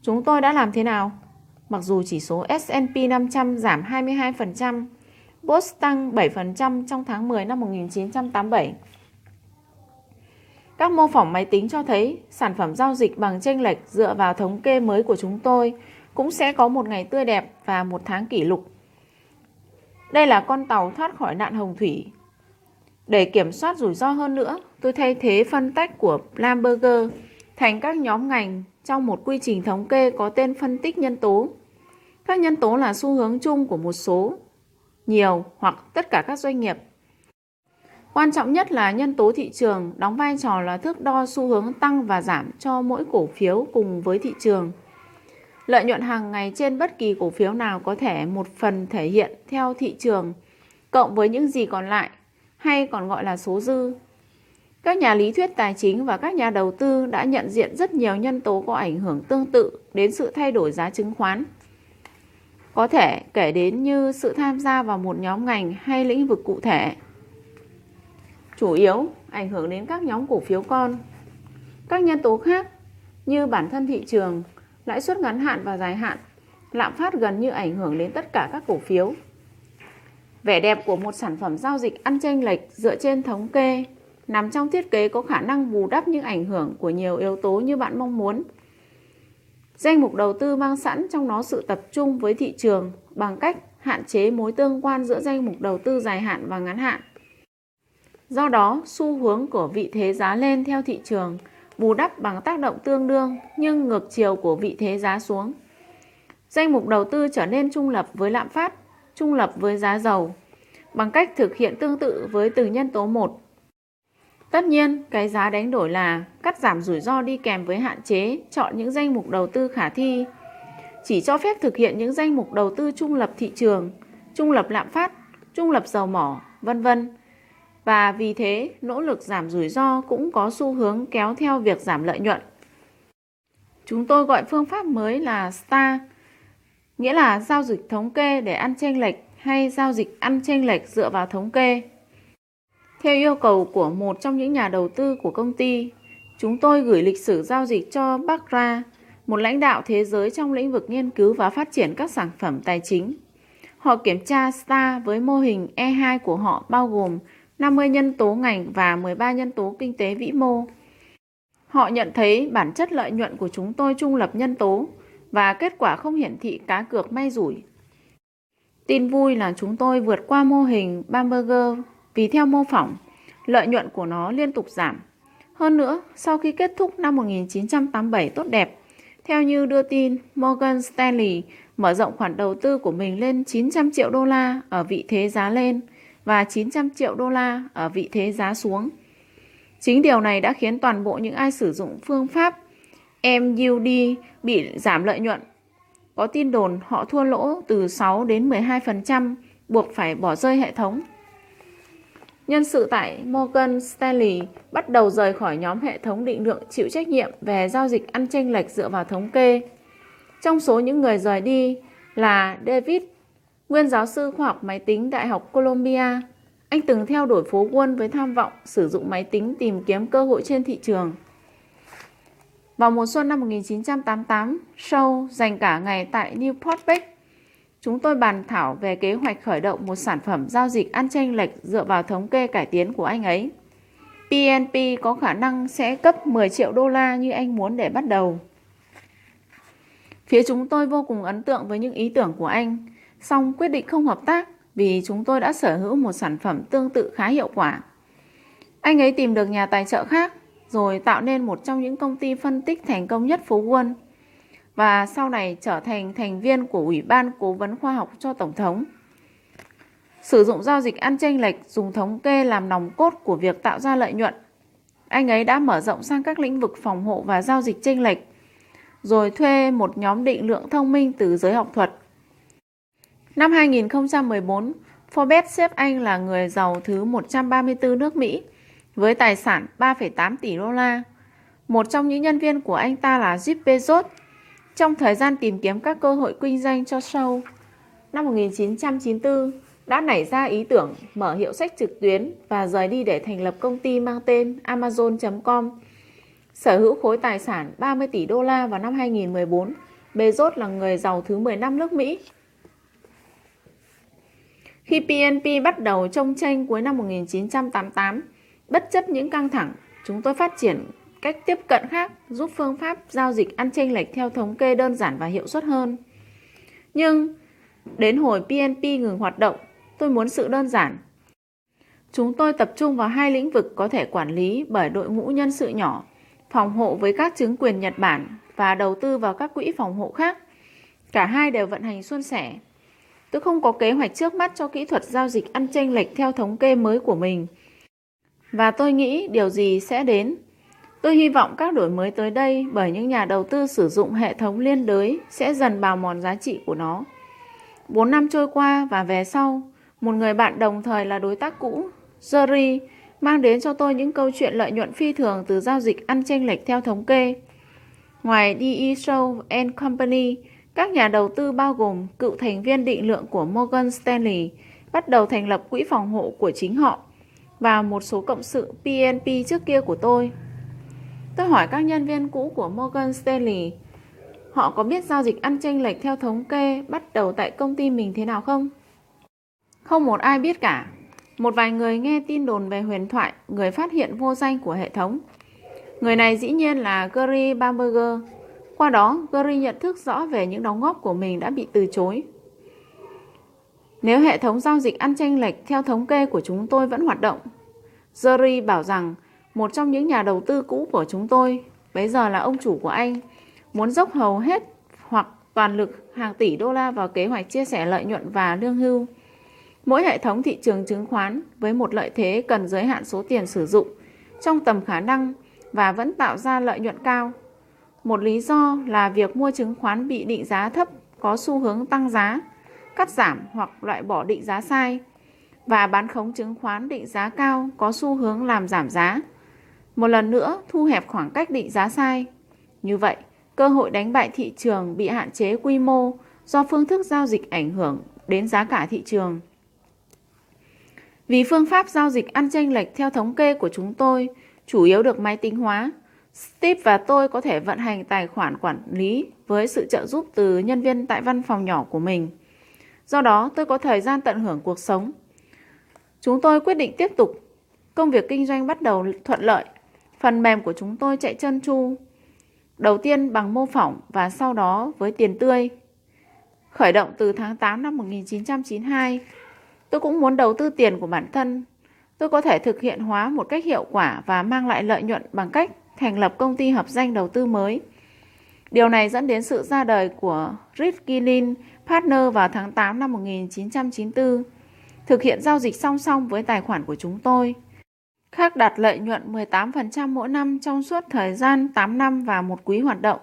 Chúng tôi đã làm thế nào? Mặc dù chỉ số S&P 500 giảm 22%, Boss tăng 7% trong tháng 10 năm 1987. Các mô phỏng máy tính cho thấy sản phẩm giao dịch bằng chênh lệch dựa vào thống kê mới của chúng tôi cũng sẽ có một ngày tươi đẹp và một tháng kỷ lục. Đây là con tàu thoát khỏi nạn hồng thủy. Để kiểm soát rủi ro hơn nữa, tôi thay thế phân tách của Lamberger thành các nhóm ngành trong một quy trình thống kê có tên phân tích nhân tố. Các nhân tố là xu hướng chung của một số, nhiều hoặc tất cả các doanh nghiệp. Quan trọng nhất là nhân tố thị trường đóng vai trò là thước đo xu hướng tăng và giảm cho mỗi cổ phiếu cùng với thị trường. Lợi nhuận hàng ngày trên bất kỳ cổ phiếu nào có thể một phần thể hiện theo thị trường, cộng với những gì còn lại, hay còn gọi là số dư. Các nhà lý thuyết tài chính và các nhà đầu tư đã nhận diện rất nhiều nhân tố có ảnh hưởng tương tự đến sự thay đổi giá chứng khoán. Có thể kể đến như sự tham gia vào một nhóm ngành hay lĩnh vực cụ thể. Chủ yếu ảnh hưởng đến các nhóm cổ phiếu con. Các nhân tố khác như bản thân thị trường, lãi suất ngắn hạn và dài hạn, lạm phát gần như ảnh hưởng đến tất cả các cổ phiếu. Vẻ đẹp của một sản phẩm giao dịch ăn chênh lệch dựa trên thống kê nằm trong thiết kế có khả năng bù đắp những ảnh hưởng của nhiều yếu tố như bạn mong muốn. Danh mục đầu tư mang sẵn trong nó sự tập trung với thị trường bằng cách hạn chế mối tương quan giữa danh mục đầu tư dài hạn và ngắn hạn. Do đó, xu hướng của vị thế giá lên theo thị trường bù đắp bằng tác động tương đương nhưng ngược chiều của vị thế giá xuống. Danh mục đầu tư trở nên trung lập với lạm phát, trung lập với giá dầu, bằng cách thực hiện tương tự với từng nhân tố một. Tất nhiên, cái giá đánh đổi là cắt giảm rủi ro đi kèm với hạn chế chọn những danh mục đầu tư khả thi, chỉ cho phép thực hiện những danh mục đầu tư trung lập thị trường, trung lập lạm phát, trung lập dầu mỏ, vân vân. và vì thế nỗ lực giảm rủi ro cũng có xu hướng kéo theo việc giảm lợi nhuận. Chúng tôi gọi phương pháp mới là STAR, nghĩa là giao dịch thống kê để ăn chênh lệch hay giao dịch ăn chênh lệch dựa vào thống kê. Theo yêu cầu của một trong những nhà đầu tư của công ty, chúng tôi gửi lịch sử giao dịch cho Bakra, một lãnh đạo thế giới trong lĩnh vực nghiên cứu và phát triển các sản phẩm tài chính. Họ kiểm tra STAR với mô hình E2 của họ bao gồm 50 nhân tố ngành và 13 nhân tố kinh tế vĩ mô. Họ nhận thấy bản chất lợi nhuận của chúng tôi trung lập nhân tố và kết quả không hiển thị cá cược may rủi. Tin vui là chúng tôi vượt qua mô hình Bamberger vì theo mô phỏng, lợi nhuận của nó liên tục giảm. Hơn nữa, sau khi kết thúc năm 1987 tốt đẹp, theo như đưa tin, Morgan Stanley mở rộng khoản đầu tư của mình lên 900 triệu đô la ở vị thế giá lên và 900 triệu đô la ở vị thế giá xuống. Chính điều này đã khiến toàn bộ những ai sử dụng phương pháp MUD bị giảm lợi nhuận. Có tin đồn họ thua lỗ từ 6 đến 12%, buộc phải bỏ rơi hệ thống. Nhân sự tại Morgan Stanley bắt đầu rời khỏi nhóm hệ thống định lượng chịu trách nhiệm về giao dịch ăn chênh lệch dựa vào thống kê. Trong số những người rời đi là David, nguyên giáo sư khoa học máy tính Đại học Columbia. Anh từng theo đuổi phố Wall với tham vọng sử dụng máy tính tìm kiếm cơ hội trên thị trường. Vào mùa xuân năm 1988, Shaw dành cả ngày tại Newport Beach. Chúng tôi bàn thảo về kế hoạch khởi động một sản phẩm giao dịch ăn chênh lệch dựa vào thống kê cải tiến của anh ấy. PNP có khả năng sẽ cấp 10 triệu đô la như anh muốn để bắt đầu. Phía chúng tôi vô cùng ấn tượng với những ý tưởng của anh, song quyết định không hợp tác vì chúng tôi đã sở hữu một sản phẩm tương tự khá hiệu quả. Anh ấy tìm được nhà tài trợ khác, rồi tạo nên một trong những công ty phân tích thành công nhất phố Wall và sau này trở thành thành viên của Ủy ban Cố vấn Khoa học cho Tổng thống. Sử dụng giao dịch ăn chênh lệch dùng thống kê làm nòng cốt của việc tạo ra lợi nhuận. Anh ấy đã mở rộng sang các lĩnh vực phòng hộ và giao dịch chênh lệch, rồi thuê một nhóm định lượng thông minh từ giới học thuật. Năm 2014, Forbes xếp anh là người giàu thứ 134 nước Mỹ với tài sản 3,8 tỷ đô la. Một trong những nhân viên của anh ta là Jeff Bezos. Trong thời gian tìm kiếm các cơ hội kinh doanh cho Shaw, năm 1994 đã nảy ra ý tưởng mở hiệu sách trực tuyến và rời đi để thành lập công ty mang tên Amazon.com. Sở hữu khối tài sản 30 tỷ đô la vào năm 2014, Bezos là người giàu thứ 15 nước Mỹ. Khi PNP bắt đầu chông chênh cuối năm 1988, bất chấp những căng thẳng, chúng tôi phát triển cách tiếp cận khác giúp phương pháp giao dịch ăn chênh lệch theo thống kê đơn giản và hiệu suất hơn. Nhưng đến hồi PNP ngừng hoạt động, tôi muốn sự đơn giản. Chúng tôi tập trung vào hai lĩnh vực có thể quản lý bởi đội ngũ nhân sự nhỏ, phòng hộ với các chứng quyền Nhật Bản và đầu tư vào các quỹ phòng hộ khác. Cả hai đều vận hành suôn sẻ. Tôi không có kế hoạch trước mắt cho kỹ thuật giao dịch ăn chênh lệch theo thống kê mới của mình. Và tôi nghĩ điều gì sẽ đến. Tôi hy vọng các đổi mới tới đây bởi những nhà đầu tư sử dụng hệ thống liên đới sẽ dần bào mòn giá trị của nó. 4 năm trôi qua và về sau, một người bạn đồng thời là đối tác cũ, Jerry, mang đến cho tôi những câu chuyện lợi nhuận phi thường từ giao dịch ăn chênh lệch theo thống kê. Ngoài D.E. Shaw & Company, các nhà đầu tư bao gồm cựu thành viên định lượng của Morgan Stanley bắt đầu thành lập quỹ phòng hộ của chính họ và một số cộng sự PNP trước kia của tôi. Tôi hỏi các nhân viên cũ của Morgan Stanley, họ có biết giao dịch ăn chênh lệch theo thống kê bắt đầu tại công ty mình thế nào không? Không một ai biết cả. Một vài người nghe tin đồn về huyền thoại, người phát hiện vô danh của hệ thống. Người này dĩ nhiên là Gary Bamberger. Qua đó, Gary nhận thức rõ về những đóng góp của mình đã bị từ chối. Nếu hệ thống giao dịch ăn chênh lệch theo thống kê của chúng tôi vẫn hoạt động, Gary bảo rằng một trong những nhà đầu tư cũ của chúng tôi, bây giờ là ông chủ của anh, muốn dốc hầu hết hoặc toàn lực hàng tỷ đô la vào kế hoạch chia sẻ lợi nhuận và lương hưu. Mỗi hệ thống thị trường chứng khoán với một lợi thế cần giới hạn số tiền sử dụng trong tầm khả năng và vẫn tạo ra lợi nhuận cao. Một lý do là việc mua chứng khoán bị định giá thấp có xu hướng tăng giá, cắt giảm hoặc loại bỏ định giá sai. và bán khống chứng khoán định giá cao có xu hướng làm giảm giá. Một lần nữa thu hẹp khoảng cách định giá sai. Như vậy, cơ hội đánh bại thị trường bị hạn chế quy mô do phương thức giao dịch ảnh hưởng đến giá cả thị trường. Vì phương pháp giao dịch ăn chênh lệch theo thống kê của chúng tôi chủ yếu được máy tính hóa, Steve và tôi có thể vận hành tài khoản quản lý với sự trợ giúp từ nhân viên tại văn phòng nhỏ của mình. Do đó, tôi có thời gian tận hưởng cuộc sống. Chúng tôi quyết định tiếp tục. Công việc kinh doanh bắt đầu thuận lợi. Phần mềm của chúng tôi chạy trơn tru. Đầu tiên bằng mô phỏng và sau đó với tiền tươi. Khởi động từ tháng 8 năm 1992, tôi cũng muốn đầu tư tiền của bản thân. Tôi có thể thực hiện hóa một cách hiệu quả và mang lại lợi nhuận bằng cách thành lập công ty hợp danh đầu tư mới. Điều này dẫn đến sự ra đời của Rich Gillen Partner vào tháng 8 năm 1994, thực hiện giao dịch song song với tài khoản của chúng tôi. Khác đạt lợi nhuận 18% mỗi năm trong suốt thời gian 8 năm và một quý hoạt động.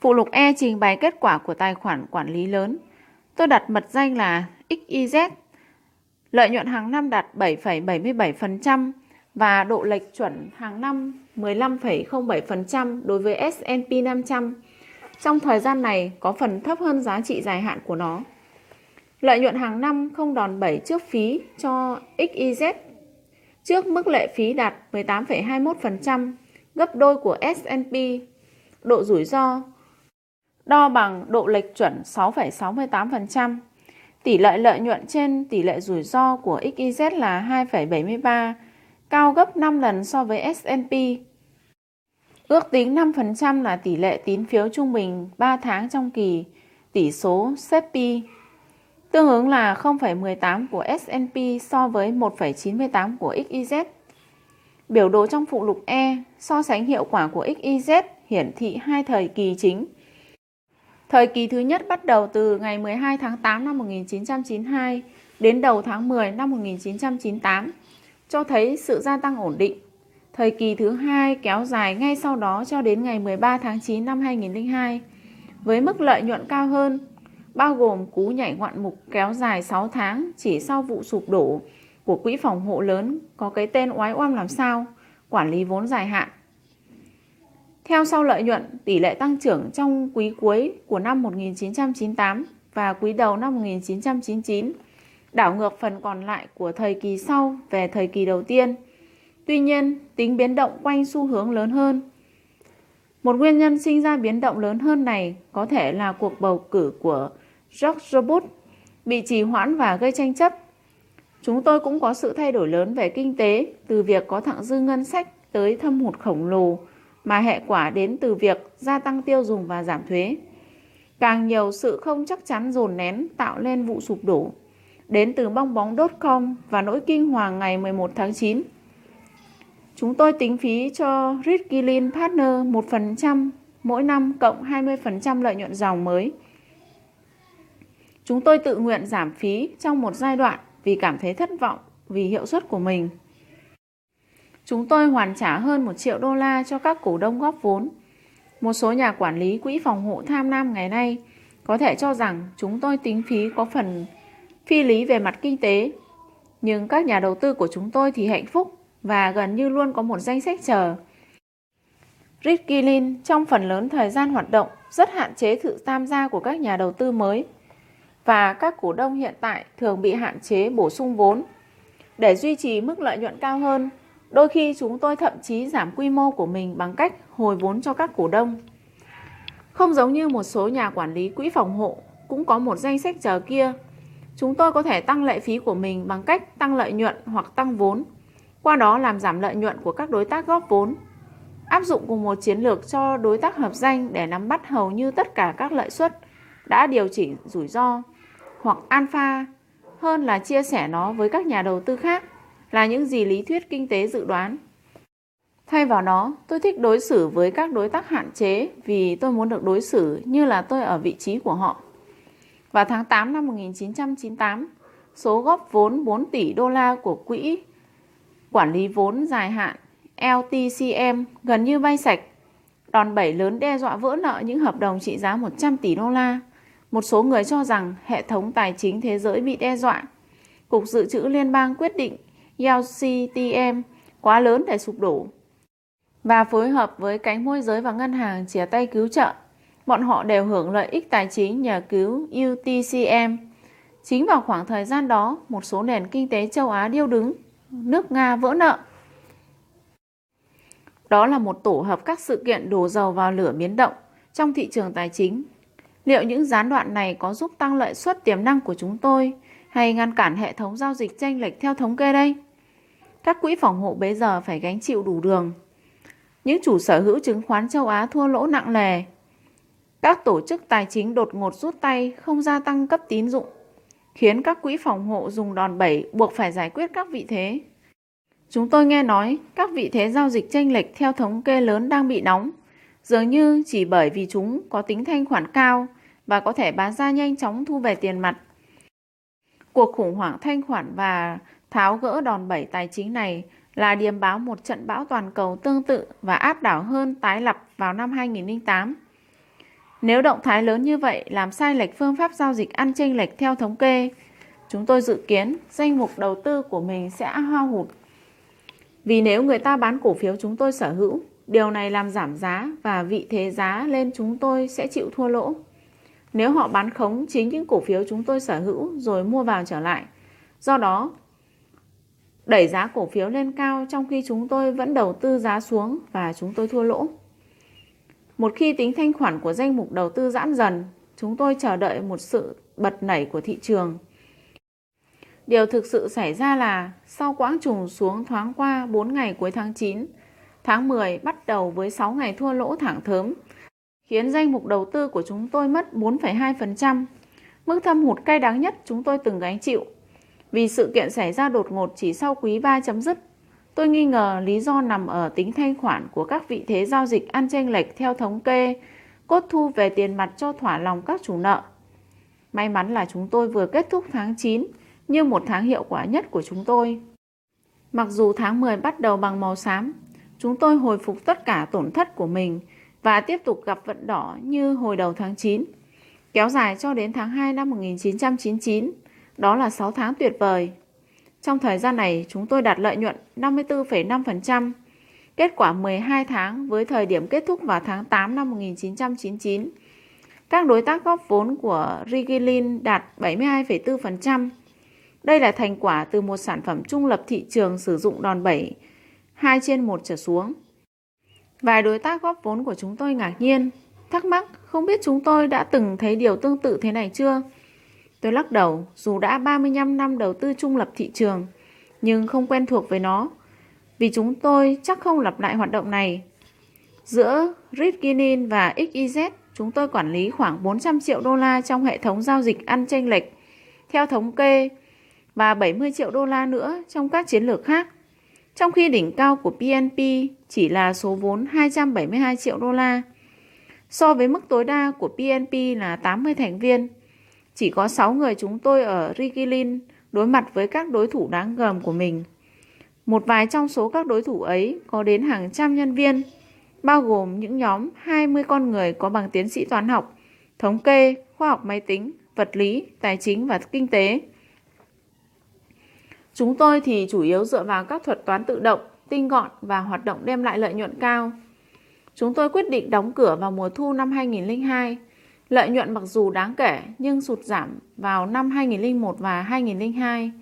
Phụ lục E trình bày kết quả của tài khoản quản lý lớn. Tôi đặt mật danh là XYZ. Lợi nhuận hàng năm đạt 7,77% và độ lệch chuẩn hàng năm 15,07% đối với S&P 500. Trong thời gian này có phần thấp hơn giá trị dài hạn của nó. Lợi nhuận hàng năm không đòn bẩy trước phí cho XYZ trước mức lệ phí đạt 18,21%, gấp đôi của S&P. Độ rủi ro đo bằng độ lệch chuẩn 6,68%. Tỷ lệ lợi nhuận trên tỷ lệ rủi ro của XYZ là 2,73, cao gấp 5 lần so với S&P. Ước tính 5% là tỷ lệ tín phiếu trung bình 3 tháng trong kỳ, tỷ số SEPI, tương ứng là 0,18 của S&P so với 1,98 của XYZ. Biểu đồ trong phụ lục E so sánh hiệu quả của XYZ hiển thị hai thời kỳ chính. Thời kỳ thứ nhất bắt đầu từ ngày 12 tháng 8 năm 1992 đến đầu tháng 10 năm 1998, cho thấy sự gia tăng ổn định. Thời kỳ thứ hai kéo dài ngay sau đó cho đến ngày 13 tháng 9 năm 2002, với mức lợi nhuận cao hơn, bao gồm cú nhảy ngoạn mục kéo dài 6 tháng chỉ sau vụ sụp đổ của quỹ phòng hộ lớn có cái tên oái oăm làm sao, quản lý vốn dài hạn. Theo sau lợi nhuận, tỷ lệ tăng trưởng trong quý cuối của năm 1998 và quý đầu năm 1999 đảo ngược phần còn lại của thời kỳ sau về thời kỳ đầu tiên. Tuy nhiên, tính biến động quanh xu hướng lớn hơn. Một nguyên nhân sinh ra biến động lớn hơn này có thể là cuộc bầu cử của George Bush bị trì hoãn và gây tranh chấp. Chúng tôi cũng có sự thay đổi lớn về kinh tế, từ việc có thặng dư ngân sách tới thâm hụt khổng lồ, mà hệ quả đến từ việc gia tăng tiêu dùng và giảm thuế. Càng nhiều sự không chắc chắn dồn nén tạo nên vụ sụp đổ, đến từ bong bóng dot-com và nỗi kinh hoàng ngày 11 tháng 9. Chúng tôi tính phí cho Rich Gillen Partner 1% mỗi năm cộng 20% lợi nhuận dòng mới. Chúng tôi tự nguyện giảm phí trong một giai đoạn vì cảm thấy thất vọng vì hiệu suất của mình. Chúng tôi hoàn trả hơn $1 triệu cho các cổ đông góp vốn. Một số nhà quản lý quỹ phòng hộ tham lam ngày nay có thể cho rằng chúng tôi tính phí có phần phi lý về mặt kinh tế. Nhưng các nhà đầu tư của chúng tôi thì hạnh phúc và gần như luôn có một danh sách chờ. Rich Gillen trong phần lớn thời gian hoạt động rất hạn chế sự tham gia của các nhà đầu tư mới và các cổ đông hiện tại thường bị hạn chế bổ sung vốn. Để duy trì mức lợi nhuận cao hơn, đôi khi chúng tôi thậm chí giảm quy mô của mình bằng cách hồi vốn cho các cổ đông. Không giống như một số nhà quản lý quỹ phòng hộ cũng có một danh sách chờ kia, chúng tôi có thể tăng lệ phí của mình bằng cách tăng lợi nhuận hoặc tăng vốn, qua đó làm giảm lợi nhuận của các đối tác góp vốn. Áp dụng cùng một chiến lược cho đối tác hợp danh để nắm bắt hầu như tất cả các lợi suất đã điều chỉnh rủi ro hoặc alpha hơn là chia sẻ nó với các nhà đầu tư khác, là những gì lý thuyết kinh tế dự đoán. Thay vào đó, tôi thích đối xử với các đối tác hạn chế vì tôi muốn được đối xử như là tôi ở vị trí của họ. Vào tháng 8 năm 1998, số góp vốn $4 tỷ của quỹ quản lý vốn dài hạn LTCM gần như bay sạch. Đòn bẩy lớn đe dọa vỡ nợ những hợp đồng trị giá $100 tỷ. Một số người cho rằng hệ thống tài chính thế giới bị đe dọa. Cục Dự trữ Liên bang quyết định LCTM quá lớn để sụp đổ và phối hợp với cánh môi giới và ngân hàng chìa tay cứu trợ. Bọn họ đều hưởng lợi ích tài chính nhờ cứu UTCM. Chính vào khoảng thời gian đó, một số nền kinh tế châu Á điêu đứng, nước Nga vỡ nợ. Đó là một tổ hợp các sự kiện đổ dầu vào lửa biến động trong thị trường tài chính. Liệu những gián đoạn này có giúp tăng lợi suất tiềm năng của chúng tôi hay ngăn cản hệ thống giao dịch chênh lệch theo thống kê đây? Các quỹ phòng hộ bấy giờ phải gánh chịu đủ đường. Những chủ sở hữu chứng khoán châu Á thua lỗ nặng nề. Các tổ chức tài chính đột ngột rút tay, không gia tăng cấp tín dụng, khiến các quỹ phòng hộ dùng đòn bẩy buộc phải giải quyết các vị thế. Chúng tôi nghe nói các vị thế giao dịch chênh lệch theo thống kê lớn đang bị nóng, dường như chỉ bởi vì chúng có tính thanh khoản cao và có thể bán ra nhanh chóng thu về tiền mặt. Cuộc khủng hoảng thanh khoản và tháo gỡ đòn bẩy tài chính này là điềm báo một trận bão toàn cầu tương tự và áp đảo hơn tái lập vào năm 2008. Nếu động thái lớn như vậy làm sai lệch phương pháp giao dịch ăn chênh lệch theo thống kê, chúng tôi dự kiến danh mục đầu tư của mình sẽ hao hụt. Vì nếu người ta bán cổ phiếu chúng tôi sở hữu, điều này làm giảm giá và vị thế giá lên chúng tôi sẽ chịu thua lỗ. Nếu họ bán khống chính những cổ phiếu chúng tôi sở hữu rồi mua vào trở lại, do đó đẩy giá cổ phiếu lên cao trong khi chúng tôi vẫn đầu tư giá xuống và chúng tôi thua lỗ. Một khi tính thanh khoản của danh mục đầu tư giãn dần, chúng tôi chờ đợi một sự bật nảy của thị trường. Điều thực sự xảy ra là sau quãng trùng xuống thoáng qua 4 ngày cuối tháng 9, tháng 10 bắt đầu với 6 ngày thua lỗ thẳng thớm, khiến danh mục đầu tư của chúng tôi mất 4,2%, mức thâm hụt cay đắng nhất chúng tôi từng gánh chịu. Vì sự kiện xảy ra đột ngột chỉ sau quý 3 chấm dứt, tôi nghi ngờ lý do nằm ở tính thanh khoản của các vị thế giao dịch ăn chênh lệch theo thống kê, cốt thu về tiền mặt cho thỏa lòng các chủ nợ. May mắn là chúng tôi vừa kết thúc tháng 9 như một tháng hiệu quả nhất của chúng tôi. Mặc dù tháng 10 bắt đầu bằng màu xám, chúng tôi hồi phục tất cả tổn thất của mình và tiếp tục gặp vận đỏ như hồi đầu tháng 9, kéo dài cho đến tháng 2 năm 1999, đó là 6 tháng tuyệt vời. Trong thời gian này, chúng tôi đạt lợi nhuận 54,5%, kết quả 12 tháng với thời điểm kết thúc vào tháng 8 năm 1999. Các đối tác góp vốn của Rigelin đạt 72,4%. Đây là thành quả từ một sản phẩm trung lập thị trường sử dụng đòn bẩy 2/1 trở xuống. Vài đối tác góp vốn của chúng tôi ngạc nhiên, thắc mắc không biết chúng tôi đã từng thấy điều tương tự thế này chưa? Tôi lắc đầu, dù đã 35 năm đầu tư trung lập thị trường, nhưng không quen thuộc với nó, vì chúng tôi chắc không lặp lại hoạt động này. Giữa Rigelin và XYZ, chúng tôi quản lý khoảng 400 triệu đô la trong hệ thống giao dịch ăn chênh lệch, theo thống kê, và 70 triệu đô la nữa trong các chiến lược khác, trong khi đỉnh cao của PNP chỉ là số vốn 272 triệu đô la. So với mức tối đa của PNP là 80 thành viên, chỉ có 6 người chúng tôi ở Rigelin đối mặt với các đối thủ đáng gờm của mình. Một vài trong số các đối thủ ấy có đến hàng trăm nhân viên, bao gồm những nhóm 20 con người có bằng tiến sĩ toán học, thống kê, khoa học máy tính, vật lý, tài chính và kinh tế. Chúng tôi thì chủ yếu dựa vào các thuật toán tự động, tinh gọn và hoạt động đem lại lợi nhuận cao. Chúng tôi quyết định đóng cửa vào mùa thu năm 2002. Lợi nhuận mặc dù đáng kể nhưng sụt giảm vào năm 2001 và 2002.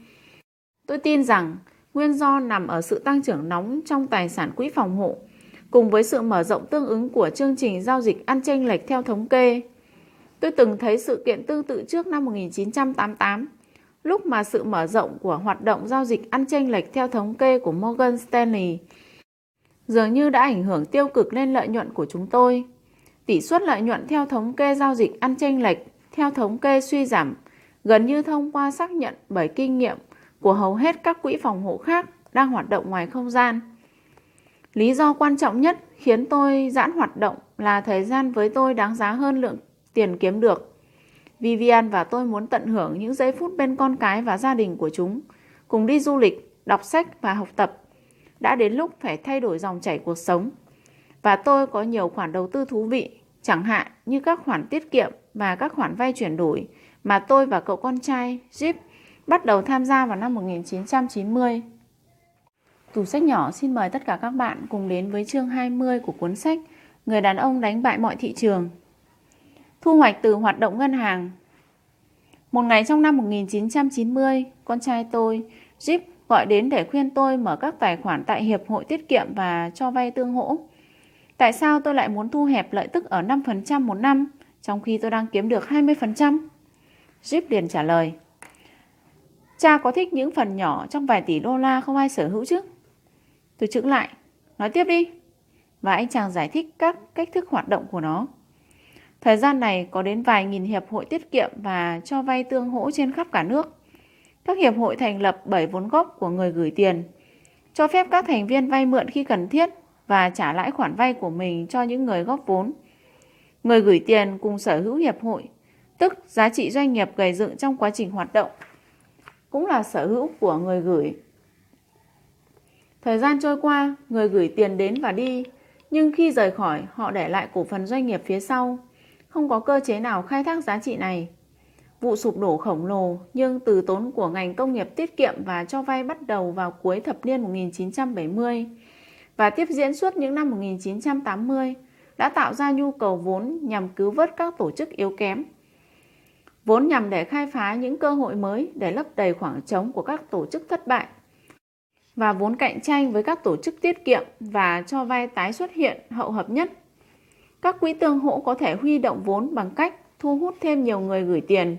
Tôi tin rằng nguyên do nằm ở sự tăng trưởng nóng trong tài sản quỹ phòng hộ cùng với sự mở rộng tương ứng của chương trình giao dịch ăn chênh lệch theo thống kê. Tôi từng thấy sự kiện tương tự trước năm 1988, lúc mà sự mở rộng của hoạt động giao dịch ăn chênh lệch theo thống kê của Morgan Stanley dường như đã ảnh hưởng tiêu cực lên lợi nhuận của chúng tôi. Tỷ suất lợi nhuận theo thống kê giao dịch ăn chênh lệch theo thống kê suy giảm gần như thông qua xác nhận bởi kinh nghiệm của hầu hết các quỹ phòng hộ khác đang hoạt động ngoài không gian. Lý do quan trọng nhất khiến tôi giãn hoạt động là thời gian với tôi đáng giá hơn lượng tiền kiếm được. Vivian và tôi muốn tận hưởng những giây phút bên con cái và gia đình của chúng, cùng đi du lịch, đọc sách và học tập. Đã đến lúc phải thay đổi dòng chảy cuộc sống. Và tôi có nhiều khoản đầu tư thú vị, chẳng hạn như các khoản tiết kiệm và các khoản vay chuyển đổi mà tôi và cậu con trai Jeep bắt đầu tham gia vào năm 1990. Tủ sách nhỏ xin mời tất cả các bạn cùng đến với chương 20 của cuốn sách Người đàn ông đánh bại mọi thị trường. Thu hoạch từ hoạt động ngân hàng. Một ngày trong năm 1990, con trai tôi, Jeep, gọi đến để khuyên tôi mở các tài khoản tại Hiệp hội Tiết kiệm và cho vay tương hỗ. Tại sao tôi lại muốn thu hẹp lợi tức ở 5% một năm, trong khi tôi đang kiếm được 20%? Jeep liền trả lời, cha có thích những phần nhỏ trong vài tỷ đô la không ai sở hữu chứ? Tôi chững lại, nói tiếp đi. Và anh chàng giải thích các cách thức hoạt động của nó. Thời gian này có đến vài nghìn hiệp hội tiết kiệm và cho vay tương hỗ trên khắp cả nước. Các hiệp hội thành lập bởi vốn góp của người gửi tiền, cho phép các thành viên vay mượn khi cần thiết và trả lãi khoản vay của mình cho những người góp vốn. Người gửi tiền cùng sở hữu hiệp hội, tức giá trị doanh nghiệp gầy dựng trong quá trình hoạt động, cũng là sở hữu của người gửi. Thời gian trôi qua, người gửi tiền đến và đi, nhưng khi rời khỏi, họ để lại cổ phần doanh nghiệp phía sau. Không có cơ chế nào khai thác giá trị này. Vụ sụp đổ khổng lồ nhưng từ tốn của ngành công nghiệp tiết kiệm và cho vay bắt đầu vào cuối thập niên 1970 và tiếp diễn suốt những năm 1980 đã tạo ra nhu cầu vốn nhằm cứu vớt các tổ chức yếu kém. Vốn nhằm để khai phá những cơ hội mới để lấp đầy khoảng trống của các tổ chức thất bại. Và vốn cạnh tranh với các tổ chức tiết kiệm và cho vay tái xuất hiện hậu hợp nhất. Các quỹ tương hỗ có thể huy động vốn bằng cách thu hút thêm nhiều người gửi tiền.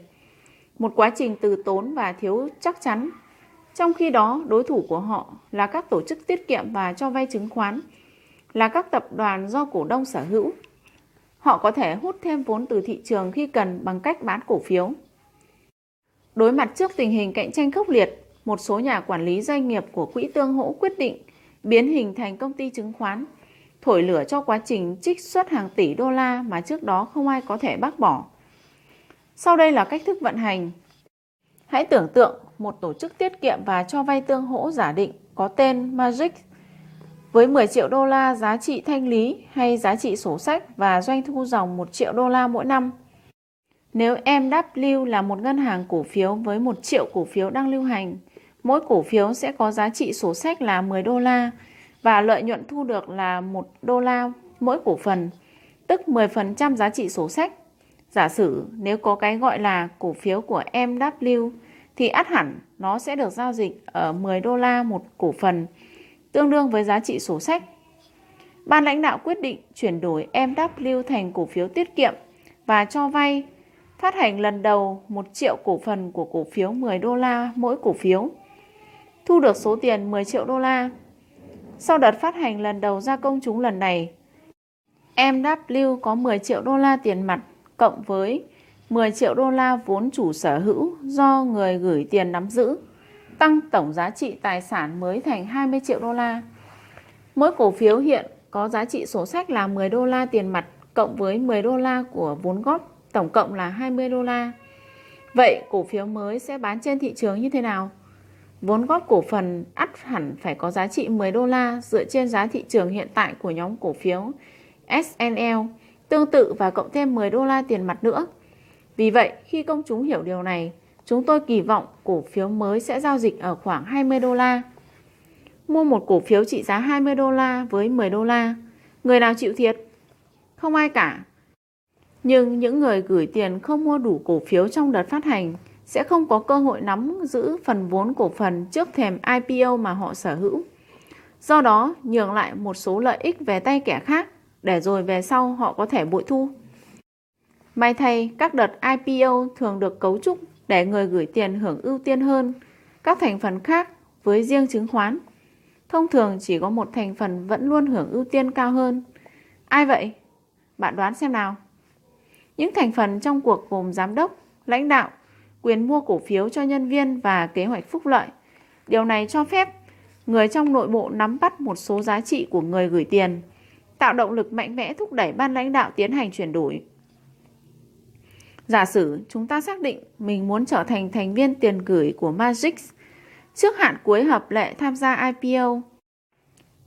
Một quá trình từ tốn và thiếu chắc chắn. Trong khi đó, đối thủ của họ là các tổ chức tiết kiệm và cho vay chứng khoán, là các tập đoàn do cổ đông sở hữu. Họ có thể hút thêm vốn từ thị trường khi cần bằng cách bán cổ phiếu. Đối mặt trước tình hình cạnh tranh khốc liệt, một số nhà quản lý doanh nghiệp của quỹ tương hỗ quyết định biến hình thành công ty chứng khoán, thổi lửa cho quá trình trích xuất hàng tỷ đô la mà trước đó không ai có thể bác bỏ. Sau đây là cách thức vận hành. Hãy tưởng tượng một tổ chức tiết kiệm và cho vay tương hỗ giả định có tên Magic với 10 triệu đô la giá trị thanh lý hay giá trị sổ sách và doanh thu dòng 1 triệu đô la mỗi năm. Nếu MW là một ngân hàng cổ phiếu với 1 triệu cổ phiếu đang lưu hành, mỗi cổ phiếu sẽ có giá trị sổ sách là 10 đô la, và lợi nhuận thu được là 1 đô la mỗi cổ phần, tức 10% giá trị sổ sách. Giả sử nếu có cái gọi là cổ phiếu của MW thì ắt hẳn nó sẽ được giao dịch ở 10 đô la một cổ phần, tương đương với giá trị sổ sách. Ban lãnh đạo quyết định chuyển đổi MW thành cổ phiếu tiết kiệm và cho vay, phát hành lần đầu 1 triệu cổ phần của cổ phiếu 10 đô la mỗi cổ phiếu, thu được số tiền 10 triệu đô la. Sau đợt phát hành lần đầu ra công chúng lần này, MW có 10 triệu đô la tiền mặt cộng với 10 triệu đô la vốn chủ sở hữu do người gửi tiền nắm giữ, tăng tổng giá trị tài sản mới thành 20 triệu đô la. Mỗi cổ phiếu hiện có giá trị sổ sách là 10 đô la tiền mặt cộng với 10 đô la của vốn góp, tổng cộng là 20 đô la. Vậy cổ phiếu mới sẽ bán trên thị trường như thế nào? Vốn góp cổ phần ắt hẳn phải có giá trị 10 đô la dựa trên giá thị trường hiện tại của nhóm cổ phiếu SNL, tương tự và cộng thêm 10 đô la tiền mặt nữa. Vì vậy, khi công chúng hiểu điều này, chúng tôi kỳ vọng cổ phiếu mới sẽ giao dịch ở khoảng 20 đô la. Mua một cổ phiếu trị giá 20 đô la với 10 đô la, người nào chịu thiệt? Không ai cả. Nhưng những người gửi tiền không mua đủ cổ phiếu trong đợt phát hành sẽ không có cơ hội nắm giữ phần vốn cổ phần trước thềm IPO mà họ sở hữu. Do đó, nhường lại một số lợi ích về tay kẻ khác, để rồi về sau họ có thể bội thu. May thay, các đợt IPO thường được cấu trúc để người gửi tiền hưởng ưu tiên hơn các thành phần khác với riêng chứng khoán. Thông thường chỉ có một thành phần vẫn luôn hưởng ưu tiên cao hơn. Ai vậy? Bạn đoán xem nào. Những thành phần trong cuộc gồm giám đốc, lãnh đạo, quyền mua cổ phiếu cho nhân viên và kế hoạch phúc lợi. Điều này cho phép người trong nội bộ nắm bắt một số giá trị của người gửi tiền, tạo động lực mạnh mẽ thúc đẩy ban lãnh đạo tiến hành chuyển đổi. Giả sử chúng ta xác định mình muốn trở thành thành viên tiền gửi của Magic trước hạn cuối hợp lệ tham gia IPO.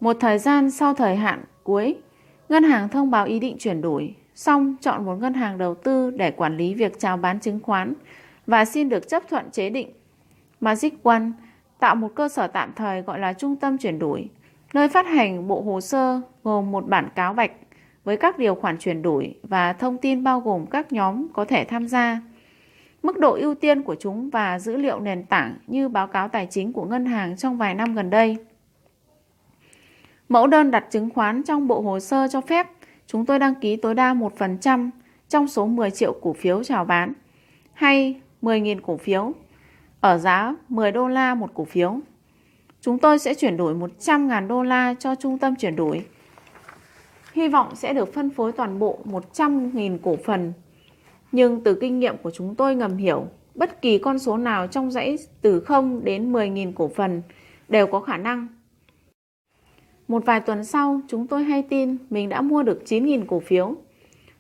Một thời gian sau thời hạn cuối, ngân hàng thông báo ý định chuyển đổi, xong chọn một ngân hàng đầu tư để quản lý việc chào bán chứng khoán và xin được chấp thuận chế định. Magic One tạo một cơ sở tạm thời gọi là trung tâm chuyển đổi, nơi phát hành bộ hồ sơ gồm một bản cáo bạch với các điều khoản chuyển đổi và thông tin bao gồm các nhóm có thể tham gia, mức độ ưu tiên của chúng và dữ liệu nền tảng như báo cáo tài chính của ngân hàng trong vài năm gần đây. Mẫu đơn đặt chứng khoán trong bộ hồ sơ cho phép chúng tôi đăng ký tối đa 1% trong số 10 triệu cổ phiếu chào bán hay 10.000 cổ phiếu ở giá 10 đô la một cổ phiếu. Chúng tôi sẽ chuyển đổi 100.000 đô la cho trung tâm chuyển đổi. Hy vọng sẽ được phân phối toàn bộ 100.000 cổ phần. Nhưng từ kinh nghiệm của chúng tôi ngầm hiểu, bất kỳ con số nào trong dãy từ 0 đến 10.000 cổ phần đều có khả năng. Một vài tuần sau, chúng tôi hay tin mình đã mua được 9.000 cổ phiếu.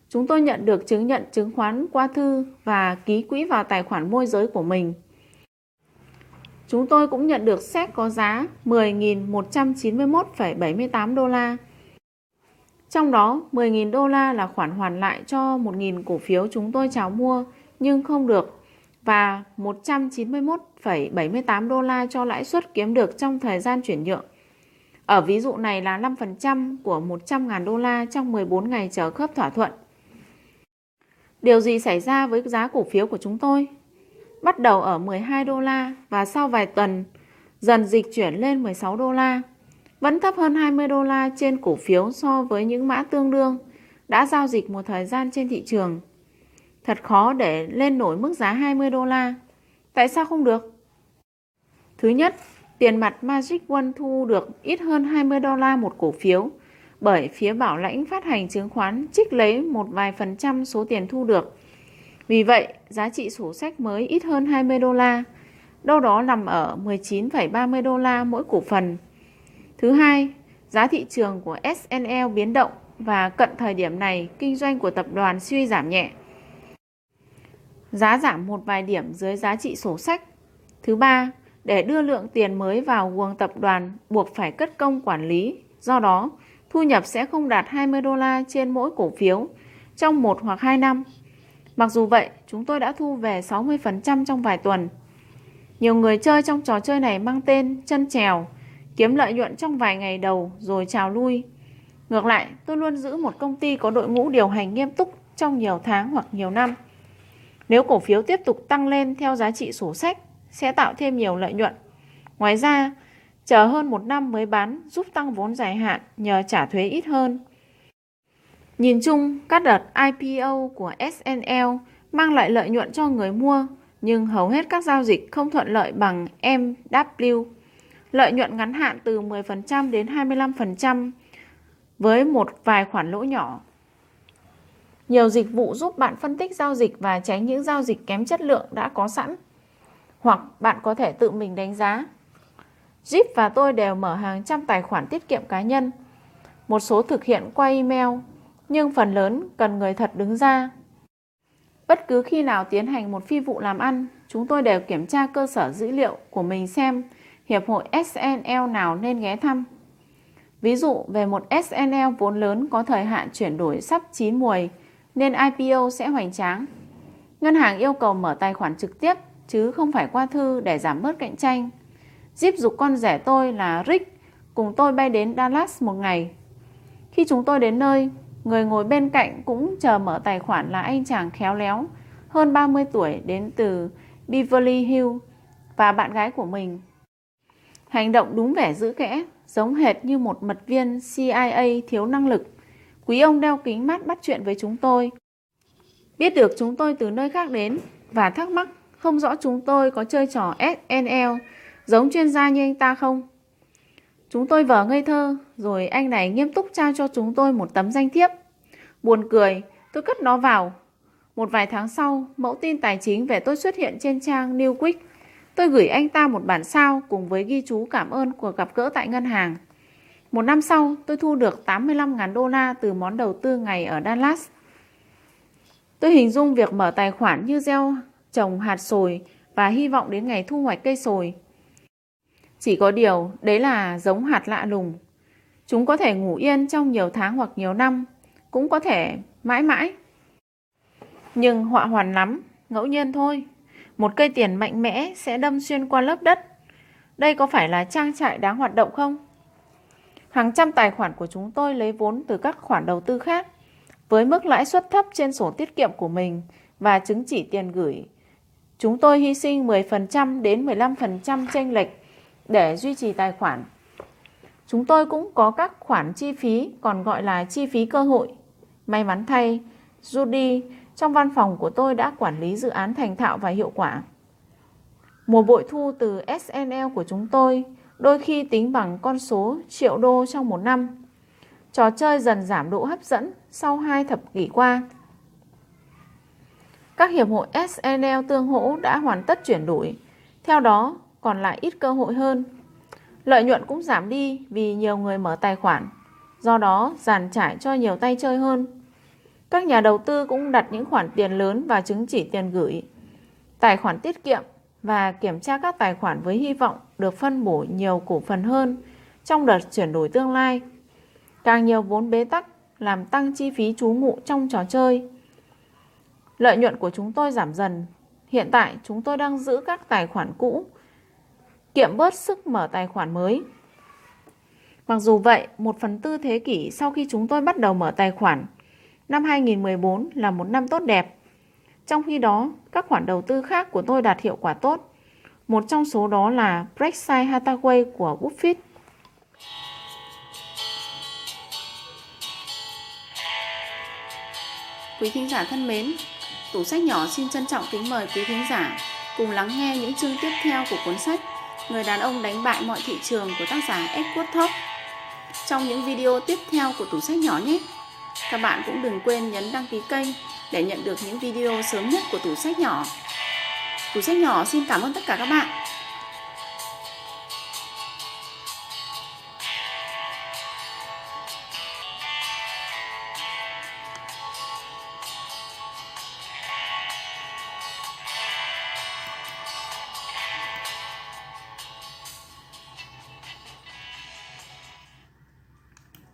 Chúng tôi nhận được chứng nhận chứng khoán qua thư và ký quỹ vào tài khoản môi giới của mình. Chúng tôi cũng nhận được séc có giá 10.191,78 đô la. Trong đó, 10.000 đô la là khoản hoàn lại cho 1.000 cổ phiếu chúng tôi chào mua nhưng không được và 191,78 đô la cho lãi suất kiếm được trong thời gian chuyển nhượng. Ở ví dụ này là 5% của 100.000 đô la trong 14 ngày chờ khớp thỏa thuận. Điều gì xảy ra với giá cổ phiếu của chúng tôi? Bắt đầu ở 12 đô la và sau vài tuần dần dịch chuyển lên 16 đô la, vẫn thấp hơn 20 đô la trên cổ phiếu so với những mã tương đương đã giao dịch một thời gian trên thị trường. Thật khó để lên nổi mức giá 20 đô la. Tại sao không được? Thứ nhất, tiền mặt Magic One thu được ít hơn 20 đô la một cổ phiếu bởi phía bảo lãnh phát hành chứng khoán trích lấy một vài phần trăm số tiền thu được. Vì vậy, giá trị sổ sách mới ít hơn 20 đô la, đâu đó nằm ở 19,30 đô la mỗi cổ phần. Thứ hai, giá thị trường của SNL biến động và cận thời điểm này kinh doanh của tập đoàn suy giảm nhẹ. Giá giảm một vài điểm dưới giá trị sổ sách. Thứ ba, để đưa lượng tiền mới vào guồng tập đoàn buộc phải cất công quản lý, do đó thu nhập sẽ không đạt 20 đô la trên mỗi cổ phiếu trong 1 hoặc 2 năm. Mặc dù vậy, chúng tôi đã thu về 60% trong vài tuần. Nhiều người chơi trong trò chơi này mang tên chân trèo, kiếm lợi nhuận trong vài ngày đầu rồi trào lui. Ngược lại, tôi luôn giữ một công ty có đội ngũ điều hành nghiêm túc trong nhiều tháng hoặc nhiều năm. Nếu cổ phiếu tiếp tục tăng lên theo giá trị sổ sách, sẽ tạo thêm nhiều lợi nhuận. Ngoài ra, chờ hơn một năm mới bán giúp tăng vốn dài hạn nhờ trả thuế ít hơn. Nhìn chung, các đợt IPO của SNL mang lại lợi nhuận cho người mua, nhưng hầu hết các giao dịch không thuận lợi bằng MW. Lợi nhuận ngắn hạn từ 10% đến 25% với một vài khoản lỗ nhỏ. Nhiều dịch vụ giúp bạn phân tích giao dịch và tránh những giao dịch kém chất lượng đã có sẵn, hoặc bạn có thể tự mình đánh giá. Jeep và tôi đều mở hàng trăm tài khoản tiết kiệm cá nhân, một số thực hiện qua email, nhưng phần lớn cần người thật đứng ra. Bất cứ khi nào tiến hành một phi vụ làm ăn, chúng tôi đều kiểm tra cơ sở dữ liệu của mình xem hiệp hội SNL nào nên ghé thăm. Ví dụ về một SNL vốn lớn có thời hạn chuyển đổi sắp chín muồi nên IPO sẽ hoành tráng. Ngân hàng yêu cầu mở tài khoản trực tiếp chứ không phải qua thư để giảm bớt cạnh tranh. Jeep giục con rể tôi là Rick cùng tôi bay đến Dallas một ngày. Khi chúng tôi đến nơi, người ngồi bên cạnh cũng chờ mở tài khoản là anh chàng khéo léo, hơn 30 tuổi đến từ Beverly Hills và bạn gái của mình. Hành động đúng vẻ giữ kẽ, giống hệt như một mật viên CIA thiếu năng lực. Quý ông đeo kính mát bắt chuyện với chúng tôi, biết được chúng tôi từ nơi khác đến và thắc mắc không rõ chúng tôi có chơi trò SNL giống chuyên gia như anh ta không. Chúng tôi vờ ngây thơ, rồi anh này nghiêm túc trao cho chúng tôi một tấm danh thiếp. Buồn cười, tôi cất nó vào. Một vài tháng sau, mẫu tin tài chính về tôi xuất hiện trên trang Newsweek. Tôi gửi anh ta một bản sao cùng với ghi chú cảm ơn cuộc gặp gỡ tại ngân hàng. Một năm sau, tôi thu được 85.000 đô la từ món đầu tư ngày ở Dallas. Tôi hình dung việc mở tài khoản như gieo trồng hạt sồi và hy vọng đến ngày thu hoạch cây sồi. Chỉ có điều, đấy là giống hạt lạ lùng. Chúng có thể ngủ yên trong nhiều tháng hoặc nhiều năm, cũng có thể mãi mãi. Nhưng họa hoàn lắm, ngẫu nhiên thôi. Một cây tiền mạnh mẽ sẽ đâm xuyên qua lớp đất. Đây có phải là trang trại đáng hoạt động không? Hàng trăm tài khoản của chúng tôi lấy vốn từ các khoản đầu tư khác. Với mức lãi suất thấp trên sổ tiết kiệm của mình và chứng chỉ tiền gửi, chúng tôi hy sinh 10% đến 15% chênh lệch để duy trì tài khoản. Chúng tôi cũng có các khoản chi phí, còn gọi là chi phí cơ hội. May mắn thay, Judy trong văn phòng của tôi đã quản lý dự án thành thạo và hiệu quả. Mùa bội thu từ SNL của chúng tôi đôi khi tính bằng con số triệu đô trong một năm. Trò chơi dần giảm độ hấp dẫn sau 2 thập kỷ qua. Các hiệp hội SNL tương hỗ đã hoàn tất chuyển đổi, theo đó còn lại ít cơ hội hơn. Lợi nhuận cũng giảm đi vì nhiều người mở tài khoản, do đó dàn trải cho nhiều tay chơi hơn. Các nhà đầu tư cũng đặt những khoản tiền lớn vào chứng chỉ tiền gửi, tài khoản tiết kiệm và kiểm tra các tài khoản với hy vọng được phân bổ nhiều cổ phần hơn trong đợt chuyển đổi tương lai. Càng nhiều vốn bế tắc làm tăng chi phí trú ngụ trong trò chơi. Lợi nhuận của chúng tôi giảm dần. Hiện tại chúng tôi đang giữ các tài khoản cũ, kiệm bớt sức mở tài khoản mới. Mặc dù vậy, 1/4 thế kỷ sau khi chúng tôi bắt đầu mở tài khoản, năm 2014 là một năm tốt đẹp. Trong khi đó, các khoản đầu tư khác của tôi đạt hiệu quả tốt. Một trong số đó là Berkshire Hathaway của Buffett. Quý thính giả thân mến, Tủ sách nhỏ xin trân trọng kính mời quý thính giả cùng lắng nghe những chương tiếp theo của cuốn sách Người đàn ông đánh bại mọi thị trường của tác giả Edward Thorp trong những video tiếp theo của Tủ sách nhỏ nhé. Các bạn cũng đừng quên nhấn đăng ký kênh để nhận được những video sớm nhất của Tủ sách nhỏ. Tủ sách nhỏ xin cảm ơn tất cả các bạn.